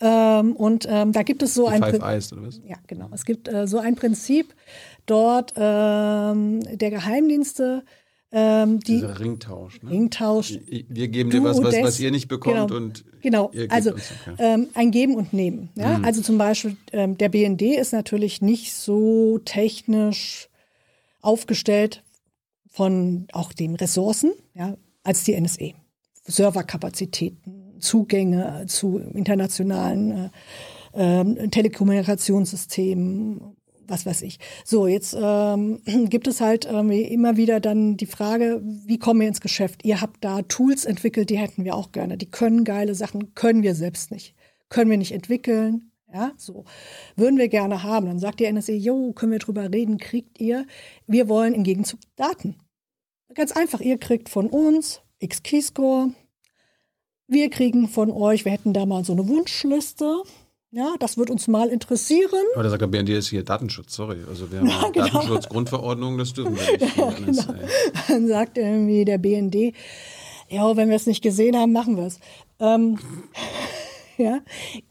Ähm, und ähm, da gibt es so die ein Five Prin- Eyes, oder was? Ja, genau. Es gibt äh, so ein Prinzip dort ähm, der Geheimdienste, Ähm, die, dieser Ringtausch. Ne? Ringtausch. Wir geben dir was, was, was ihr nicht bekommt. Genau, und genau. Ihr gebt also uns, okay. ähm, ein Geben und Nehmen. Ja? Mhm. Also zum Beispiel ähm, der B N D ist natürlich nicht so technisch aufgestellt von auch den Ressourcen, ja, als die N S A. Serverkapazitäten, Zugänge zu internationalen äh, Telekommunikationssystemen, was weiß ich. So, jetzt ähm, gibt es halt ähm, immer wieder dann die Frage, wie kommen wir ins Geschäft? Ihr habt da Tools entwickelt, die hätten wir auch gerne. Die können geile Sachen, können wir selbst nicht. Können wir nicht entwickeln, ja, so. Würden wir gerne haben. Dann sagt die N S A, jo, können wir drüber reden, kriegt ihr. Wir wollen im Gegenzug Daten. Ganz einfach, ihr kriegt von uns X-Keyscore. Wir kriegen von euch, wir hätten da mal so eine Wunschliste. Ja, das wird uns mal interessieren. Aber da sagt der B N D ist hier Datenschutz, sorry. Also wir haben ja, genau. Datenschutzgrundverordnung, das dürfen wir nicht. Ja, genau. Dann sagt irgendwie der B N D, ja, wenn wir es nicht gesehen haben, machen wir es. Ähm, ja,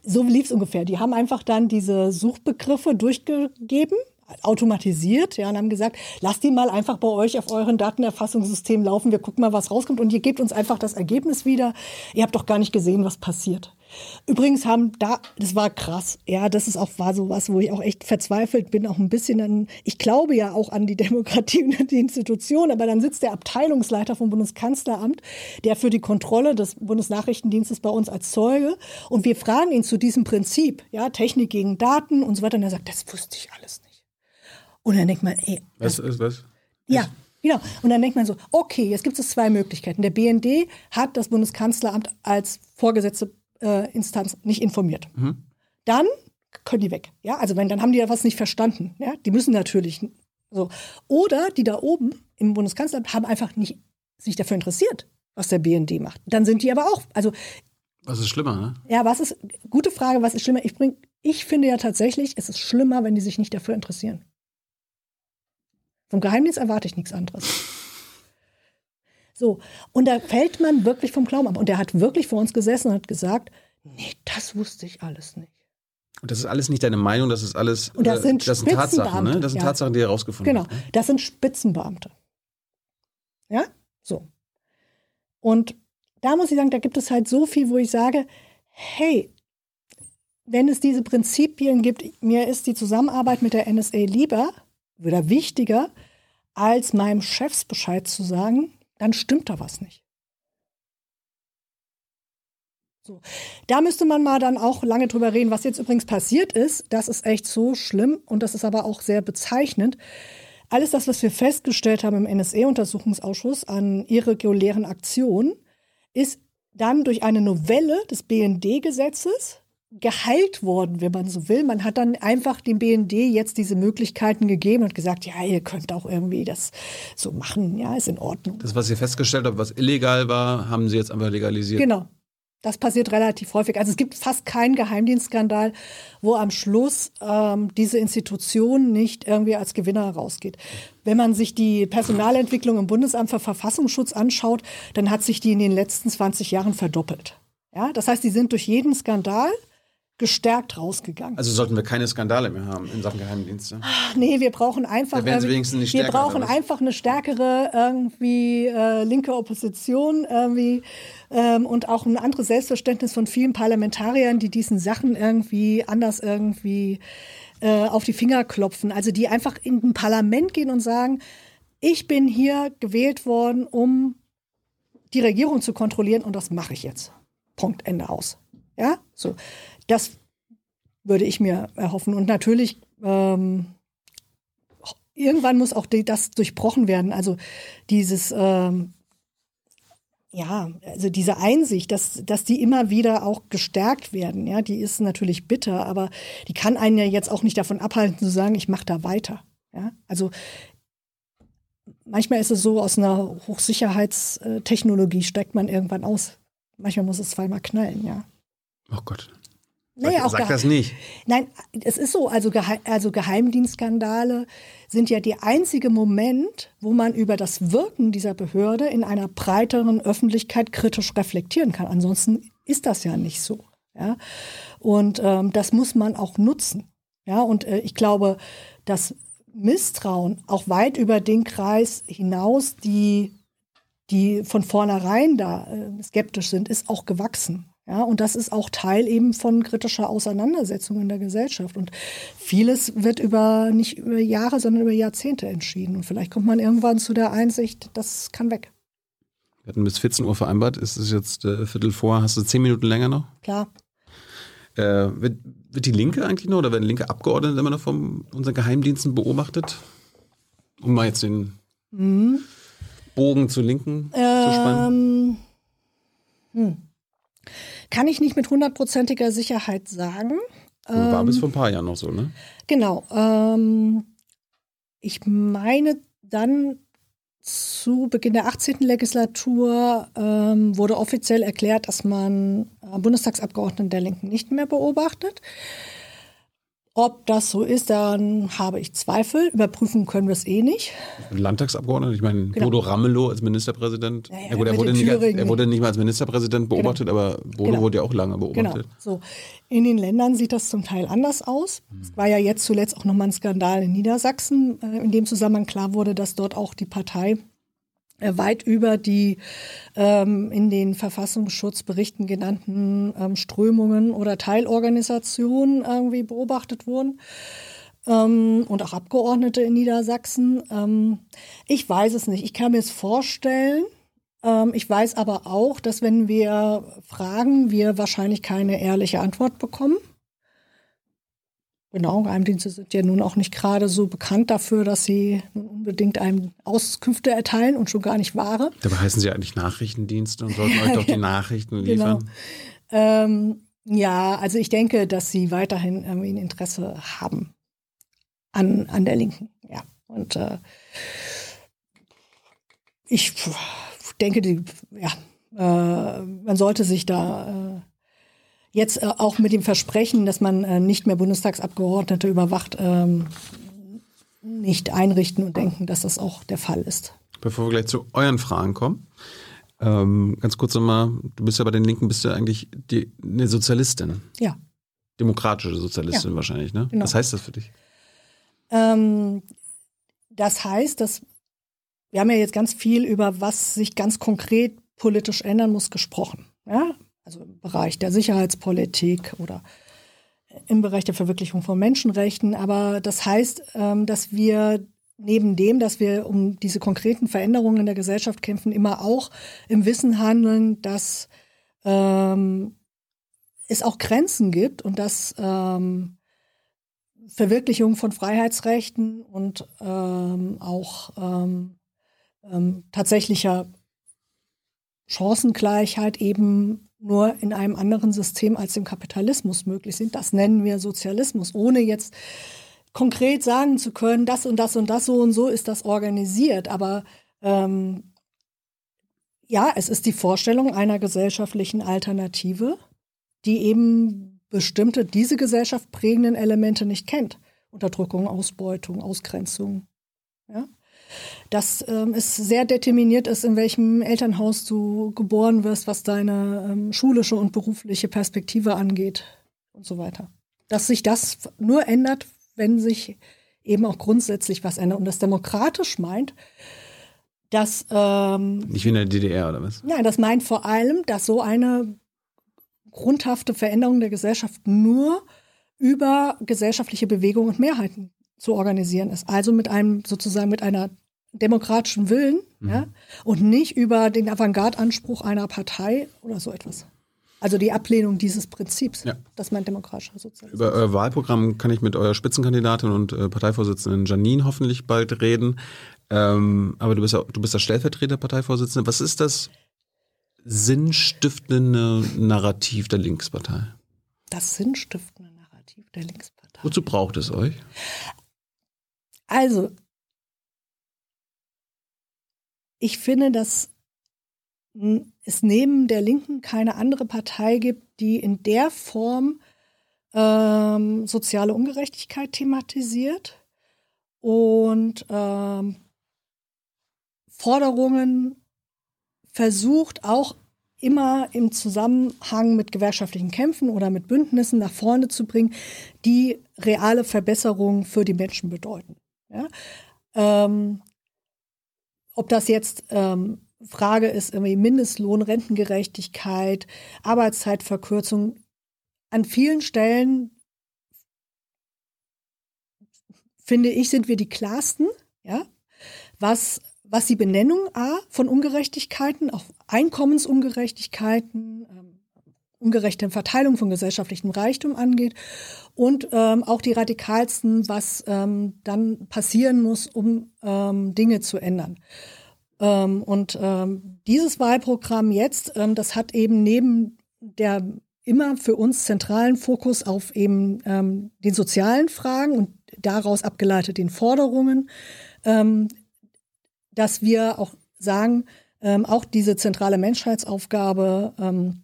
so lief es ungefähr. Die haben einfach dann diese Suchbegriffe durchgegeben, automatisiert, ja, und haben gesagt, lasst die mal einfach bei euch auf euren Datenerfassungssystemen laufen, wir gucken mal, was rauskommt und ihr gebt uns einfach das Ergebnis wieder. Ihr habt doch gar nicht gesehen, was passiert. Übrigens haben da, das war krass, ja, das ist auch, war sowas, wo ich auch echt verzweifelt bin, auch ein bisschen an, ich glaube ja auch an die Demokratie und an die Institution, aber dann sitzt der Abteilungsleiter vom Bundeskanzleramt, der für die Kontrolle des Bundesnachrichtendienstes bei uns als Zeuge, und wir fragen ihn zu diesem Prinzip, ja, Technik gegen Daten und so weiter, und er sagt, das wusste ich alles nicht. Und dann denkt man, ey. Was ist was? Ja. Genau. Und dann denkt man so, okay, jetzt gibt es zwei Möglichkeiten. Der B N D hat das Bundeskanzleramt als vorgesetzte äh, Instanz nicht informiert. Mhm. Dann können die weg. Ja, also wenn, dann haben die ja was nicht verstanden. Ja, die müssen natürlich so. Oder die da oben im Bundeskanzleramt haben einfach nicht sich dafür interessiert, was der B N D macht. Dann sind die aber auch, also. Was ist schlimmer, ne? Ja, was ist, gute Frage, was ist schlimmer? Ich bring, ich finde ja tatsächlich, es ist schlimmer, wenn die sich nicht dafür interessieren. Vom Geheimdienst erwarte ich nichts anderes. So, und da fällt man wirklich vom Glauben ab. Und der hat wirklich vor uns gesessen und hat gesagt, nee, das wusste ich alles nicht. Und das ist alles nicht deine Meinung, das ist alles, und das sind, das sind Tatsachen, ne? Das sind ja. Tatsachen, die er rausgefunden genau. hat. Genau, das sind Spitzenbeamte. Ja, so. Und da muss ich sagen, da gibt es halt so viel, wo ich sage, hey, wenn es diese Prinzipien gibt, mir ist die Zusammenarbeit mit der N S A lieber, oder wichtiger, als meinem Chefs Bescheid zu sagen, dann stimmt da was nicht. So. Da müsste man mal dann auch lange drüber reden, was jetzt übrigens passiert ist. Das ist echt so schlimm und das ist aber auch sehr bezeichnend. Alles das, was wir festgestellt haben im N S A-Untersuchungsausschuss an irregulären Aktionen, ist dann durch eine Novelle des B N D-Gesetzes geheilt worden, wenn man so will. Man hat dann einfach dem B N D jetzt diese Möglichkeiten gegeben und gesagt, ja, ihr könnt auch irgendwie das so machen, ja, ist in Ordnung. Das, was ihr festgestellt habt, was illegal war, haben sie jetzt einfach legalisiert. Genau. Das passiert relativ häufig. Also es gibt fast keinen Geheimdienstskandal, wo am Schluss ähm, diese Institution nicht irgendwie als Gewinner rausgeht. Wenn man sich die Personalentwicklung im Bundesamt für Verfassungsschutz anschaut, dann hat sich die in den letzten zwanzig Jahren verdoppelt. Ja, das heißt, die sind durch jeden Skandal gestärkt rausgegangen. Also sollten wir keine Skandale mehr haben in Sachen Geheimdienste? Ach, nee, wir brauchen einfach, da werden sie wenigstens nicht stärker, wir brauchen einfach eine stärkere irgendwie äh, linke Opposition irgendwie ähm, und auch ein anderes Selbstverständnis von vielen Parlamentariern, die diesen Sachen irgendwie anders irgendwie äh, auf die Finger klopfen. Also die einfach in ein Parlament gehen und sagen, ich bin hier gewählt worden, um die Regierung zu kontrollieren und das mache ich jetzt. Punkt, Ende, aus. Ja, so. Das würde ich mir erhoffen. Und natürlich, ähm, irgendwann muss auch die, das durchbrochen werden. Also dieses, ähm, ja, also diese Einsicht, dass, dass die immer wieder auch gestärkt werden, ja, die ist natürlich bitter, aber die kann einen ja jetzt auch nicht davon abhalten zu sagen, ich mache da weiter. Ja? Also manchmal ist es so, aus einer Hochsicherheitstechnologie steigt man irgendwann aus. Manchmal muss es zweimal knallen, ja. Oh Gott. Naja, sag, sag das nicht. Nein, es ist so, also, Geheim, also Geheimdienstskandale sind ja der einzige Moment, wo man über das Wirken dieser Behörde in einer breiteren Öffentlichkeit kritisch reflektieren kann. Ansonsten ist das ja nicht so. Ja? Und ähm, das muss man auch nutzen. Ja? Und äh, ich glaube, das Misstrauen auch weit über den Kreis hinaus, die, die von vornherein da äh, skeptisch sind, ist auch gewachsen. Ja, und das ist auch Teil eben von kritischer Auseinandersetzung in der Gesellschaft. Und vieles wird über nicht über Jahre, sondern über Jahrzehnte entschieden. Und vielleicht kommt man irgendwann zu der Einsicht, das kann weg. Wir hatten bis vierzehn Uhr vereinbart. Ist es jetzt äh, Viertel vor? Hast du zehn Minuten länger noch? Klar. Äh, wird, wird die Linke eigentlich noch oder werden linke Abgeordnete immer noch von unseren Geheimdiensten beobachtet? Um mal jetzt den mhm. Bogen zur Linken ähm, zu spannen. Hm. Kann ich nicht mit hundertprozentiger Sicherheit sagen. War ähm, bis vor ein paar Jahren noch so, ne? Genau. Ähm, ich meine, dann zu Beginn der achtzehnten Legislatur ähm, wurde offiziell erklärt, dass man Bundestagsabgeordneten der Linken nicht mehr beobachtet. Ob das so ist, dann habe ich Zweifel. Überprüfen können wir es eh nicht. Landtagsabgeordneter, ich meine, genau. Bodo Ramelow als Ministerpräsident. Naja, ja, gut, er, wurde nicht, er wurde nicht mal als Ministerpräsident beobachtet, genau. aber Bodo genau. wurde ja auch lange beobachtet. Genau. So. In den Ländern sieht das zum Teil anders aus. Hm. Es war ja jetzt zuletzt auch nochmal ein Skandal in Niedersachsen, in dem Zusammenhang klar wurde, dass dort auch die Partei weit über die ähm, in den Verfassungsschutzberichten genannten ähm, Strömungen oder Teilorganisationen irgendwie beobachtet wurden ähm, und auch Abgeordnete in Niedersachsen. Ähm, ich weiß es nicht. Ich kann mir es vorstellen. Ähm, ich weiß aber auch, dass wenn wir fragen, wir wahrscheinlich keine ehrliche Antwort bekommen. Genau, Geheimdienste sind ja nun auch nicht gerade so bekannt dafür, dass sie unbedingt einem Auskünfte erteilen und schon gar nicht wahre. Dabei heißen sie eigentlich Nachrichtendienste und sollten euch doch die Nachrichten liefern. Genau. Ähm, ja, also ich denke, dass sie weiterhin ähm, ein Interesse haben an, an der Linken. Ja, und äh, ich pff, denke, die, ja, äh, man sollte sich da... Äh, Jetzt äh, auch mit dem Versprechen, dass man äh, nicht mehr Bundestagsabgeordnete überwacht, ähm, nicht einrichten und denken, dass das auch der Fall ist. Bevor wir gleich zu euren Fragen kommen, ähm, ganz kurz nochmal, du bist ja bei den Linken, bist ja eigentlich die, eine Sozialistin. Ja. Demokratische Sozialistin ja. wahrscheinlich, ne? Genau. Was heißt das für dich? Ähm, das heißt, dass wir haben ja jetzt ganz viel über, was sich ganz konkret politisch ändern muss, gesprochen. Ja. Also im Bereich der Sicherheitspolitik oder im Bereich der Verwirklichung von Menschenrechten. Aber das heißt, dass wir neben dem, dass wir um diese konkreten Veränderungen in der Gesellschaft kämpfen, immer auch im Wissen handeln, dass ähm, es auch Grenzen gibt und dass ähm, Verwirklichung von Freiheitsrechten und ähm, auch ähm, ähm, tatsächlicher Chancengleichheit eben nur in einem anderen System als dem Kapitalismus möglich sind. Das nennen wir Sozialismus, ohne jetzt konkret sagen zu können, das und das und das, so und so ist das organisiert. Aber ähm, ja, es ist die Vorstellung einer gesellschaftlichen Alternative, die eben bestimmte, diese Gesellschaft prägenden Elemente nicht kennt. Unterdrückung, Ausbeutung, Ausgrenzung. Ja? Dass ähm, es sehr determiniert ist, in welchem Elternhaus du geboren wirst, was deine ähm, schulische und berufliche Perspektive angeht und so weiter. Dass sich das nur ändert, wenn sich eben auch grundsätzlich was ändert. Und das demokratisch meint, dass... Ähm, Nicht wie in der D D R oder was? Nein, das meint vor allem, dass so eine grundhafte Veränderung der Gesellschaft nur über gesellschaftliche Bewegungen und Mehrheiten zu organisieren ist. Also mit einem sozusagen mit einer demokratischen Willen, mhm. ja, und nicht über den Avantgarde-Anspruch einer Partei oder so etwas. Also die Ablehnung dieses Prinzips, ja. Das meint demokratischer Sozialismus. Über euer Wahlprogramm kann ich mit eurer Spitzenkandidatin und äh, Parteivorsitzenden Janine hoffentlich bald reden. Ähm, aber du bist ja, du bist der Stellvertreter-Parteivorsitzende. Was ist das sinnstiftende Narrativ der Linkspartei? Das sinnstiftende Narrativ der Linkspartei. Wozu braucht es euch? Also, ich finde, dass es neben der Linken keine andere Partei gibt, die in der Form ähm, soziale Ungerechtigkeit thematisiert und ähm, Forderungen versucht, auch immer im Zusammenhang mit gewerkschaftlichen Kämpfen oder mit Bündnissen nach vorne zu bringen, die reale Verbesserungen für die Menschen bedeuten. Ja? Ähm, ob das jetzt... Ähm, Frage ist irgendwie Mindestlohn, Rentengerechtigkeit, Arbeitszeitverkürzung. An vielen Stellen, finde ich, sind wir die klarsten, ja? was, was die Benennung A von Ungerechtigkeiten, auch Einkommensungerechtigkeiten, ähm, ungerechte Verteilung von gesellschaftlichem Reichtum angeht und ähm, auch die radikalsten, was ähm, dann passieren muss, um ähm, Dinge zu ändern. Und ähm, dieses Wahlprogramm jetzt, ähm, das hat eben neben der immer für uns zentralen Fokus auf eben ähm, den sozialen Fragen und daraus abgeleitet den Forderungen, ähm, dass wir auch sagen, ähm, auch diese zentrale Menschheitsaufgabe, ähm,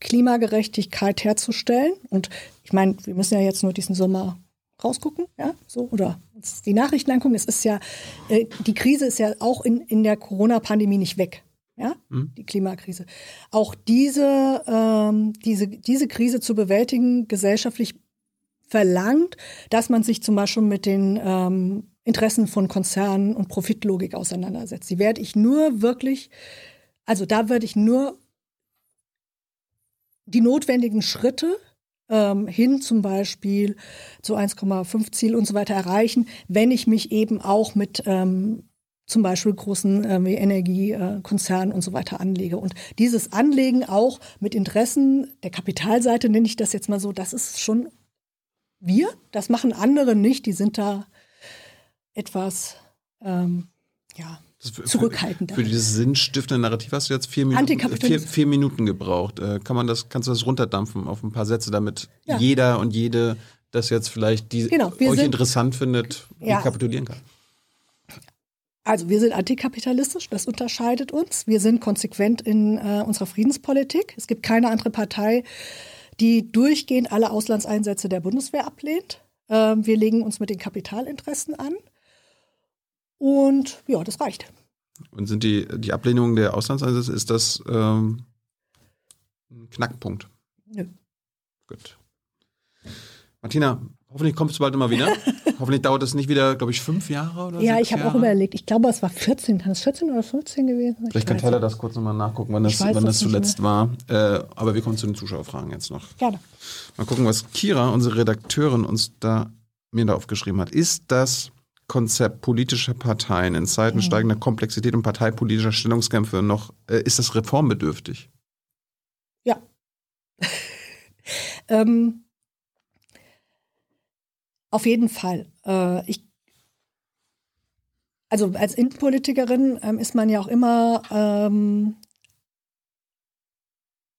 Klimagerechtigkeit herzustellen. Und ich meine, wir müssen ja jetzt nur diesen Sommer rausgucken, ja, so, oder uns die Nachrichten angucken. Es ist ja, äh, die Krise ist ja auch in, in der Corona-Pandemie nicht weg, ja, mhm. Die Klimakrise. Auch diese, ähm, diese, diese Krise zu bewältigen, gesellschaftlich verlangt, dass man sich zum Beispiel mit den ähm, Interessen von Konzernen und Profitlogik auseinandersetzt. Die werde ich nur wirklich, also da werde ich nur die notwendigen Schritte hin zum Beispiel zu eins Komma fünf Ziel und so weiter erreichen, wenn ich mich eben auch mit ähm, zum Beispiel großen ähm, Energiekonzernen und so weiter anlege. Und dieses Anlegen auch mit Interessen der Kapitalseite, nenne ich das jetzt mal so, das ist schon wir, das machen andere nicht, die sind da etwas ähm, ja, zurückhaltender. Für, für dieses sinnstiftende Narrativ hast du jetzt vier Minuten, vier, vier Minuten gebraucht. Äh, kann man das, kannst du das runterdampfen auf ein paar Sätze, damit ja. jeder und jede das jetzt vielleicht, die genau, euch sind, interessant findet, ja. rekapitulieren kann? Also wir sind antikapitalistisch, das unterscheidet uns. Wir sind konsequent in äh, unserer Friedenspolitik. Es gibt keine andere Partei, die durchgehend alle Auslandseinsätze der Bundeswehr ablehnt. Äh, wir legen uns mit den Kapitalinteressen an. Und ja, das reicht. Und sind die, die Ablehnung der Auslandseinsätze, ist das ähm, ein Knackpunkt? Nö. Gut. Martina, hoffentlich kommst du bald immer wieder. Hoffentlich dauert das nicht wieder, glaube ich, fünf Jahre oder so. Ja, ich habe auch überlegt. Ich glaube, es war vierzehn. Kann es vierzehn oder fünfzehn gewesen? Ich Vielleicht kann Tyler das kurz nochmal nachgucken, wann das, wann das zuletzt war. Äh, aber wir kommen zu den Zuschauerfragen jetzt noch. Gerne. Mal gucken, was Kira, unsere Redakteurin, uns da mir da aufgeschrieben hat. Ist das Konzept politischer Parteien in Zeiten steigender Komplexität und parteipolitischer Stellungskämpfe noch, äh, ist das reformbedürftig? Ja. ähm, auf jeden Fall. Äh, ich, also als Innenpolitikerin ähm, ist man ja auch immer ähm,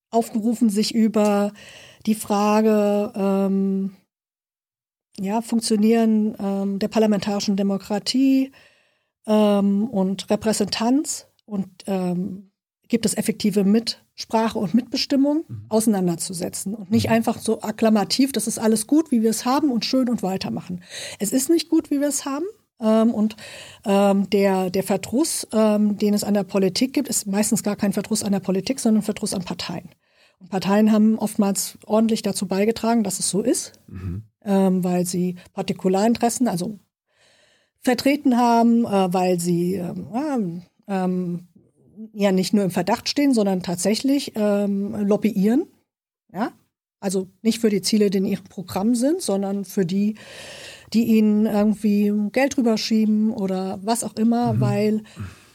aufgerufen, sich über die Frage ähm, ja, Funktionieren ähm, der parlamentarischen Demokratie ähm, und Repräsentanz und ähm, gibt es effektive Mitsprache und Mitbestimmung, mhm. auseinanderzusetzen und nicht einfach so akklamativ, das ist alles gut, wie wir es haben und schön und weitermachen. Es ist nicht gut, wie wir es haben ähm, und ähm, der, der Verdruss, ähm, den es an der Politik gibt, ist meistens gar kein Verdruss an der Politik, sondern Verdruss an Parteien. Und Parteien haben oftmals ordentlich dazu beigetragen, dass es so ist. Mhm. Ähm, weil sie Partikularinteressen also vertreten haben, äh, weil sie ähm, ähm, ja nicht nur im Verdacht stehen, sondern tatsächlich ähm, lobbyieren. Ja? Also nicht für die Ziele, die in ihrem Programm sind, sondern für die, die ihnen irgendwie Geld rüberschieben oder was auch immer. Mhm. Weil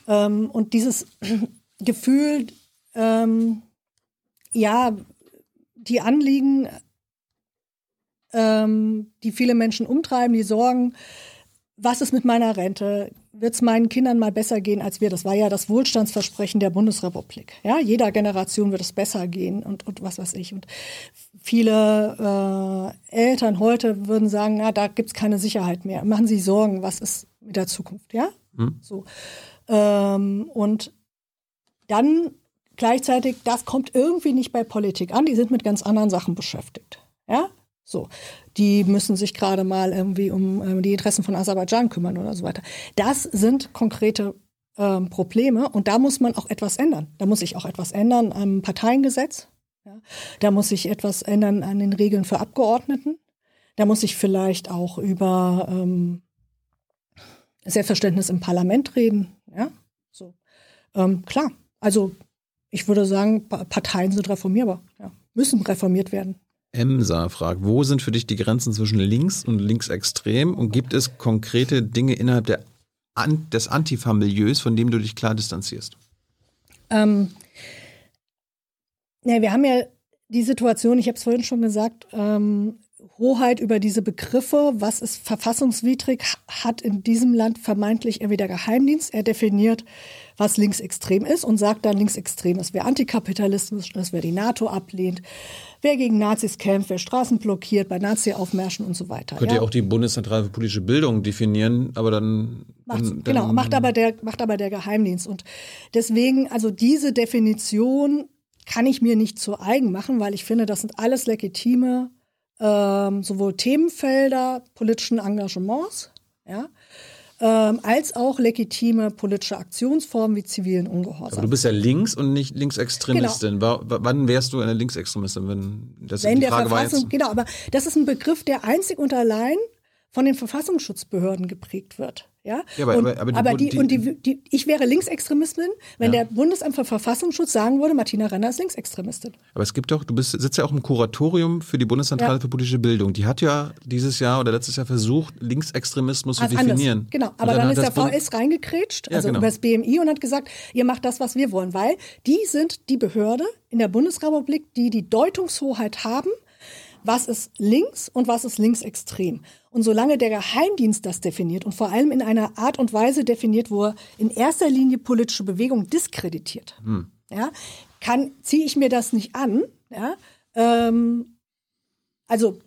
ähm, und dieses Gefühl, ähm, ja, die Anliegen, die viele Menschen umtreiben, die Sorgen, was ist mit meiner Rente? Wird es meinen Kindern mal besser gehen als wir? Das war ja das Wohlstandsversprechen der Bundesrepublik. Ja, jeder Generation wird es besser gehen und, und was weiß ich. Und viele äh, Eltern heute würden sagen, na, da gibt es keine Sicherheit mehr. Machen Sie Sorgen, was ist mit der Zukunft? Ja, hm. so. Ähm, und dann gleichzeitig, das kommt irgendwie nicht bei Politik an. Die sind mit ganz anderen Sachen beschäftigt. Ja, so, die müssen sich gerade mal irgendwie um ähm, die Interessen von Aserbaidschan kümmern oder so weiter. Das sind konkrete ähm, Probleme und da muss man auch etwas ändern. Da muss ich auch etwas ändern am Parteiengesetz. Ja? Da muss ich etwas ändern an den Regeln für Abgeordneten. Da muss ich vielleicht auch über ähm, Selbstverständnis im Parlament reden. Ja? So. Ähm, klar, also ich würde sagen, pa- Parteien sind reformierbar, ja? Müssen reformiert werden. Emsa fragt, wo sind für dich die Grenzen zwischen links und linksextrem und gibt es konkrete Dinge innerhalb der, an, des Antifa-Milieus, von dem du dich klar distanzierst? Ähm, ja, wir haben ja die Situation, ich habe es vorhin schon gesagt, ähm, Hoheit über diese Begriffe, was ist verfassungswidrig, hat in diesem Land vermeintlich irgendwie der Geheimdienst. Er definiert, was linksextrem ist und sagt dann, linksextrem ist, wer Antikapitalismus ist, wer die NATO ablehnt, wer gegen Nazis kämpft, wer Straßen blockiert, bei Nazi-Aufmärschen und so weiter. Könnt ja. ihr auch die Bundeszentrale für politische Bildung definieren, aber dann... dann genau, dann, macht, aber der, macht aber der Geheimdienst. Und deswegen, also diese Definition kann ich mir nicht zu eigen machen, weil ich finde, das sind alles legitime ähm, sowohl Themenfelder politischen Engagements, ja, ähm, als auch legitime politische Aktionsformen wie zivilen Ungehorsam. Aber du bist ja links und nicht Linksextremistin. Genau. W- wann wärst du eine Linksextremistin, wenn das wenn die Frage der Verfassung, war jetzt? Genau, aber das ist ein Begriff, der einzig und allein von den Verfassungsschutzbehörden geprägt wird. Ja, ja aber, und, aber, aber, aber die, die, und die, die, ich wäre Linksextremistin, wenn ja. der Bundesamt für Verfassungsschutz sagen würde, Martina Renner ist Linksextremistin. Aber es gibt doch, du bist, sitzt ja auch im Kuratorium für die Bundeszentrale ja. für politische Bildung. Die hat ja dieses Jahr oder letztes Jahr versucht, Linksextremismus also zu definieren. Anders. Genau, aber dann, dann ist der V S Bund- reingekrätscht, also ja, genau. über das B M I und hat gesagt, ihr macht das, was wir wollen, weil die sind die Behörde in der Bundesrepublik, die die Deutungshoheit haben, was ist links und was ist linksextrem. Und solange der Geheimdienst das definiert und vor allem in einer Art und Weise definiert, wo er in erster Linie politische Bewegung diskreditiert, hm. ja, ziehe ich mir das nicht an. Ja, ähm, also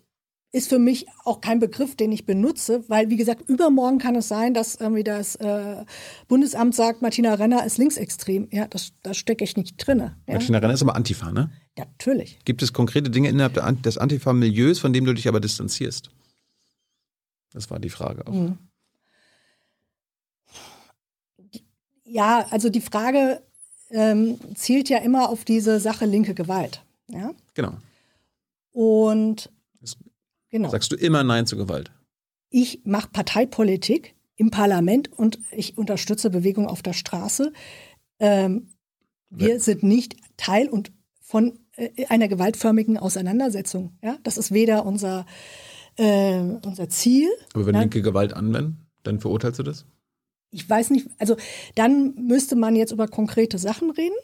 ist für mich auch kein Begriff, den ich benutze, weil, wie gesagt, übermorgen kann es sein, dass irgendwie das äh, Bundesamt sagt, Martina Renner ist linksextrem. Ja, das, das stecke ich nicht drin. Ja? Martina Renner ist aber Antifa, ne? Ja, natürlich. Gibt es konkrete Dinge innerhalb des Antifa-Milieus, von dem du dich aber distanzierst? Das war die Frage auch. Ja, also die Frage ähm, zielt ja immer auf diese Sache linke Gewalt. Ja? Genau. Und das, genau. Sagst du immer Nein zu Gewalt? Ich mache Parteipolitik im Parlament und ich unterstütze Bewegung auf der Straße. Ähm, wir ja. sind nicht Teil und von äh, einer gewaltförmigen Auseinandersetzung. Ja? Das ist weder unser... Äh, unser Ziel. Aber wenn ne? linke Gewalt anwenden, dann verurteilst du das? Ich weiß nicht, also dann müsste man jetzt über konkrete Sachen reden.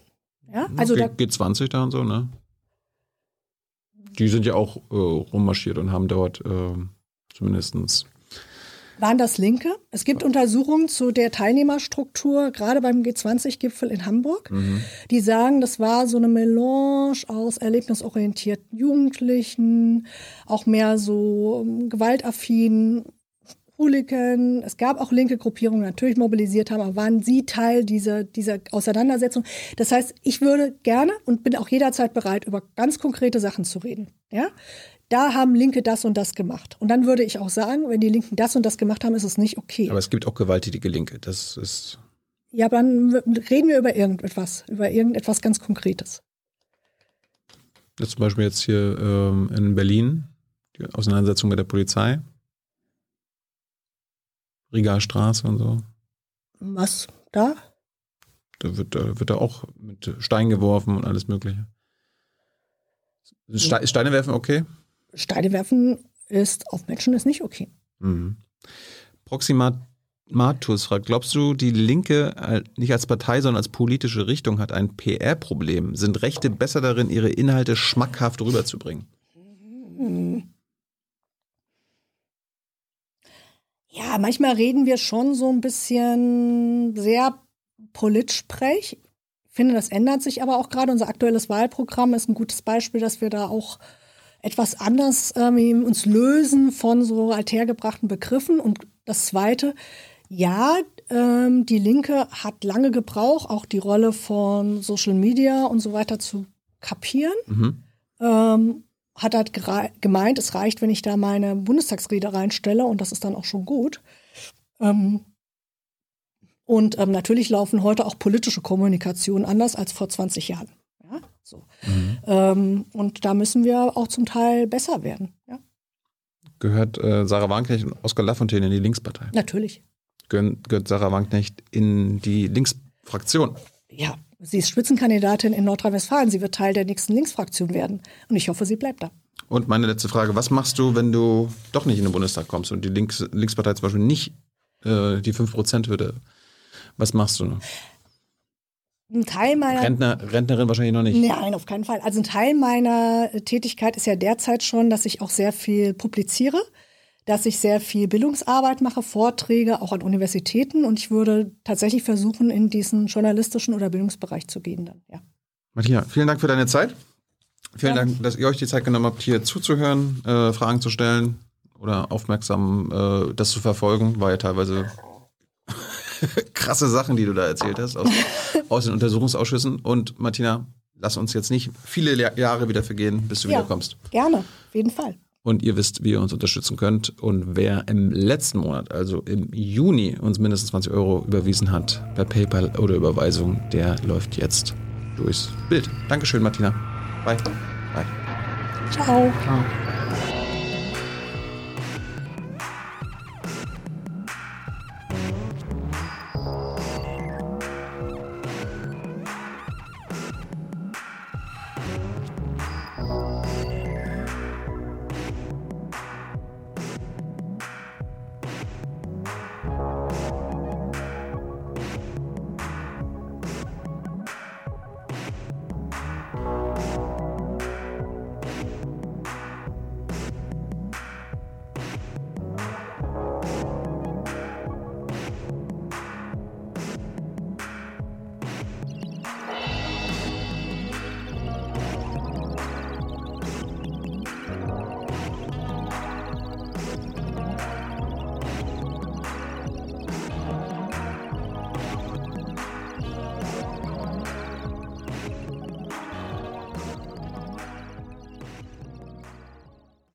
Ja? Also G- da, G zwanzig da und so, ne? Die sind ja auch äh, rummarschiert und haben dort äh, zumindest... Waren das Linke? Es gibt Untersuchungen zu der Teilnehmerstruktur, gerade beim G zwanzig Gipfel in Hamburg, mhm. die sagen, das war so eine Melange aus erlebnisorientierten Jugendlichen, auch mehr so gewaltaffinen Hooligan. Es gab auch linke Gruppierungen, die natürlich mobilisiert haben, aber waren sie Teil dieser, dieser Auseinandersetzung? Das heißt, ich würde gerne und bin auch jederzeit bereit, über ganz konkrete Sachen zu reden, ja? Da haben Linke das und das gemacht. Und dann würde ich auch sagen, wenn die Linken das und das gemacht haben, ist es nicht okay. Aber es gibt auch gewalttätige Linke. Das ist. Ja, aber dann reden wir über irgendetwas, über irgendetwas ganz Konkretes. Ja, zum Beispiel jetzt hier ähm, in Berlin, die Auseinandersetzung mit der Polizei. Rigaer Straße und so. Was da? Da wird da wird da auch mit Steinen geworfen und alles Mögliche. Ste- Steine werfen okay? Steine werfen ist auf Menschen ist nicht okay. Mhm. Proximatus fragt, glaubst du, die Linke nicht als Partei, sondern als politische Richtung hat ein P R-Problem? Sind Rechte besser darin, ihre Inhalte schmackhaft rüberzubringen? Ja, manchmal reden wir schon so ein bisschen sehr Politsprech. Ich finde, das ändert sich aber auch gerade. Unser aktuelles Wahlprogramm ist ein gutes Beispiel, dass wir da auch etwas anders ähm, uns lösen von so althergebrachten Begriffen. Und das Zweite, ja, ähm, die Linke hat lange gebraucht, auch die Rolle von Social Media und so weiter zu kapieren. Mhm. Ähm, hat halt gere- gemeint, es reicht, wenn ich da meine Bundestagsrede reinstelle und das ist dann auch schon gut. Ähm, Und ähm, natürlich laufen heute auch politische Kommunikation anders als vor zwanzig Jahren. Ja? So. Mhm. Ähm, und da müssen wir auch zum Teil besser werden. Ja? Gehört äh, Sarah Wagenknecht und Oskar Lafontaine in die Linkspartei? Natürlich. Gehör, gehört Sarah Wagenknecht in die Linksfraktion? Ja, sie ist Spitzenkandidatin in Nordrhein-Westfalen. Sie wird Teil der nächsten Linksfraktion werden. Und ich hoffe, sie bleibt da. Und meine letzte Frage, was machst du, wenn du doch nicht in den Bundestag kommst und die Links, Linkspartei zum Beispiel nicht äh, die fünf Prozent Hürde? Was machst du noch? Ein Teil meiner Rentner, Rentnerin wahrscheinlich noch nicht. Nein, auf keinen Fall. Also ein Teil meiner Tätigkeit ist ja derzeit schon, dass ich auch sehr viel publiziere, dass ich sehr viel Bildungsarbeit mache, Vorträge auch an Universitäten und ich würde tatsächlich versuchen, in diesen journalistischen oder Bildungsbereich zu gehen dann. Ja. Martina, vielen Dank für deine Zeit. Vielen Dank, Dank dass ihr euch die Zeit genommen habt, hier zuzuhören, äh, Fragen zu stellen oder aufmerksam äh, das zu verfolgen, war ja teilweise krasse Sachen, die du da erzählt hast aus, aus den Untersuchungsausschüssen. Und Martina, lass uns jetzt nicht viele Le- Jahre wieder vergehen, bis du ja, wiederkommst. Gerne, auf jeden Fall. Und ihr wisst, wie ihr uns unterstützen könnt. Und wer im letzten Monat, also im Juni, uns mindestens zwanzig Euro überwiesen hat per PayPal oder Überweisung, der läuft jetzt durchs Bild. Dankeschön, Martina. Bye. Bye. Ciao. Ciao.